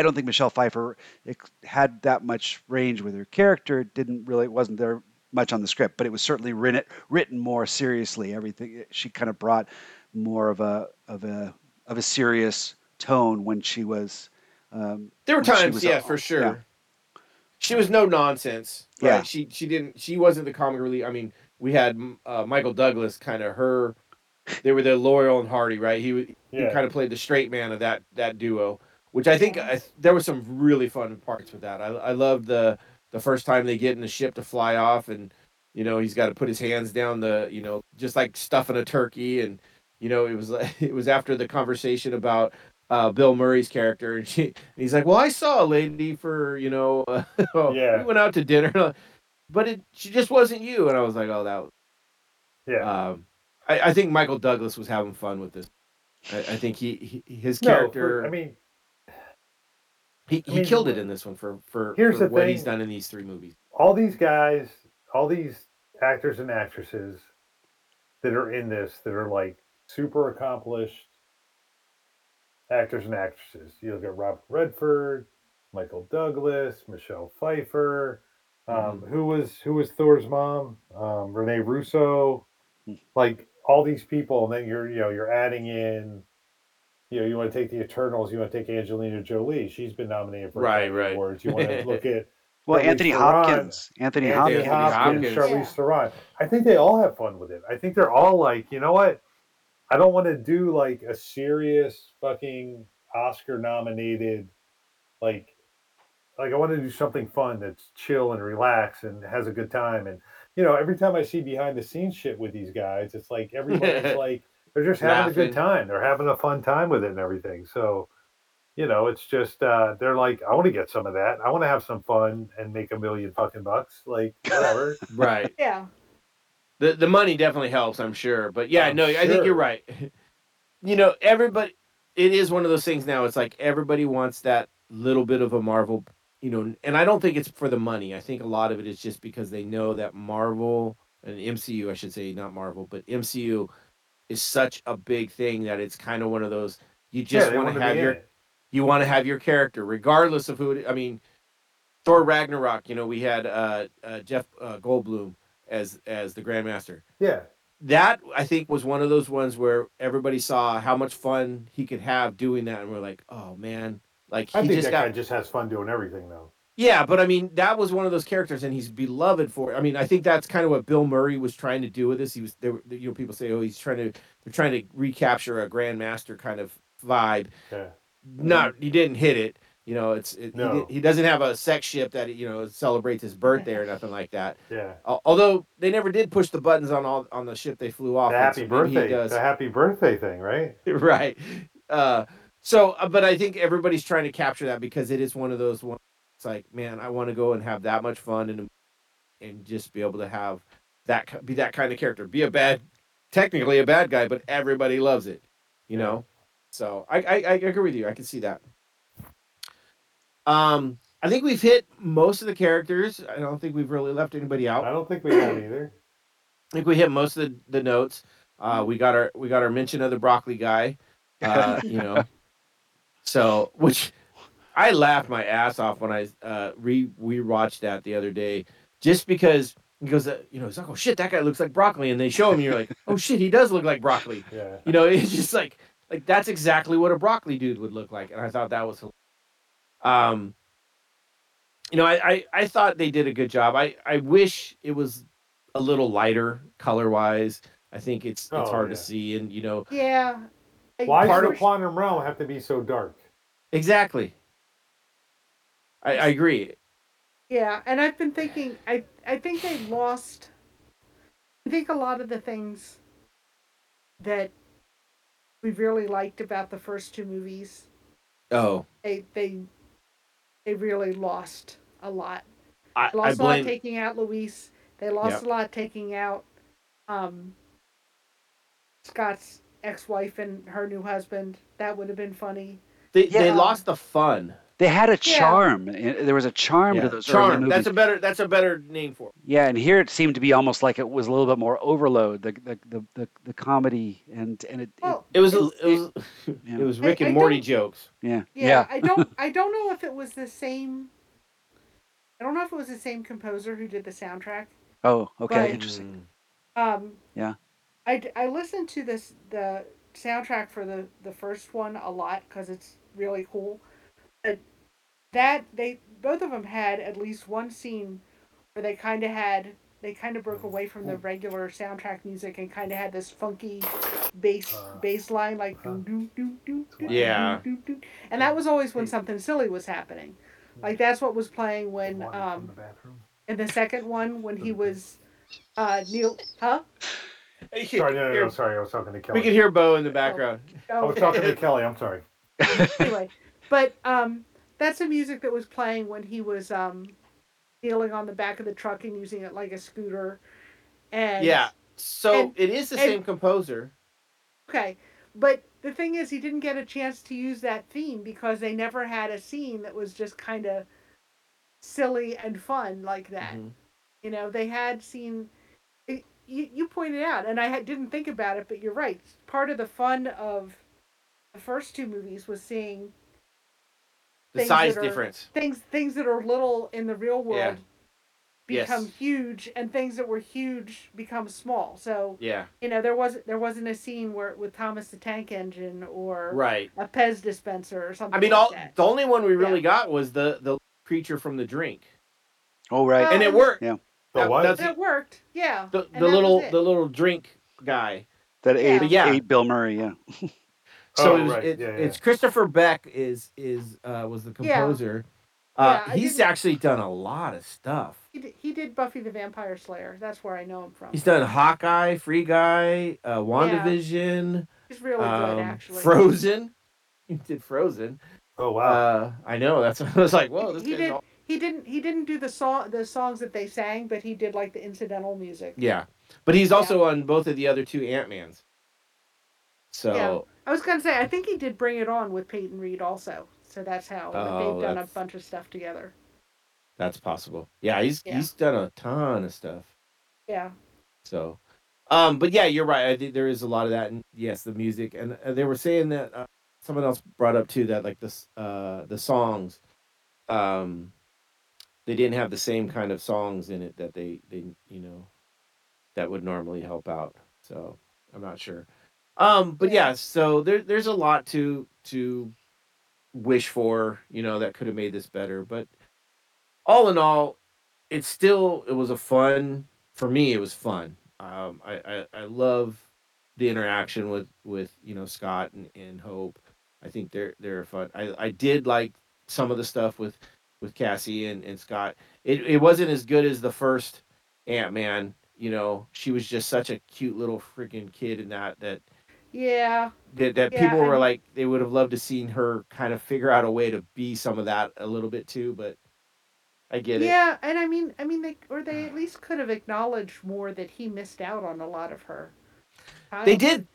don't think Michelle Pfeiffer had that much range with her character. It wasn't there much on the script, but it was certainly written more seriously. Everything she kind of brought more of a serious tone when she was. There were times, for sure. Yeah. She was no nonsense. Right? Yeah, she wasn't the comic relief. I mean, we had Michael Douglas, kind of her. They were their Laurel and Hardy, right? He kind of played the straight man of that duo, which I think there were some really fun parts with that. I love the first time they get in the ship to fly off, and he's got to put his hands down the just like stuffing a turkey, and it was after the conversation about Bill Murray's character, and he's like, well, I saw a lady for we went out to dinner, but she just wasn't you, and I was like, oh, that was... I think Michael Douglas was having fun with this. I think his character. He killed it in this one for what he's done in these three movies. All these guys, all these actors and actresses that are in this, that are like super accomplished actors and actresses. You'll get Robert Redford, Michael Douglas, Michelle Pfeiffer, who was Thor's mom, Renee Russo, like. All these people, and then you're adding in, you want to take the Eternals, you want to take Angelina Jolie. She's been nominated for Academy Awards. You want to look at Anthony Hopkins, Charlize Theron. I think they all have fun with it. I think they're all like, you know what? I don't want to do like a serious fucking Oscar nominated, like I want to do something fun that's chill and relax and has a good time. And every time I see behind the scenes shit with these guys, it's like everybody's like, they're just having a good time. They're having a fun time with it and everything. So, it's just, they're like, I want to get some of that. I want to have some fun and make $1 million fucking bucks. Like, whatever. Right. Yeah. The money definitely helps, I'm sure. But I think you're right. Everybody, it is one of those things now. It's like everybody wants that little bit of a Marvel. And I don't think it's for the money. I think a lot of it is just because they know that Marvel and MCU, I should say, not Marvel, but MCU is such a big thing that it's kind of one of those you just want to have your character, regardless of who it is. I mean, Thor Ragnarok. We had Jeff Goldblum as the Grandmaster. Yeah, that I think was one of those ones where everybody saw how much fun he could have doing that, and we're like, oh man. Like I think that guy just has fun doing everything, though. Yeah, but I mean, that was one of those characters, and he's beloved for it. I mean, I think that's kind of what Bill Murray was trying to do with this. People say, oh, they're trying to recapture a Grandmaster kind of vibe. Yeah. No, he didn't hit it. He doesn't have a sex ship that celebrates his birthday or nothing like that. Yeah. Although they never did push the buttons on the ship they flew off. The happy birthday thing, right? Right. So, but I think everybody's trying to capture that because it is one of those ones. It's like, man, I want to go and have that much fun and just be able to have that, be that kind of character, be technically a bad guy, but everybody loves it, . So I agree with you. I can see that. I think we've hit most of the characters. I don't think we've really left anybody out. I don't think we have either. I think we hit most of the notes. We got our mention of the broccoli guy. So, which I laughed my ass off when I rewatched that the other day, just because he goes, he's like, oh shit, that guy looks like broccoli, and they show him, and you're like, oh shit, he does look like broccoli. Yeah. It's just like that's exactly what a broccoli dude would look like, and I thought that was hilarious. I thought they did a good job. I wish it was a little lighter color wise. I think it's hard to see, and yeah. Why does the quantum realm have to be so dark? Exactly. I agree. Yeah, and I've been thinking, I think they lost, I think a lot of the things that we really liked about the first two movies. Oh. They really lost a lot. They lost a lot taking out Luis. They lost a lot taking out Scott's ex-wife and her new husband. That would have been funny. They lost the fun. They had a charm. There was a charm to those charm. Early movies. That's a better name for it. Yeah, and here it seemed to be almost like it was a little bit more overload. The comedy and it was Rick and Morty jokes. Yeah. Yeah. I don't know if it was the same. I don't know if it was the same composer who did the soundtrack. Oh, okay, but, interesting. Yeah. I listened to the soundtrack for the first one a lot because it's really cool. But both of them had at least one scene where they kind of had they kind of broke away from the regular soundtrack music and kind of had this funky bass line, like doo doo doo doo. Yeah. Doo, doo, doo. And that was always when something silly was happening. Like that's what was playing when in the second one when he was Neil, huh? Sorry, I was talking to Kelly. We can hear Bo in the background. I was talking to Kelly. I'm sorry. Anyway, but that's the music that was playing when he was kneeling on the back of the truck and using it like a scooter. And yeah, so it is the same composer. Okay, but the thing is, he didn't get a chance to use that theme because they never had a scene that was just kind of silly and fun like that. Mm-hmm. You know, they had seen. You pointed out, and I didn't think about it, but you're right. Part of the fun of the first two movies was seeing the size difference. Things that are little in the real world become huge, and things that were huge become small. So you know, there wasn't a scene where with Thomas the Tank Engine or a Pez dispenser or something. I mean, like the only one we really got was the creature from the drink. Oh right, and it worked. Yeah. It worked, yeah. The little drink guy that ate Bill Murray, yeah. So it's Christopher Beck was the composer. Yeah. He's actually done a lot of stuff. He did Buffy the Vampire Slayer. That's where I know him from. He's done Hawkeye, Free Guy, WandaVision. Yeah. He's really good, actually. Frozen. He did Frozen. Oh wow! I know. That's what I was like. Whoa, this guy's all. He didn't do the songs that they sang, but he did like the incidental music. Yeah, but he's also on both of the other two Ant-Mans. So I was gonna say I think he did Bring It On with Peyton Reed also. So that's how they've done a bunch of stuff together. That's possible. Yeah, he's done a ton of stuff. Yeah. So, but yeah, you're right. I think there is a lot of that, and yes, the music, and they were saying that someone else brought up too that like this the songs. They didn't have the same kind of songs in it that they you know that would normally help out. So I'm not sure. But yeah, so there's a lot to wish for, you know, that could have made this better. But all in all, it was fun for me. I love the interaction with you know Scott and Hope. I think they're fun. I did like some of the stuff with Cassie and Scott. It wasn't as good as the first Ant-Man, you know. She was just such a cute little freaking kid in that people were like they would have loved to seen her kind of figure out a way to be some of that a little bit too, but I get it. Yeah, and I mean they at least could have acknowledged more that he missed out on a lot of her. They did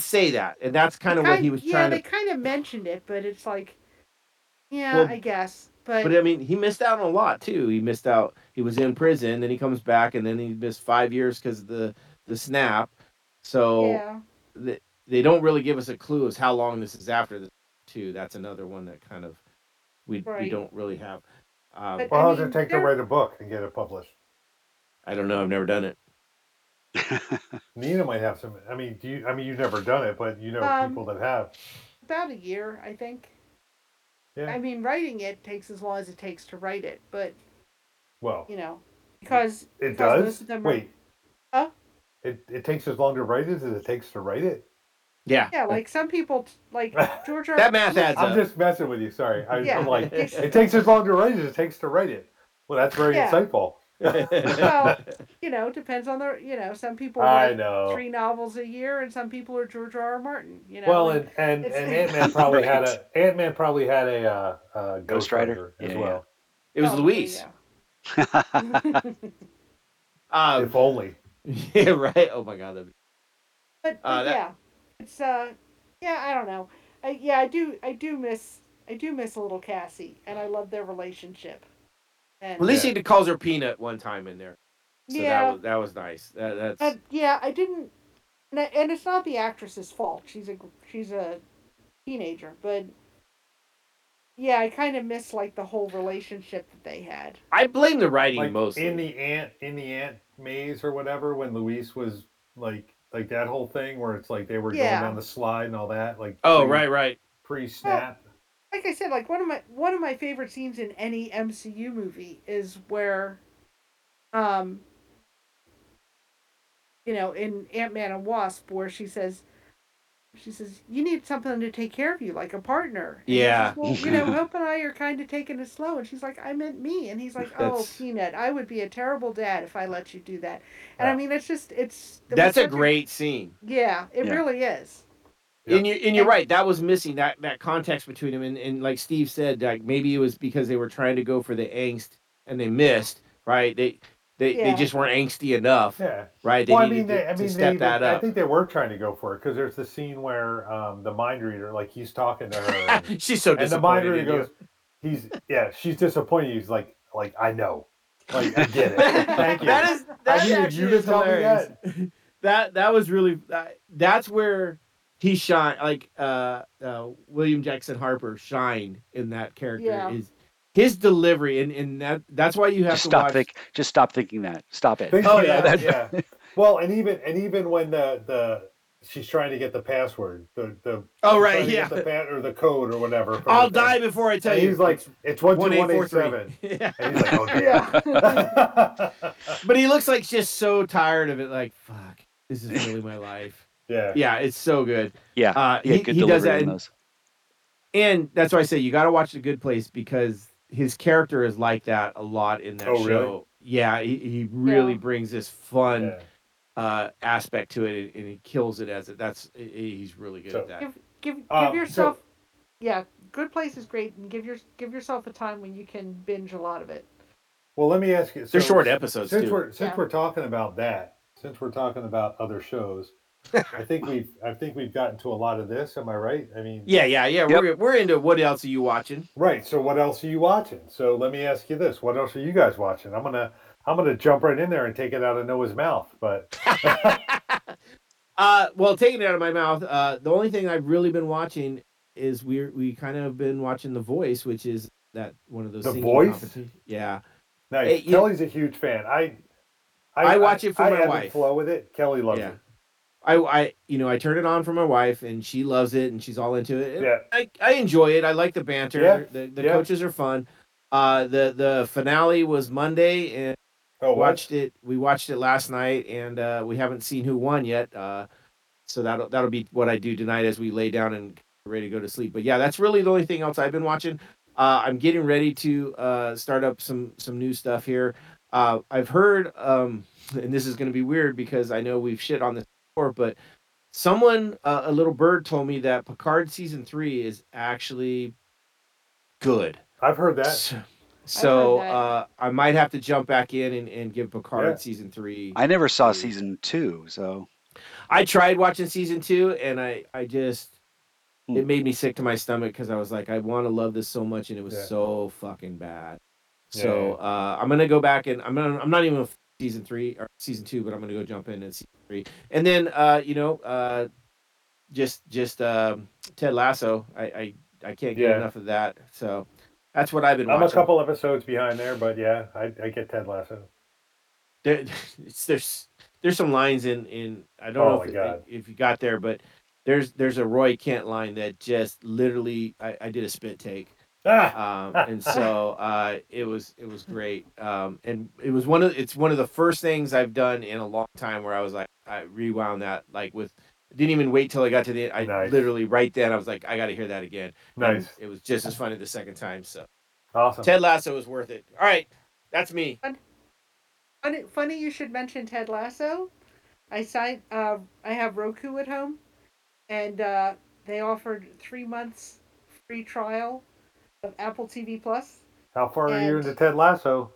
say that, and that's kind of what he was trying to. Yeah, they kind of mentioned it, but it's like I guess. But I mean, he missed out on a lot too. He missed out. He was in prison, then he comes back, and then he missed 5 years because of the snap. So they don't really give us a clue as how long this is after this too. That's another one that kind of we don't really have. How does it take to write a book and get it published? I don't know. I've never done it. Nina might have some. I mean, you've never done it, but you know people that have. About a year, I think. Yeah. I mean, writing it takes as long as it takes to write it, but you know, because most of them it takes as long to write it as it takes to write it. Yeah, yeah. Like some people, like George. That math adds up. I'm just messing with you. Sorry, I'm like it takes as long to write it as it takes to write it. Well, that's very insightful. Well, you know, depends on the some people write 3 novels a year, and some people are George R.R. Martin. You know, well, and Ant-Man probably had a ghostwriter as well. Yeah. It was Luis. Yeah. If only. Yeah. Right. Oh my God. That'd be... it's I don't know. I do miss a little Cassie, and I love their relationship. And, well, at least he calls her Peanut one time in there. So that was nice. I didn't, and it's not the actress's fault. She's a teenager, but I kind of miss like the whole relationship that they had. I blame the writing like, mostly in the ant maze or whatever when Luis was like that whole thing where it's like they were going down the slide and all that like pre-snap. Well, like I said, like one of my favorite scenes in any MCU movie is where you know, in Ant-Man and Wasp, where she says, you need something to take care of you, like a partner. And yeah. Says, well, you know, Hope and I are kind of taking it slow. And she's like, I meant me. And he's like, Peanut, I would be a terrible dad if I let you do that. And I mean, that's a great scene. Yeah, it really is. Yep. And you're right. That was missing, that context between them. And like Steve said, like maybe it was because they were trying to go for the angst and they missed, right? They just weren't angsty enough, right? I think they were trying to go for it because there's the scene where the mind reader, like he's talking to her, and she's so disappointed. And the mind reader goes, she's disappointed. He's like I know, like I get it. Thank you. That is hilarious. That was really that's where he shined. Like William Jackson Harper shined in that character. Yeah. His delivery, and that's why you have to watch. Just stop thinking that. Stop it. Yeah. Well, and even when the she's trying to get the password, the code or whatever. I'll die before I tell you. He's like, it's 12187. Yeah. And he's like, oh yeah. But he looks like just so tired of it. Like, fuck, this is really my life. Yeah. Yeah, it's so good. Yeah. He does that. And that's why I say you got to watch The Good Place because his character is like that a lot in that show. Really? Yeah, he really brings this fun aspect to it, and he kills it as it. He's really good at that. Give yourself, Good Place is great, and give yourself a time when you can binge a lot of it. Well, let me ask you. So they're short episodes. Since we're talking about that, since we're talking about other shows. I think we've gotten to a lot of this. Am I right? I mean, yeah. Yep. We're into what else are you watching? Right. So what else are you watching? So let me ask you this: what else are you guys watching? I'm gonna jump right in there and take it out of Noah's mouth. But taking it out of my mouth, the only thing I've really been watching is we kind of been watching The Voice, which is that one of those. The Voice. Yeah. Nice. Kelly's a huge fan. I watch it for my wife. I have a flow with it. Kelly loves it. I turn it on for my wife, and she loves it, and she's all into it. Yeah. I enjoy it. I like the banter. Yeah. The coaches are fun. The finale was Monday, and we watched it last night, and we haven't seen who won yet. So that'll be what I do tonight as we lay down and get ready to go to sleep. But yeah, that's really the only thing else I've been watching. I'm getting ready to start up some new stuff here. I've heard, and this is going to be weird because I know we've shit on this. But someone, a little bird, told me that Picard season 3 is actually good. I've heard that. So I might have to jump back in and give Picard season 3. I never saw season 2, so I tried watching season 2, and I just it made me sick to my stomach because I was like, I want to love this so much, and it was so fucking bad. Yeah. So I'm gonna go back and I'm not even. Season 3 or season 2, but I'm gonna go jump in and season 3, and then Ted Lasso. I can't get enough of that, so that's what I've been watching. I'm a couple episodes behind there, but yeah, I get Ted Lasso. There's some lines in I don't know if you got there, but there's a Roy Kent line that just literally I did a spit take. And so it was great, and it was one of the first things I've done in a long time where I was like, I rewound that, like didn't even wait till I got to the end. Literally right then I was like, I got to hear that again. Nice. And it was just as funny the second time. So awesome. Ted Lasso was worth it. All right, that's me. Funny you should mention Ted Lasso. I have Roku at home, and they offered 3 months free trial of Apple TV Plus. How far are you into Ted Lasso?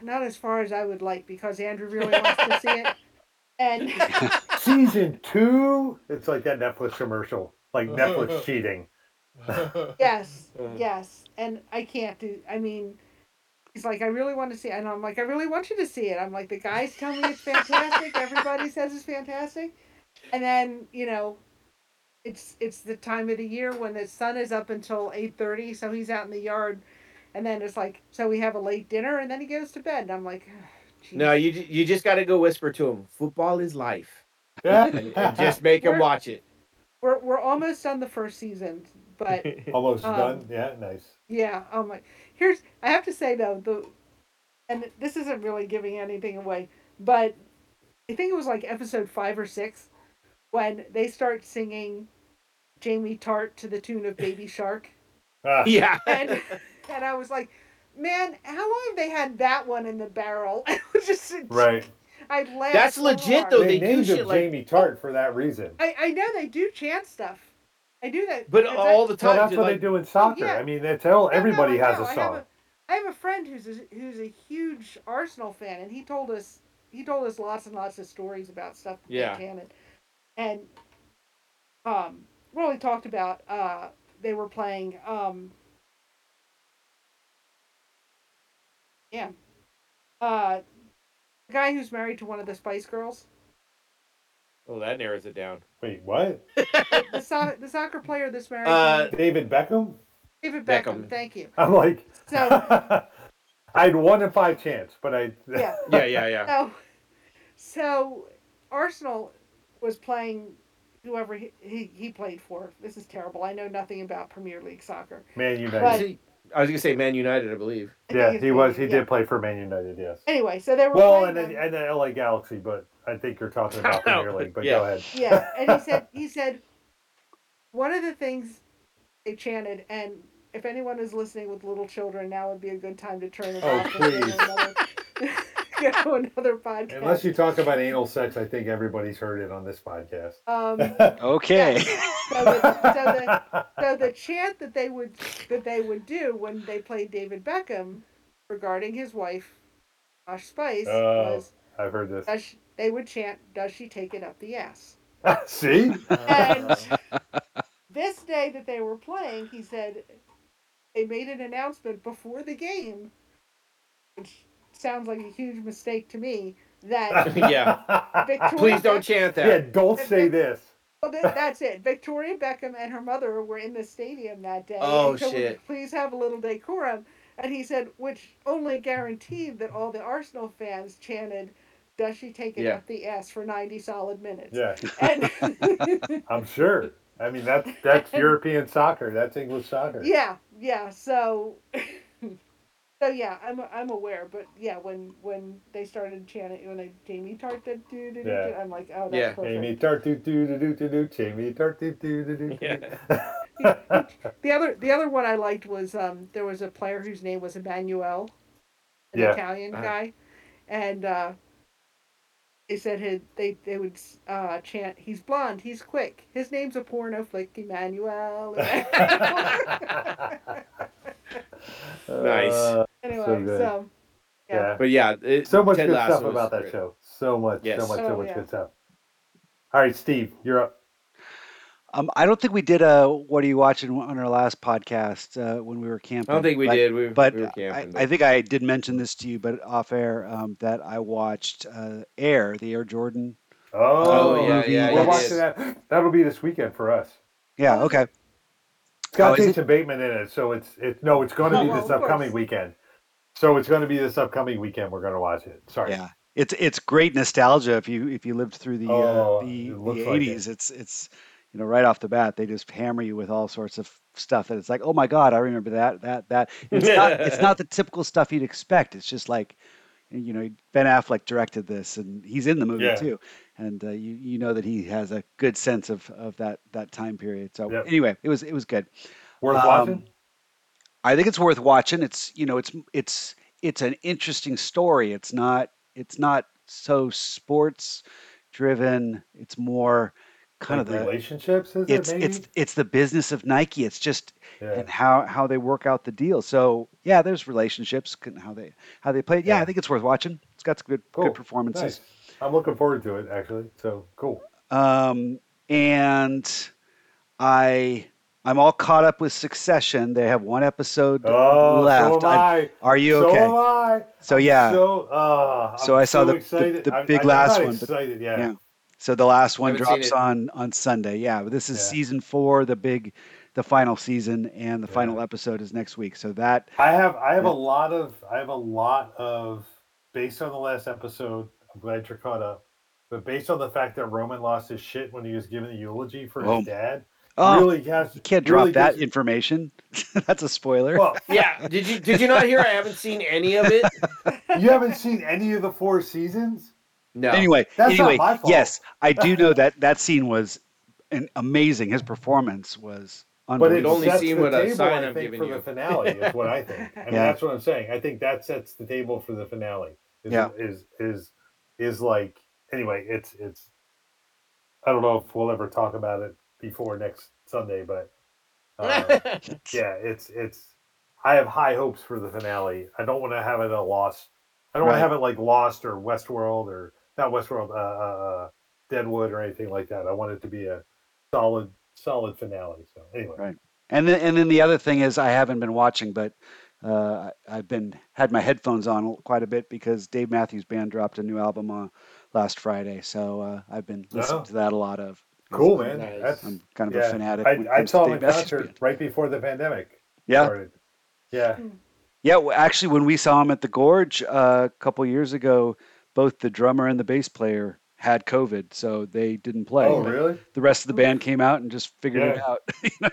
Not as far as I would like, because Andrew really wants to see it. And season 2, it's like that Netflix commercial, like Netflix cheating. Yes, and I can't do. I mean, he's like, I really want to see it, and I'm like, I really want you to see it. I'm like, the guys tell me it's fantastic. Everybody says it's fantastic, and then it's the time of the year when the sun is up until 8:30, so he's out in the yard, and then it's like, so we have a late dinner, and then he goes to bed, and I'm like, geez. No, you just got to go whisper to him, football is life, and just make him watch it. We're almost done the first season, but almost done. Yeah, nice. Yeah, oh my. I have to say though, and this isn't really giving anything away, but I think it was like episode 5 or 6 when they start singing Jamie Tart to the tune of Baby Shark. Yeah. And I was like, man, how long have they had that one in the barrel? It was just right. I laughed. That's so legit, hard. Though. They named him Jamie Tart for that reason. I know they do chant stuff. I do that, but all the time. Well, that's what they do in soccer. Yeah. I mean, that's all. Everybody has a song. I have a friend who's a huge Arsenal fan, and he told us lots and lots of stories about stuff that they can. And well, he talked about they were playing. The guy who's married to one of the Spice Girls. Oh, that narrows it down. Wait, what? The soccer player that's married to David Beckham? David Beckham, thank you. I'm like, so I'd 1 in 5 chance, but I Yeah. So Arsenal was playing whoever he played for. This is terrible. I know nothing about Premier League soccer. Man United. I was going to say Man United, I believe. Yeah, he was. He did play for Man United, yes. Anyway, so they were and the LA Galaxy, but I think you're talking about Premier League, but go ahead. Yeah, and he said one of the things they chanted, and if anyone is listening with little children, now would be a good time to turn it off. Oh, please. Another podcast. Unless you talk about anal sex, I think everybody's heard it on this podcast. Okay. So the chant that they would do when they played David Beckham regarding his wife, Posh Spice, was... I've heard this. They would chant, "Does she take it up the ass?" See? And this day that they were playing, he said, they made an announcement before the game, which sounds like a huge mistake to me, that please don't chant that. Yeah, don't say this. Well, that's it. Victoria Beckham and her mother were in the stadium that day. Oh, shit. Please have a little decorum. And he said, which only guaranteed that all the Arsenal fans chanted, "Does she take it up the ass?" for 90 solid minutes. Yeah. And I'm sure. I mean, that's European soccer. That's English soccer. Yeah. So yeah, I'm aware, but yeah, when they started chanting, when they Jamie Tart do do do, I'm like, oh, that's perfect. Jamie Tart do do do do do, Jamie Tart do do do do. The other one I liked was there was a player whose name was Emmanuel, an Italian guy, and they said they would chant, "He's blonde, he's quick, his name's a porno flick, Emmanuel." Nice. Anyway, so but so much Ted good Lasso stuff about that great. Show. So much good stuff. All right, Steve, you're up. I don't think we did a "What Are You Watching" on our last podcast when we were camping. I don't think we did. We were camping. I think I did mention this to you, but off air, that I watched Air, the Air Jordan. We're watching that. That'll be this weekend for us. Yeah. Okay. It's got Jason Bateman in it, so it's going to be this upcoming weekend. So it's going to be this upcoming weekend. We're going to watch it. Sorry. Yeah, it's great nostalgia if you lived through the 80s. It's right off the bat they just hammer you with all sorts of stuff that it's like, oh my God, I remember that. It's not the typical stuff you'd expect. It's just like, Ben Affleck directed this and he's in the movie too, and you know that he has a good sense of that time period. So anyway, it was good. Worth watching? I think it's worth watching. It's an interesting story. It's not so sports driven. It's more kind of the relationships. It's the business of Nike. It's just and how they work out the deal. So there's relationships and how they play. I think it's worth watching. It's got some good performances. Nice. I'm looking forward to it actually. So cool. And I'm all caught up with Succession. They have one episode left. So am I. Are you okay? So am I. So yeah. So I saw the big last one. Excited, but, yeah. So the last one drops on Sunday. Yeah, this is season 4, the final season, and the final episode is next week. So that I have a lot of based on the last episode. I'm glad you're caught up, but based on the fact that Roman lost his shit when he was given the eulogy for his dad. Oh, you can't drop that information. That's a spoiler. Well, did you not hear? I haven't seen any of it. You haven't seen any of the 4 seasons? No. Anyway, not my fault. Yes, I do know that scene was amazing. His performance was unbelievable. But it only sets the table, sign I think, for the finale is what I think. I mean, that's what I'm saying. I think that sets the table for the finale. Anyway, I don't know if we'll ever talk about it before next Sunday, but I have high hopes for the finale. I don't want to have it a loss. I don't want to have it like Lost or Westworld or not Westworld, Deadwood or anything like that. I want it to be a solid finale. So anyway, right. And then the other thing is I haven't been watching, but I've had my headphones on quite a bit because Dave Matthews Band dropped a new album on last Friday, so I've been listening to that a lot. Cool, man. Nice. I'm kind of a fanatic. I saw him in concert right before the pandemic started. Yeah. Yeah, well, actually, when we saw him at the Gorge a couple years ago, both the drummer and the bass player had COVID, so they didn't play. Oh, really? The rest of the band came out and just figured it out.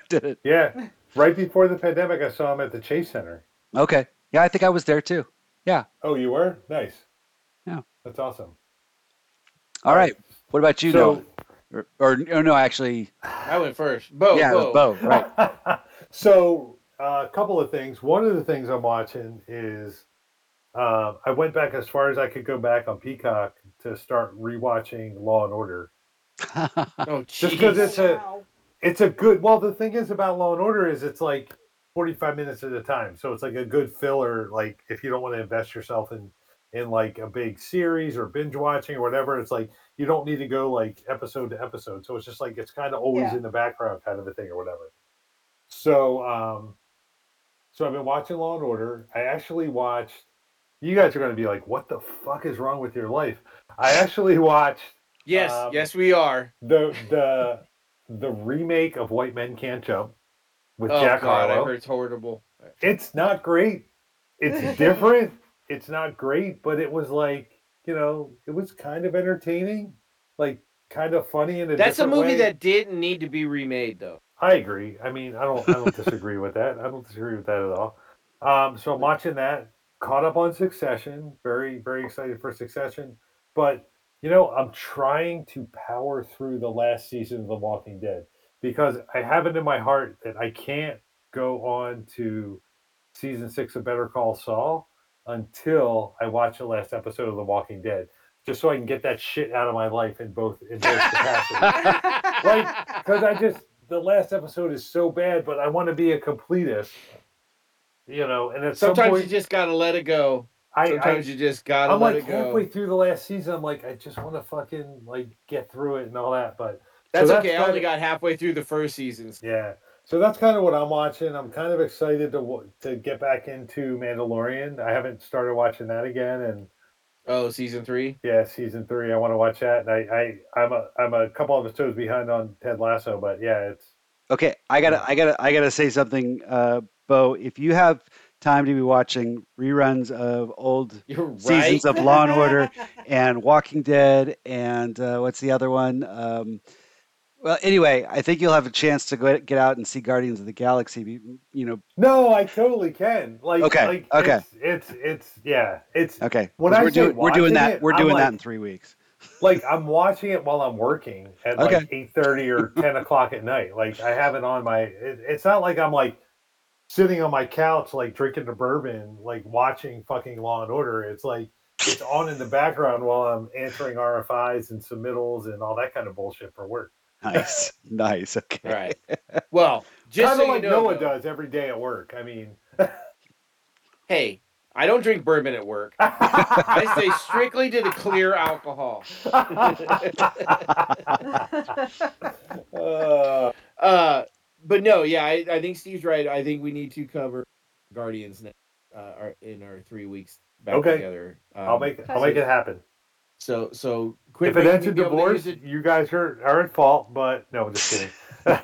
Did it. Yeah. Right before the pandemic, I saw him at the Chase Center. Okay. Yeah, I think I was there too. Yeah. Oh, you were? Nice. Yeah. That's awesome. All right. What about you, Noah? Or no, actually. I went first. Bo. Yeah, Bo. Right. So... a couple of things. One of the things I'm watching is I went back as far as I could go back on Peacock to start rewatching Law and Order. Oh, geez. Just because it's a good. Well, the thing is about Law and Order is it's like 45 minutes at a time, so it's like a good filler. Like if you don't want to invest yourself in like a big series or binge watching or whatever, it's like you don't need to go like episode to episode. So it's just like it's kind of always in the background, kind of a thing or whatever. So. So I've been watching Law and Order. I actually watched. You guys are going to be like, "What the fuck is wrong with your life?" I actually watched. Yes, we are. The remake of White Men Can't Jump with Jack Harlow. I heard it's horrible. It's not great. It's different. It's not great, but it was like it was kind of entertaining, like kind of funny in a. That's a movie that didn't need to be remade, though. I agree. I mean, I don't disagree with that. I don't disagree with that at all. So I'm watching that. Caught up on Succession. Very, very excited for Succession. But, I'm trying to power through the last season of The Walking Dead because I have it in my heart that I can't go on to season 6 of Better Call Saul until I watch the last episode of The Walking Dead. Just so I can get that shit out of my life in both capacities. Like, because I just... the last episode is so bad, but I want to be a completist, and at some point... sometimes you just got to let it go. I'm like halfway through the last season, I'm like, I just want to fucking, like, get through it and all that, but... That's okay, I only got halfway through the first season. Yeah, so that's kind of what I'm watching. I'm kind of excited to get back into Mandalorian. I haven't started watching that again, and... oh, season 3? Yeah, season 3. I want to watch that. And I'm a couple of episodes behind on Ted Lasso, but yeah, it's okay. I gotta say something, Bo. If you have time to be watching reruns of old seasons of Law and Order and Walking Dead and what's the other one? Well, anyway, I think you'll have a chance to go get out and see Guardians of the Galaxy. No, I totally can. Like, okay. We're doing that in 3 weeks. Like, I'm watching it while I'm working at like 8:30 or 10 o'clock at night. Like, I have it on my. It's not like I'm like sitting on my couch like drinking the bourbon, like watching fucking Law and Order. It's like. It's on in the background while I'm answering RFIs and submittals and all that kind of bullshit for work. Nice. Okay. Right. Well, just kind of so like Noah does every day at work. I mean, hey, I don't drink bourbon at work. I stay strictly to the clear alcohol. But no, yeah, I think Steve's right. I think we need to cover Guardians next, in our 3 weeks. Together. I'll make it happen. So quit. If it ends in divorce, you guys are at fault. But no, I'm just kidding.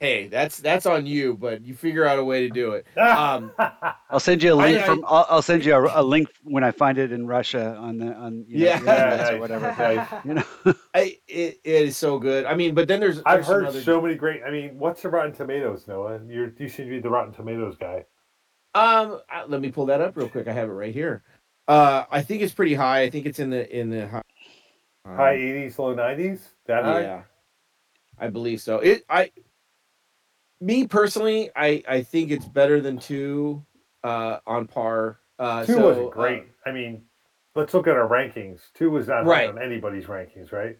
Hey, that's on you. But you figure out a way to do it. I'll send you a link I'll send you a link when I find it in Russia on or whatever. Right. It is so good. I mean, but then I've heard so many great. I mean, what's the Rotten Tomatoes, Noah? You should be the Rotten Tomatoes guy. Let me pull that up real quick. I have it right here. I think it's pretty high. I think it's in the high 80s, low 90s. That yeah, I believe so. I think it's better than 2, on par. 2 wasn't great. I mean, let's look at our rankings. 2 was not right on anybody's rankings, right?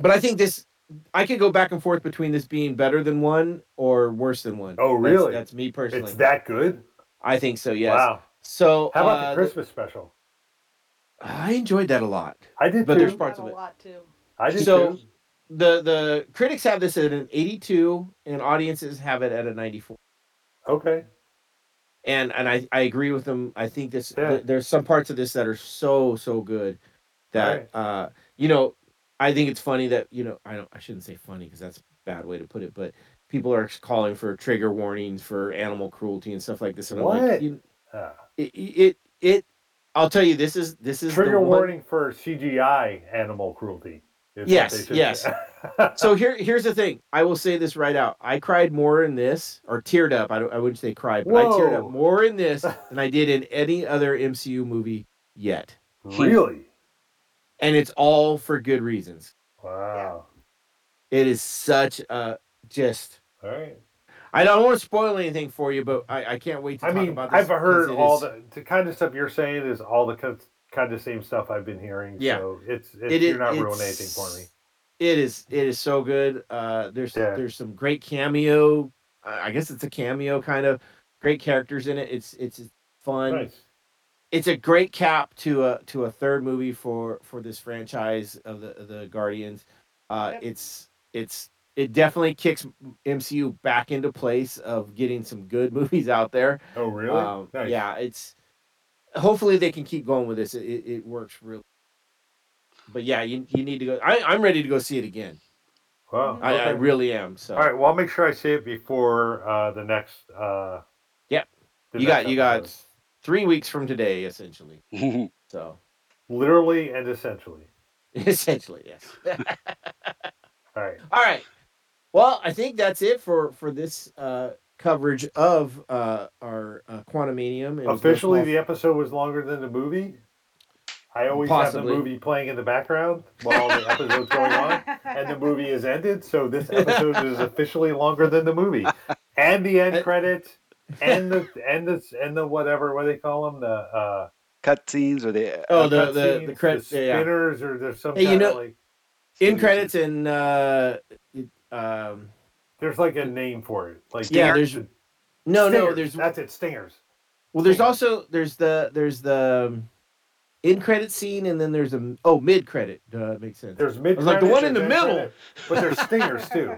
But I think this, I could go back and forth between this being better than 1 or worse than 1. Oh, really? That's me personally. It's that good? I think so, yes. Wow. So, how about the Christmas special? I enjoyed that a lot. I did, but too. There's parts of it a lot too. I did so too. The critics have this at an 82, and audiences have it at a 94. Okay. And I agree with them. I think this there's some parts of this that are so good that I think it's funny that I shouldn't say funny because that's a bad way to put it, but people are calling for trigger warnings for animal cruelty and stuff like this. And what? I'm like, I'll tell you, this is trigger warning for CGI animal cruelty. Yes. So here's the thing. I will say this right out. I cried more in this, or teared up. I wouldn't say cried, but I teared up more in this than I did in any other MCU movie yet. Really? And it's all for good reasons. Wow. Yeah. It is such a all right. I don't want to spoil anything for you, but I can't wait to talk about this. I've heard the kind of stuff you're saying is all the kind of same stuff I've been hearing. Yeah. So you're not ruining anything for me. It is so good. There's some great cameo. I guess it's a cameo kind of great characters in it. It's fun. Nice. It's a great cap to a third movie for this franchise of the Guardians. It definitely kicks MCU back into place of getting some good movies out there. Oh, really? Nice. Yeah, hopefully they can keep going with this. It works really. But yeah, you need to go. I'm ready to go see it again. Wow. Okay. I really am. So. All right, well, I'll make sure I see it before the next. Yep. You got 3 weeks from today, essentially. So. Literally and essentially. Essentially, yes. All right. Well, I think that's it for this coverage of our Quantumania. Officially, the episode was longer than the movie. I always have the movie playing in the background while the episode's going on, and the movie is ended. So this episode is officially longer than the movie, and the end credits, and the what they call them, the cutscenes or the credits, the spinners or there's some kind of like. In credits and there's like a name for it. Like stingers. Well, there's also there's the in credit scene, and then there's a mid credit. That makes sense. There's mid credit, like the one in the middle, but there's stingers too.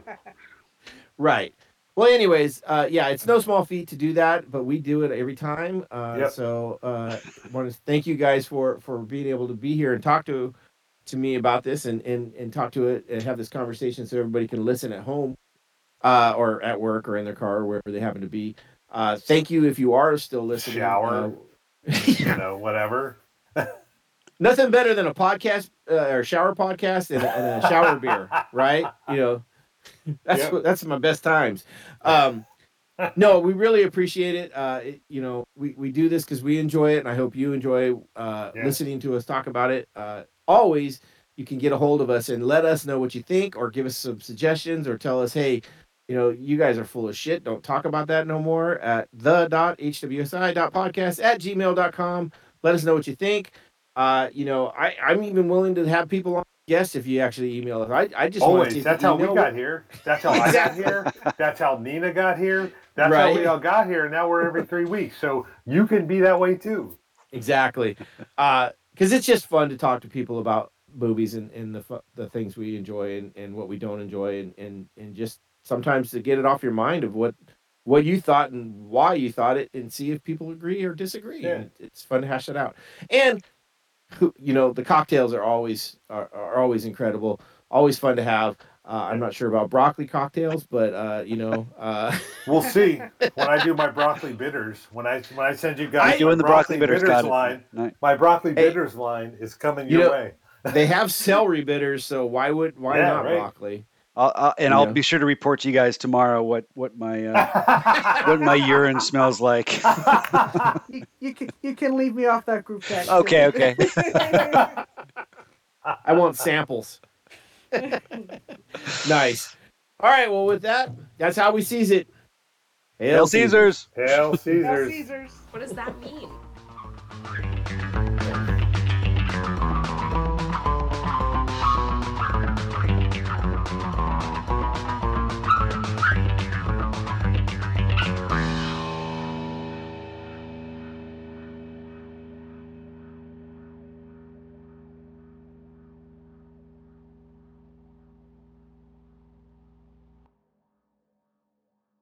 Right. Well, anyways, it's no small feat to do that, but we do it every time. So, want to thank you guys for being able to be here and talk to me about this and talk to it and have this conversation so everybody can listen at home or at work or in their car or wherever they happen to be. Thank you if you are still listening. Shower, whatever. Nothing better than a podcast or shower podcast and a shower beer, right? That's my best times. No, we really appreciate it. We do this because we enjoy it, and I hope you enjoy listening to us talk about it. Always, you can get a hold of us and let us know what you think, or give us some suggestions, or tell us, hey, you guys are full of shit. Don't talk about that no more. At the.hwsi.podcast@gmail.com. Let us know what you think. I'm even willing to have people on guests if you actually email us. I just always. That's how we got here. That's how I got here. That's how Nina got here. That's how we all got here. Now we're every 3 weeks, so you can be that way too. Exactly. Because it's just fun to talk to people about movies and the things we enjoy and what we don't enjoy and just sometimes to get it off your mind of what you thought and why you thought it and see if people agree or disagree. Yeah. It's fun to hash it out. And the cocktails are always incredible, always fun to have. I'm not sure about broccoli cocktails, but we'll see when I do my broccoli bitters. When I send you guys doing the broccoli bitters line, my broccoli bitters line is coming your way. They have celery bitters, so why not broccoli? I'll be sure to report to you guys tomorrow what my what my urine smells like. You can leave me off that group chat. Okay. I want samples. Nice. All right. Well, with that, that's how we sees it. Hail Caesars. Hail Caesars. What does that mean?